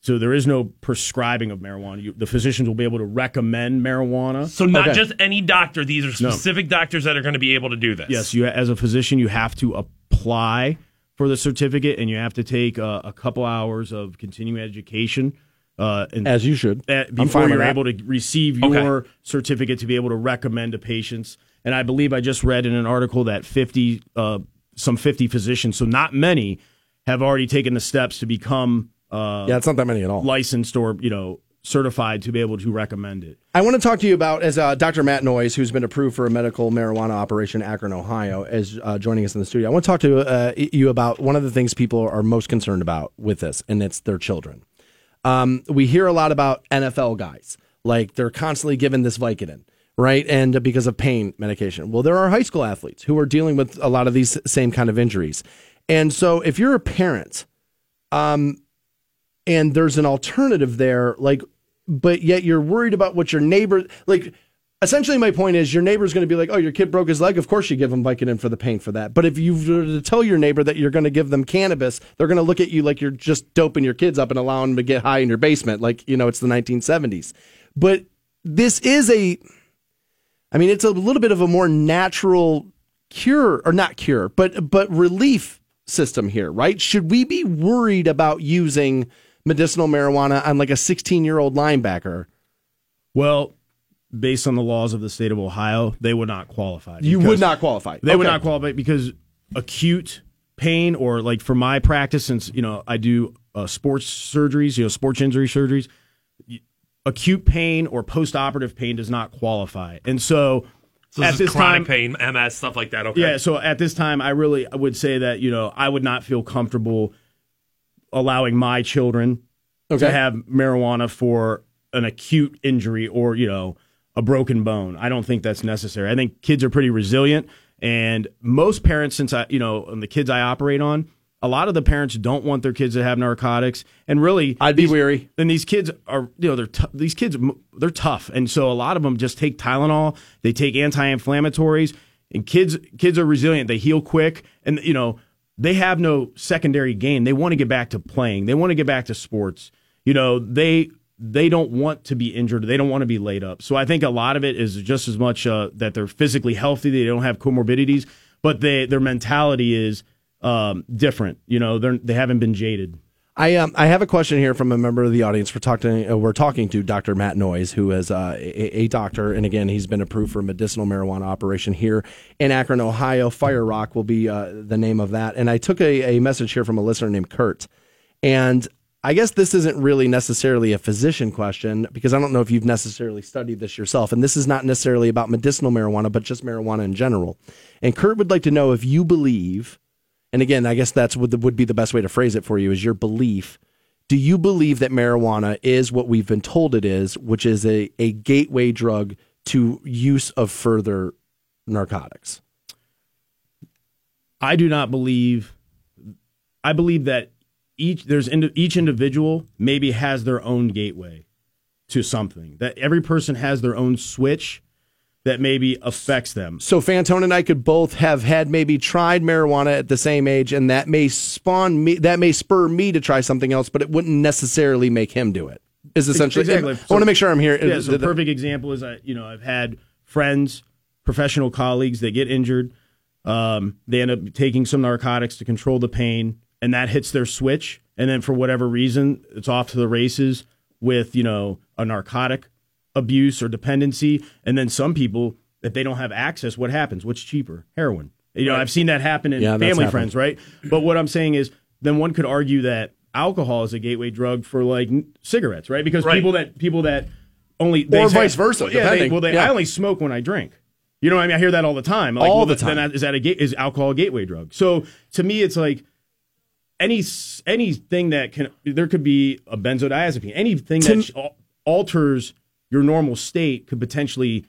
So there is no prescribing of marijuana. You, the physicians will be able to recommend marijuana. So not okay. just any doctor. These are specific no. doctors that are going to be able to do this. Yes, you, as a physician, you have to apply for the certificate, and you have to take uh, a couple hours of continuing education. Uh, and as you should. At, before you're able to receive your okay. certificate to be able to recommend to patients. And I believe I just read in an article that fifty, uh, some fifty physicians, so not many, have already taken the steps to become Uh, yeah, it's not that many at all. Licensed or, you know, certified to be able to recommend it. I want to talk to you about, as uh, Doctor Matt Noyes, who's been approved for a medical marijuana operation in Akron, Ohio, is uh, joining us in the studio. I want to talk to uh, you about one of the things people are most concerned about with this, and it's their children. Um, we hear a lot about N F L guys. Like, they're constantly given this Vicodin, right? And because of pain medication. Well, there are high school athletes who are dealing with a lot of these same kind of injuries. And so if you're a parent, um, and there's an alternative there, like, but yet you're worried about what your neighbor, like, essentially my point is your neighbor's going to be like, oh, your kid broke his leg. Of course you give them Vicodin for the pain for that. But if you were to tell your neighbor that you're going to give them cannabis, they're going to look at you like you're just doping your kids up and allowing them to get high in your basement. Like, you know, it's the nineteen seventies. But this is a, I mean, it's a little bit of a more natural cure, or not cure, but but relief system here, right? Should we be worried about using medicinal marijuana on like a sixteen-year-old linebacker? Well, based on the laws of the state of Ohio, they would not qualify. You would not qualify. They okay. would not qualify because acute pain, or like for my practice, since, you know, I do uh, sports surgeries, you know, sports injury surgeries, acute pain or post-operative pain does not qualify. And so, so this at is this chronic time, pain, M S, stuff like that. Okay. Yeah. So at this time, I really I would say that, you know, I would not feel comfortable allowing my children okay. to have marijuana for an acute injury or, you know, a broken bone. I don't think that's necessary. I think kids are pretty resilient. And most parents, since I, you know, and the kids I operate on, a lot of the parents don't want their kids to have narcotics. And really, I'd be these, weary. And these kids are, you know, they're t- these kids, they're tough. And so a lot of them just take Tylenol. They take anti-inflammatories, and kids, kids are resilient. They heal quick. And, you know, they have no secondary gain. They want to get back to playing. They want to get back to sports. You know, they they don't want to be injured. They don't want to be laid up. So I think a lot of it is just as much uh, that they're physically healthy. They don't have comorbidities, but they their mentality is um, different. You know, they they haven't been jaded. I um I have a question here from a member of the audience. We're talking uh, we're talking to Doctor Matt Noyes, who is uh, a, a doctor, and again he's been approved for a medicinal marijuana operation here in Akron, Ohio. Fire Rock will be uh, the name of that. And I took a, a message here from a listener named Kurt, and I guess this isn't really necessarily a physician question, because I don't know if you've necessarily studied this yourself, and this is not necessarily about medicinal marijuana, but just marijuana in general. And Kurt would like to know if you believe, and again, I guess that's what would be the best way to phrase it for you, is your belief. Do you believe that marijuana is what we've been told it is, which is a, a gateway drug to use of further narcotics? I do not believe, I believe that Each there's each individual maybe has their own gateway to something. That every person has their own switch that maybe affects them. So Fantone and I could both have had maybe tried marijuana at the same age, and that may spawn me, that may spur me to try something else, but it wouldn't necessarily make him do it. Is essentially exactly. So, I want to make sure I'm here. Yeah. So the perfect example is I you know I've had friends, professional colleagues, they get injured, um, they end up taking some narcotics to control the pain. And that hits their switch, and then for whatever reason, it's off to the races with, you know, a narcotic abuse or dependency. And then some people, if they don't have access, what happens? What's cheaper? Heroin. You know, I've seen that happen in yeah, family friends, right? But what I'm saying is, then one could argue that alcohol is a gateway drug for, like, cigarettes, right? Because right. people that people that only... They or say, vice versa, well, yeah, depending. They, well, they, yeah. I only smoke when I drink. You know what I mean? I hear that all the time. Like, all well, the time. Then is, that a, is alcohol a gateway drug? So, to me, it's like... Any anything that can, there could be a benzodiazepine. Anything that Tim, alters your normal state could potentially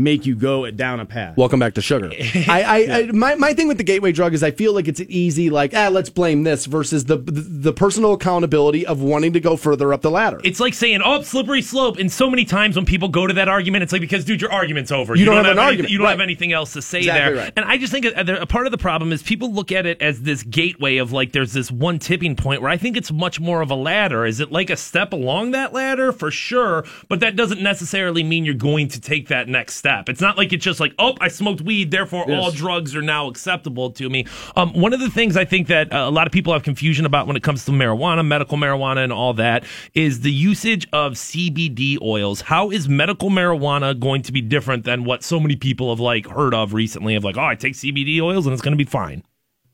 make you go down a path. Welcome back to sugar. I, I, yeah. I my my thing with the gateway drug is I feel like it's easy, like ah, let's blame this versus the, the the personal accountability of wanting to go further up the ladder. It's like saying oh, it's slippery slope. And so many times when people go to that argument, it's like because dude, your argument's over. You, you don't, don't have, have an any, argument. You don't right. have anything else to say exactly there. Right. And I just think a, a part of the problem is people look at it as this gateway of like there's this one tipping point where I think it's much more of a ladder. Is it like a step along that ladder for sure? But that doesn't necessarily mean you're going to take that next step. It's not like it's just like, oh, I smoked weed, therefore yes. all drugs are now acceptable to me. Um, one of the things I think that uh, a lot of people have confusion about when it comes to marijuana, medical marijuana and all that, is the usage of C B D oils. How is medical marijuana going to be different than what so many people have like heard of recently of like, oh, I take C B D oils and it's going to be fine?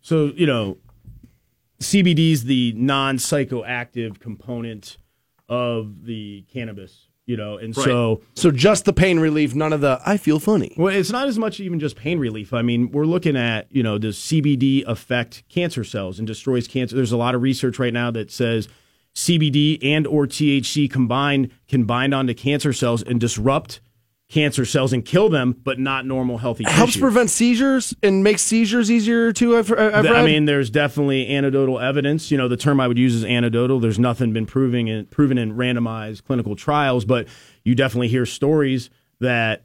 So, you know, C B D is the non-psychoactive component of the cannabis. You know, and right. so so just the pain relief, none of the I feel funny. Well, it's not as much even just pain relief. I mean, we're looking at, you know, does C B D affect cancer cells and destroys cancer? There's a lot of research right now that says C B D and or T H C combined can bind onto cancer cells and disrupt cancer cells and kill them, but not normal healthy tissue. Helps tissues. Prevent seizures and makes seizures easier to I've, I've I mean, there's definitely anecdotal evidence. You know, the term I would use is anecdotal. There's nothing been proving in, proven in randomized clinical trials, but you definitely hear stories that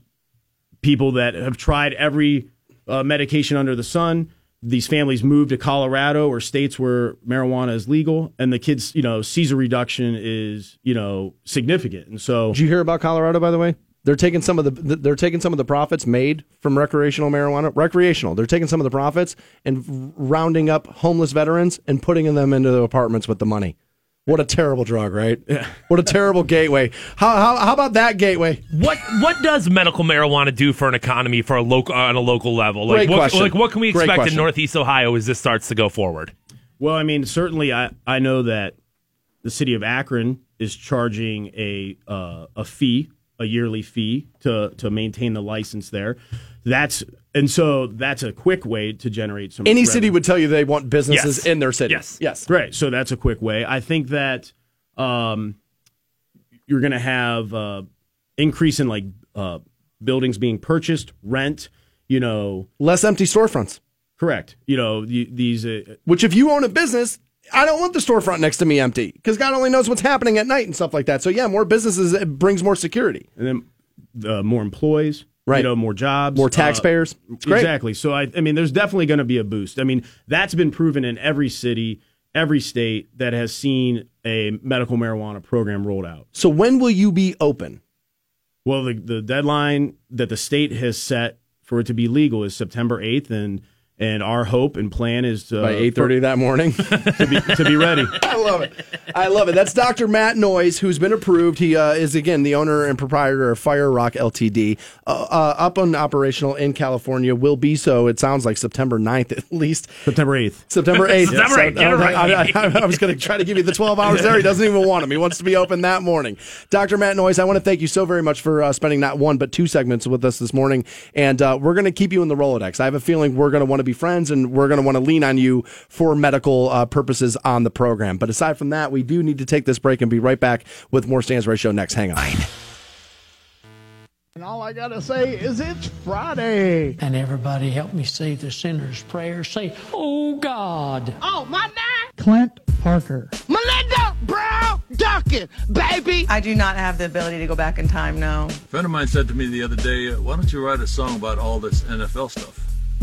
people that have tried every uh, medication under the sun, these families move to Colorado or states where marijuana is legal, and the kids, you know, seizure reduction is, you know, significant. And so, did you hear about Colorado, by the way? They're taking some of the they're taking some of the profits made from recreational marijuana. Recreational. They're taking some of the profits and rounding up homeless veterans and putting them into the apartments with the money. What a terrible drug, right? Yeah. What a terrible gateway. How, how how about that gateway? What what does medical marijuana do for an economy for a local on a local level? Like Great what question. like what can we expect in Northeast Ohio as this starts to go forward? Well, I mean, certainly I, I know that the city of Akron is charging a uh, a fee. a yearly fee to, to maintain the license there. That's and so that's a quick way to generate some Any revenue. City would tell you they want businesses yes. in their city. Yes. Yes. Right. So that's a quick way. I think that um, you're going to have uh increase in like uh, buildings being purchased, rent, you know, less empty storefronts. Correct. You know, the, these uh, which if you own a business, I don't want the storefront next to me empty because God only knows what's happening at night and stuff like that. So, yeah, more businesses, it brings more security. And then uh, more employees, right. you know, more jobs. More taxpayers. Uh, it's great. Exactly. So, I, I mean, there's definitely going to be a boost. I mean, that's been proven in every city, every state that has seen a medical marijuana program rolled out. So when will you be open? Well, the, the deadline that the state has set for it to be legal is September eighth, and And our hope and plan is to, by eight thirty that morning to be to be ready. I love it. I love it. That's Doctor Matt Noyes, who's been approved. He uh, is again the owner and proprietor of Fire Rock L T D, uh, uh, up and operational in California. Will be so. It sounds like September ninth at least. September eighth. September eighth. Yes. September eighth. So, right. I, I, I, I was going to try to give you the twelve hours there. He doesn't even want him. He wants to be open that morning. Doctor Matt Noyes, I want to thank you so very much for uh, spending not one but two segments with us this morning, and uh, we're going to keep you in the Rolodex. I have a feeling we're going to want to be friends, and we're going to want to lean on you for medical uh, purposes on the program. But aside from that, we do need to take this break and be right back with more Stansberry Show next. Hang on. And all I got to say is it's Friday. And everybody help me say the sinner's prayer. Say, oh, God. Oh, my name. Clint Parker. Melinda Brown Duncan, baby. I do not have the ability to go back in time, no. A friend of mine said to me the other day, why don't you write a song about all this N F L stuff?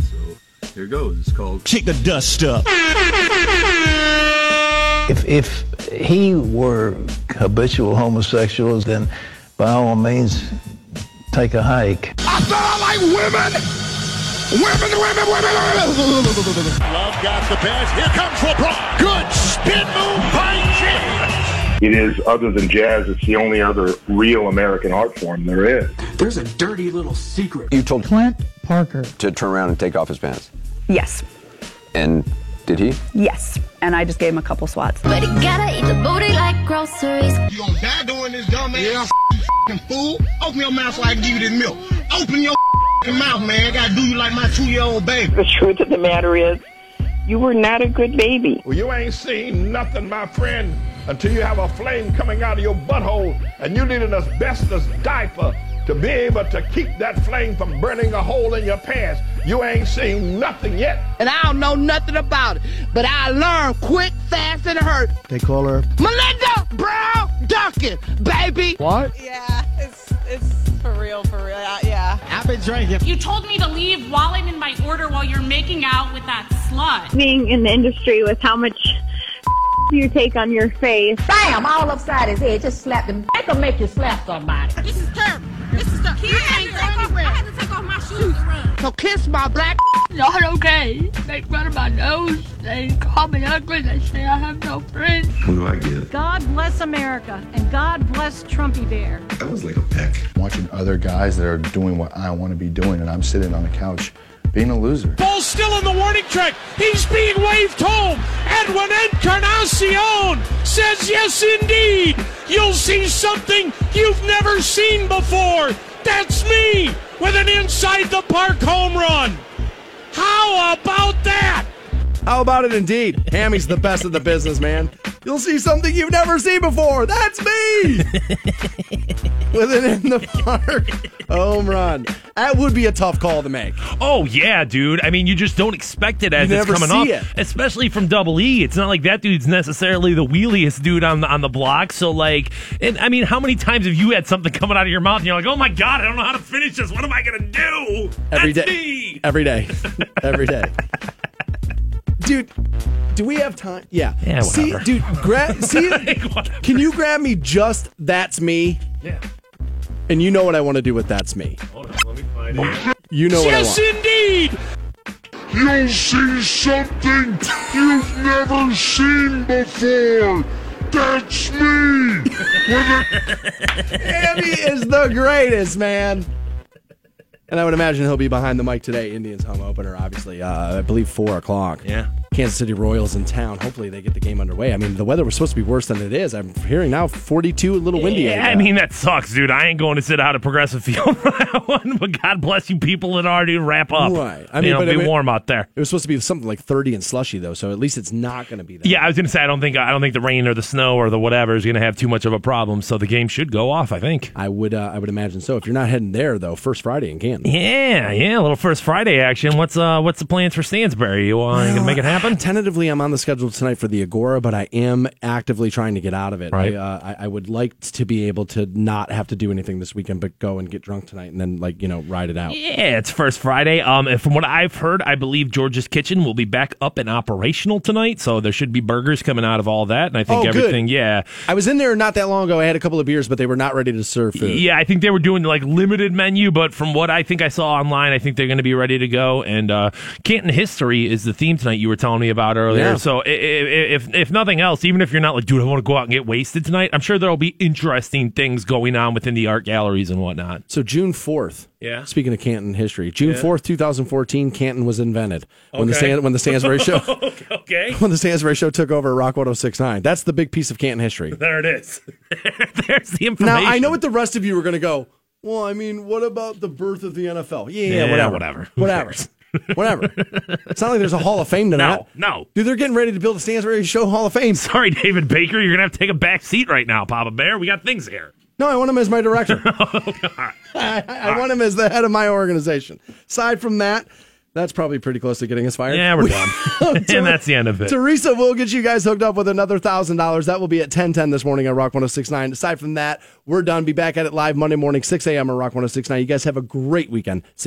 So... here it goes. It's called Kick the Dust Up. If if he were habitual homosexuals, then by all means, take a hike. I thought I like women. Women, women, women, women. Love got the pass. Here comes LeBron. Good spin move by James. It is, other than jazz, it's the only other real American art form there is. There's a dirty little secret. You told Clint Parker to turn around and take off his pants. Yes. And did he? Yes. And I just gave him a couple swats. But he gotta eat the booty like groceries. You gonna die doing this, dumb ass? Yeah, you f***ing fool. Open your mouth so I can give you this milk. Open your f***ing mouth, man. I gotta do you like my two-year-old baby. The truth of the matter is, you were not a good baby. Well, you ain't seen nothing, my friend, until you have a flame coming out of your butthole and you need an asbestos diaper to be able to keep that flame from burning a hole in your pants. You ain't seen nothing yet. And I don't know nothing about it, but I learned quick, fast, and hurt. They call her Melinda Brown Duncan, baby. What? Yeah, it's it's for real, for real, I, yeah. I've been drinking. You told me to leave wallet in my order while you're making out with that slut. Being in the industry with how much you take on your face. Bam, all upside his head, just slap them. They can make you slap somebody. This is terrible. This is the kid. I had to take off my shoes and run. So kiss my black. Not okay. They make fun of my nose. They call me ugly. They say I have no friends. Who do I get? God bless America and God bless Trumpy Bear. That was like a peck. Watching other guys that are doing what I want to be doing, and I'm sitting on a couch being a loser. Ball's still in the warning track. He's being waved home. Edwin Encarnacion says, yes, indeed. You'll see something you've never seen before. That's me with an inside the park home run. How about that? How about it indeed? Hammy's the best of the business, man. You'll see something you've never seen before. That's me. With an in the park home run. That would be a tough call to make. Oh, yeah, dude. I mean, you just don't expect it as you it's coming off. It. Especially from Double E. It's not like that dude's necessarily the wheeliest dude on the, on the block. So, like, and I mean, how many times have you had something coming out of your mouth and you're like, oh, my God, I don't know how to finish this. What am I going to do? Every That's day. Me. Every day. Every day. Dude, do we have time? Yeah. Yeah, whatever. See, dude, grab. See, like, can you grab me just That's Me? Yeah. And you know what I want to do with That's Me. Hold on, let me find it. You know yes, what I want. Yes, indeed. You'll see something you've never seen before. That's me. Andy is the greatest, man. And I would imagine he'll be behind the mic today. Indians home opener, obviously. Uh, I believe four o'clock. Yeah. Kansas City Royals in town. Hopefully they get the game underway. I mean, the weather was supposed to be worse than it is. I'm hearing now forty-two, a little windy. Yeah, I mean, that sucks, dude. I ain't going to sit out at Progressive Field for that one, but God bless you people that already wrap up. Right. I mean, it'll be I mean, warm out there. It was supposed to be something like thirty and slushy, though, so at least it's not going to be that. Yeah, I was going to say, I don't think I don't think the rain or the snow or the whatever is going to have too much of a problem, so the game should go off, I think. I would uh, I would imagine so. If you're not heading there, though, first Friday in Canton. Yeah, yeah, a little first Friday action. What's uh, what's the plans for Stansberry? You uh, going to make it happen? fun. Tentatively, I'm on the schedule tonight for the Agora, but I am actively trying to get out of it. Right. I, uh, I, I would like to be able to not have to do anything this weekend, but go and get drunk tonight and then, like, you know, ride it out. Yeah, it's First Friday. Um, and from what I've heard, I believe George's Kitchen will be back up and operational tonight, so there should be burgers coming out of all that, and I think oh, everything, good. yeah. I was in there not that long ago. I had a couple of beers, but they were not ready to serve food. Yeah, I think they were doing, like, limited menu, but from what I think I saw online, I think they're going to be ready to go, and uh, Canton History is the theme tonight you were telling me about earlier, yeah. so if, if if nothing else, even if you're not like, dude, I want to go out and get wasted tonight, I'm sure there'll be interesting things going on within the art galleries and whatnot. So June fourth. Yeah. Speaking of Canton history, June fourth, yeah. two thousand fourteen, Canton was invented okay. when the San, when the Stansbury Show okay. when the Stansbury Show took over Rock one oh six point nine. That's the big piece of Canton history. There it is. There's the information. Now I know what the rest of you are going to go. Well, I mean, what about the birth of the N F L? Yeah, yeah whatever, whatever, whatever. Whatever. It's not like there's a Hall of Fame tonight. No, no. Dude, they're getting ready to build a Stansbury Show Hall of Fame. Sorry, David Baker. You're going to have to take a back seat right now, Papa Bear. We got things here. No, I want him as my director. oh, God. I, I want right. him as the head of my organization. Aside from that, that's probably pretty close to getting us fired. Yeah, we're done. And that's the end of it. Teresa will get you guys hooked up with another one thousand dollars. That will be at ten ten this morning on Rock one oh six point nine. Aside from that, we're done. Be back at it live Monday morning, six a.m. on Rock one oh six point nine. You guys have a great weekend. See